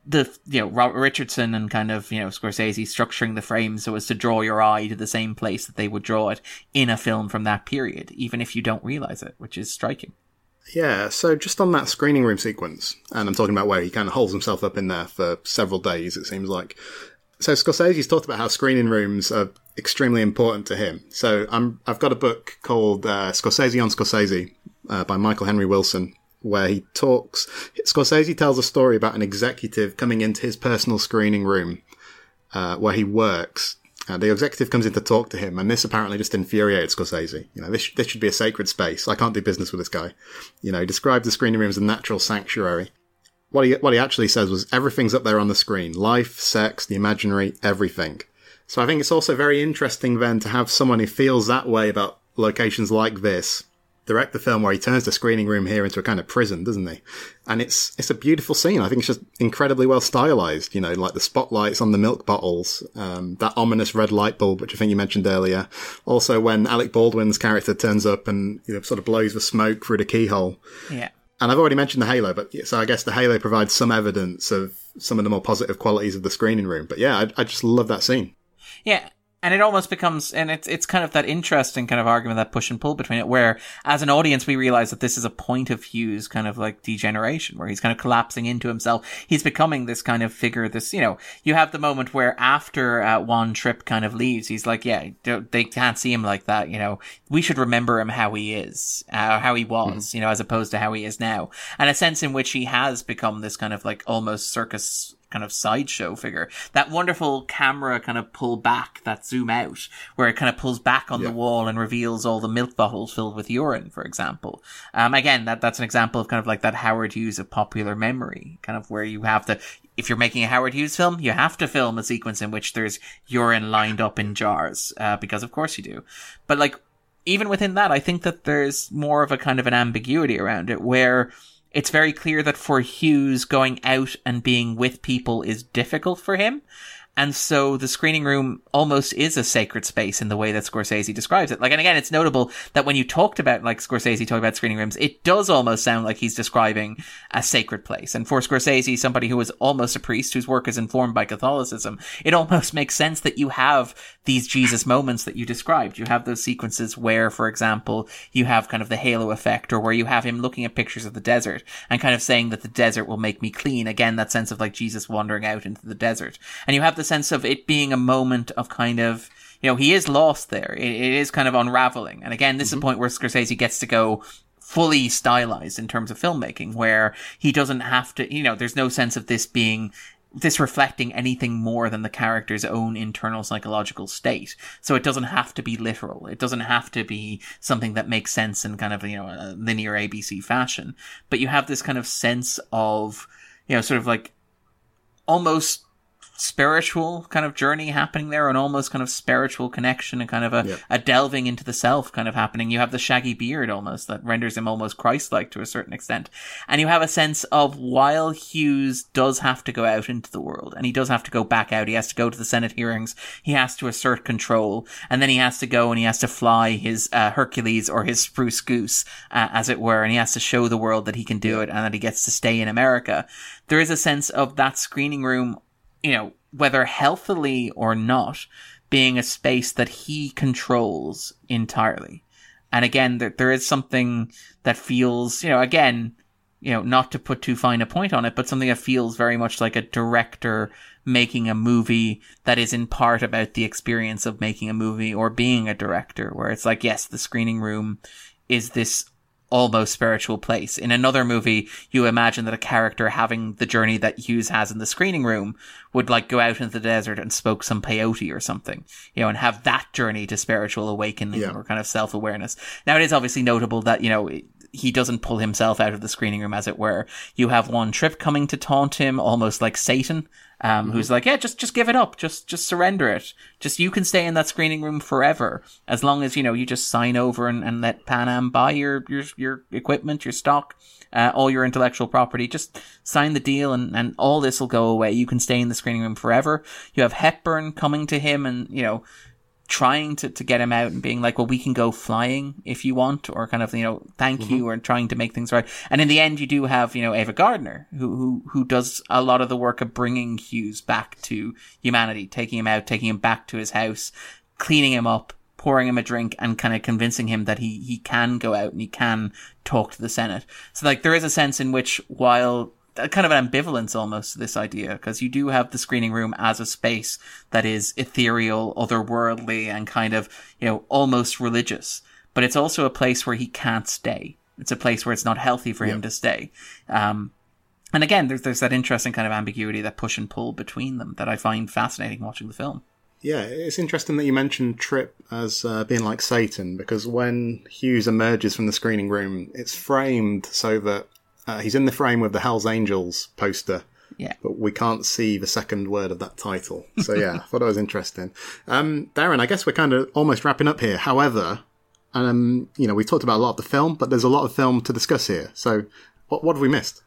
the, you know, Robert Richardson and kind of, you know, Scorsese structuring the frame so as to draw your eye to the same place that they would draw it in a film from that period, even if you don't realize it, which is striking. Yeah, so just on that screening room sequence, and I'm talking about where he kind of holds himself up in there for several days, it seems like. So Scorsese's talked about how screening rooms are extremely important to him. So I've got a book called Scorsese on Scorsese by Michael Henry Wilson, where he talks... Scorsese tells a story about an executive coming into his personal screening room where he works. The executive comes in to talk to him, and this apparently just infuriated Scorsese. You know, this should be a sacred space. I can't do business with this guy. You know, he described the screening room as a natural sanctuary. What he actually says was everything's up there on the screen. Life, sex, the imaginary, everything. So I think it's also very interesting then to have someone who feels that way about locations like this direct the film, where he turns the screening room here into a kind of prison, doesn't he? And it's a beautiful scene. I think it's just incredibly well stylized, you know, like the spotlights on the milk bottles, that ominous red light bulb, which I think you mentioned earlier. Also when Alec Baldwin's character turns up and, you know, sort of blows the smoke through the keyhole. Yeah. And I've already mentioned the halo, but so I guess the halo provides some evidence of some of the more positive qualities of the screening room. But yeah, I just love that scene. Yeah. And it almost becomes, and it's kind of that interesting kind of argument, that push and pull between it, where as an audience, we realize that this is a point of Hughes kind of like degeneration, where he's kind of collapsing into himself. He's becoming this kind of figure, this, you know, you have the moment where after Juan Tripp kind of leaves, he's like, yeah, they can't see him like that. You know, we should remember him how he is, how he was, you know, as opposed to how he is now. And a sense in which he has become this kind of like almost circus kind of sideshow figure, that wonderful camera kind of pull back, that zoom out, where it kind of pulls back on the wall and reveals all the milk bottles filled with urine, for example. Again, that's an example of kind of like that Howard Hughes of popular memory, kind of where you have the, if you're making a Howard Hughes film, you have to film a sequence in which there's urine lined up in jars, because of course you do. But like, even within that, I think that there's more of a kind of an ambiguity around it, where it's very clear that for Hughes, going out and being with people is difficult for him. And so the screening room almost is a sacred space in the way that Scorsese describes it. Like, and again, it's notable that when you talked about, like, Scorsese talking about screening rooms, it does almost sound like he's describing a sacred place. And for Scorsese, somebody who is almost a priest, whose work is informed by Catholicism, it almost makes sense that you have these Jesus moments that you described. You have those sequences where, for example, you have kind of the halo effect, or where you have him looking at pictures of the desert and kind of saying that the desert will make me clean. Again, that sense of, like, Jesus wandering out into the desert. And you have the sense of it being a moment of kind of, you know, he is lost there. It is kind of unraveling. And again, this is a point where Scorsese gets to go fully stylized in terms of filmmaking, where he doesn't have to, you know, there's no sense of this being, this reflecting anything more than the character's own internal psychological state. So it doesn't have to be literal. It doesn't have to be something that makes sense in kind of, you know, a linear ABC fashion. But you have this kind of sense of, you know, sort of like almost spiritual kind of journey happening there, and almost kind of spiritual connection, and kind of a delving into the self kind of happening. You have the shaggy beard almost that renders him almost Christ-like to a certain extent. And you have a sense of, while Hughes does have to go out into the world, and he does have to go back out, he has to go to the Senate hearings, he has to assert control, and then he has to go and he has to fly his Hercules, or his Spruce Goose, as it were, and he has to show the world that he can do it, and that he gets to stay in America. There is a sense of that screening room, you know, whether healthily or not, being a space that he controls entirely. And again, there is something that feels, you know, again, you know, not to put too fine a point on it, but something that feels very much like a director making a movie that is in part about the experience of making a movie or being a director, where it's like, yes, the screening room is this almost spiritual place. In another movie, you imagine that a character having the journey that Hughes has in the screening room would like go out into the desert and smoke some peyote or something, you know, and have that journey to spiritual awakening or kind of self-awareness. Now, it is obviously notable that, you know, he doesn't pull himself out of the screening room, as it were. You have one Trip coming to taunt him, almost like Satan, who's like, yeah, just give it up. Just surrender it. Just, you can stay in that screening room forever. As long as, you know, you just sign over and let Pan Am buy your equipment, your stock, all your intellectual property. Just sign the deal and all this will go away. You can stay in the screening room forever. You have Hepburn coming to him and, you know, trying to get him out and being like, well, we can go flying if you want, or kind of, you know, thank you, or trying to make things right. And in the end, you do have, you know, Ava Gardner, who does a lot of the work of bringing Hughes back to humanity, taking him out, taking him back to his house, cleaning him up, pouring him a drink, and kind of convincing him that he can go out and he can talk to the Senate. So, like, there is a sense in which, while kind of an ambivalence almost to this idea, because you do have the screening room as a space that is ethereal, otherworldly, and kind of, you know, almost religious, but it's also a place where he can't stay. It's a place where it's not healthy for him to stay. And again, there's that interesting kind of ambiguity, that push and pull between them, that I find fascinating watching the film. Yeah, it's interesting that you mentioned Tripp as being like Satan, because when Hughes emerges from the screening room, it's framed so that he's in the frame with the Hell's Angels poster, but we can't see the second word of that title. So yeah, I thought that was interesting. Darren, I guess we're kind of almost wrapping up here. However, you know, we talked about a lot of the film, but there's a lot of film to discuss here. So what have we missed?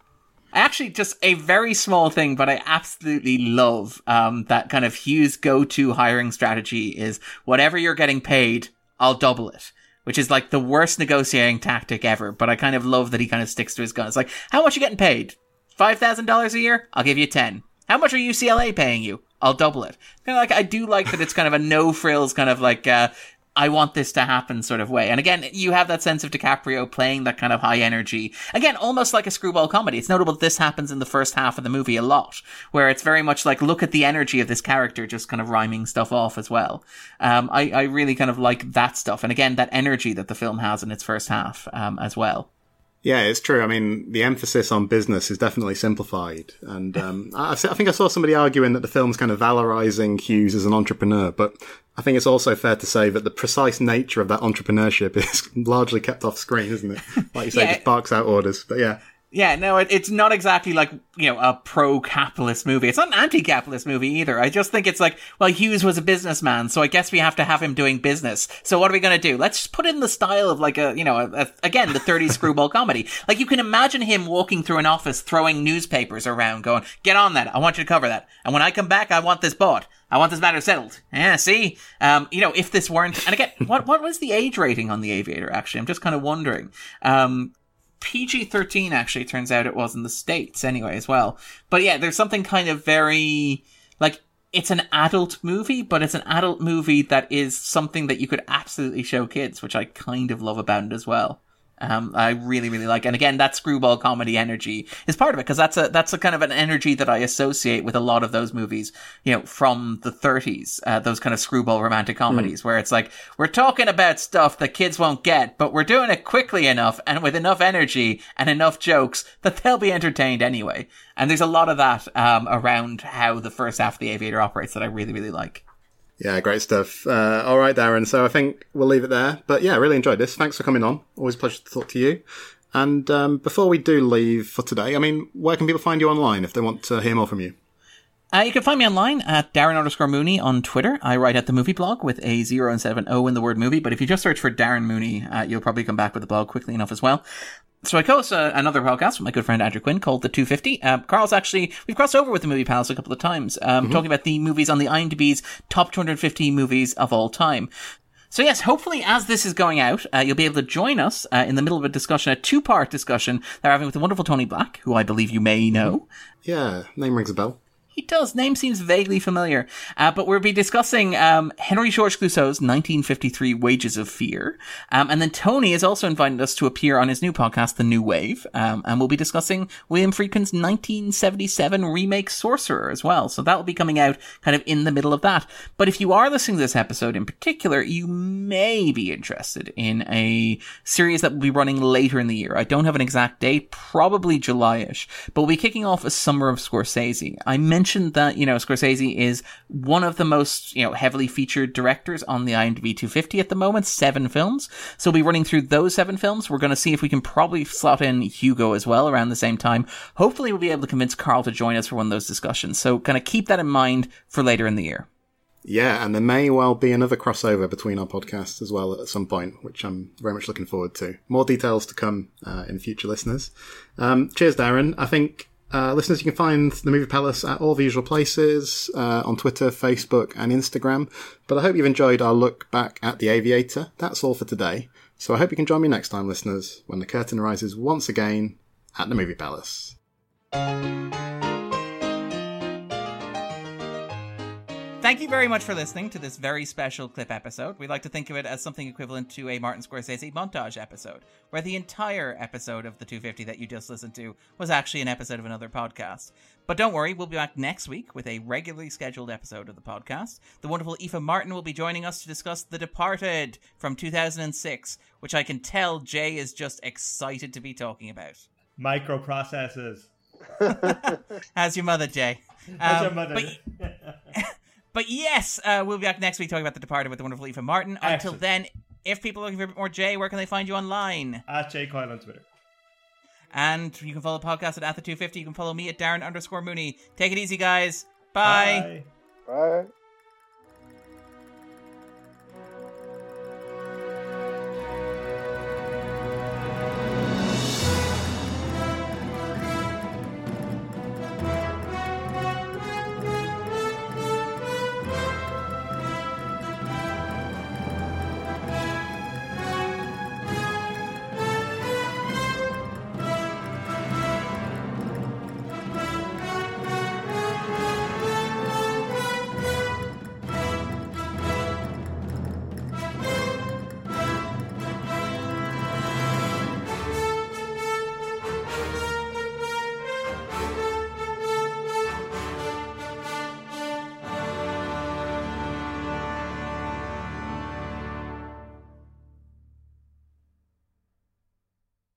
Actually, just a very small thing, but I absolutely love that kind of Hughes' go-to hiring strategy is, whatever you're getting paid, I'll double it. Which is like the worst negotiating tactic ever, but I kind of love that he kind of sticks to his guns. Like, how much are you getting paid? $5,000 a year? I'll give you 10. How much are UCLA paying you? I'll double it. Kind of like, I do like that it's kind of a no frills kind of like, I want this to happen sort of way. And again, you have that sense of DiCaprio playing that kind of high energy. Again, almost like a screwball comedy. It's notable that this happens in the first half of the movie a lot, where it's very much like, look at the energy of this character just kind of rhyming stuff off as well. I really kind of like that stuff. And again, that energy that the film has in its first half as well. Yeah, it's true. I mean, the emphasis on business is definitely simplified. And I think I saw somebody arguing that the film's kind of valorizing Hughes as an entrepreneur. But I think it's also fair to say that the precise nature of that entrepreneurship is largely kept off screen, isn't it? Like you say, just barks out orders. But yeah. Yeah, no, it's not exactly like, you know, a pro-capitalist movie. It's not an anti-capitalist movie either. I just think it's like, well, Hughes was a businessman, so I guess we have to have him doing business. So what are we going to do? Let's just put it in the style of like again, the 30s screwball comedy. Like, you can imagine him walking through an office, throwing newspapers around, going, get on that. I want you to cover that. And when I come back, I want this bought. I want this matter settled. Yeah, see? You know, if this weren't... And again, what was the age rating on The Aviator, actually? I'm just kind of wondering. PG-13, actually, turns out it was in the States anyway as well. But yeah, there's something kind of very, like, it's an adult movie, but it's an adult movie that is something that you could absolutely show kids, which I kind of love about it as well. I really, really like. And again, that screwball comedy energy is part of it, because that's a kind of an energy that I associate with a lot of those movies, you know, from the 30s, those kind of screwball romantic comedies where it's like, we're talking about stuff that kids won't get, but we're doing it quickly enough and with enough energy and enough jokes that they'll be entertained anyway. And there's a lot of that around how the first half of The Aviator operates that I really, really like. Yeah, great stuff. All right, Darren. So I think we'll leave it there. But yeah, I really enjoyed this. Thanks for coming on. Always a pleasure to talk to you. And before we do leave for today, I mean, where can people find you online if they want to hear more from you? You can find me online at Darren_Mooney on Twitter. I write at The Movie Blog with a 0 instead of an O in the word movie. But if you just search for Darren Mooney, you'll probably come back with the blog quickly enough as well. So I co-host another podcast with my good friend Andrew Quinn called The 250. Carl's actually, we've crossed over with The Movie Palace a couple of times, talking about the movies on the IMDb's top 250 movies of all time. So yes, hopefully as this is going out, you'll be able to join us in the middle of a discussion, a two-part discussion they're having with the wonderful Tony Black, who I believe you may know. Yeah, name rings a bell. He does. Name seems vaguely familiar. But we'll be discussing Henry Georges Clouseau's 1953 Wages of Fear. And then Tony has also invited us to appear on his new podcast, The New Wave. And we'll be discussing William Friedkin's 1977 remake Sorcerer as well. So that will be coming out kind of in the middle of that. But if you are listening to this episode in particular, you may be interested in a series that will be running later in the year. I don't have an exact date, probably July-ish. But we'll be kicking off a summer of Scorsese. I mentioned that, you know, Scorsese is one of the most, you know, heavily featured directors on the IMDb 250 at the moment, 7 films. So we'll be running through those 7 films. We're going to see if we can probably slot in Hugo as well around the same time. Hopefully we'll be able to convince Carl to join us for one of those discussions. So kind of keep that in mind for later in the year. Yeah, and there may well be another crossover between our podcasts as well at some point, which I'm very much looking forward to. More details to come in future, listeners. Cheers, Darren. I think... listeners, you can find The Movie Palace at all the usual places, on Twitter, Facebook, and Instagram. But I hope you've enjoyed our look back at The Aviator. That's all for today. So I hope you can join me next time, listeners, when the curtain rises once again at The Movie Palace. Thank you very much for listening to this very special clip episode. We like to think of it as something equivalent to a Martin Scorsese montage episode, where the entire episode of The 250 that you just listened to was actually an episode of another podcast. But don't worry, we'll be back next week with a regularly scheduled episode of the podcast. The wonderful Aoife Martin will be joining us to discuss The Departed from 2006, which I can tell Jay is just excited to be talking about. Microprocessors. How's your mother, Jay? How's your mother? But yes, we'll be back next week talking about The Departed with the wonderful Aoife Martin. Excellent. Until then, if people are looking for a bit more Jay, where can they find you online? At Jay Coyle on Twitter. And you can follow the podcast at the 250. You can follow me at Darren_Mooney. Take it easy, guys. Bye. Bye. Bye.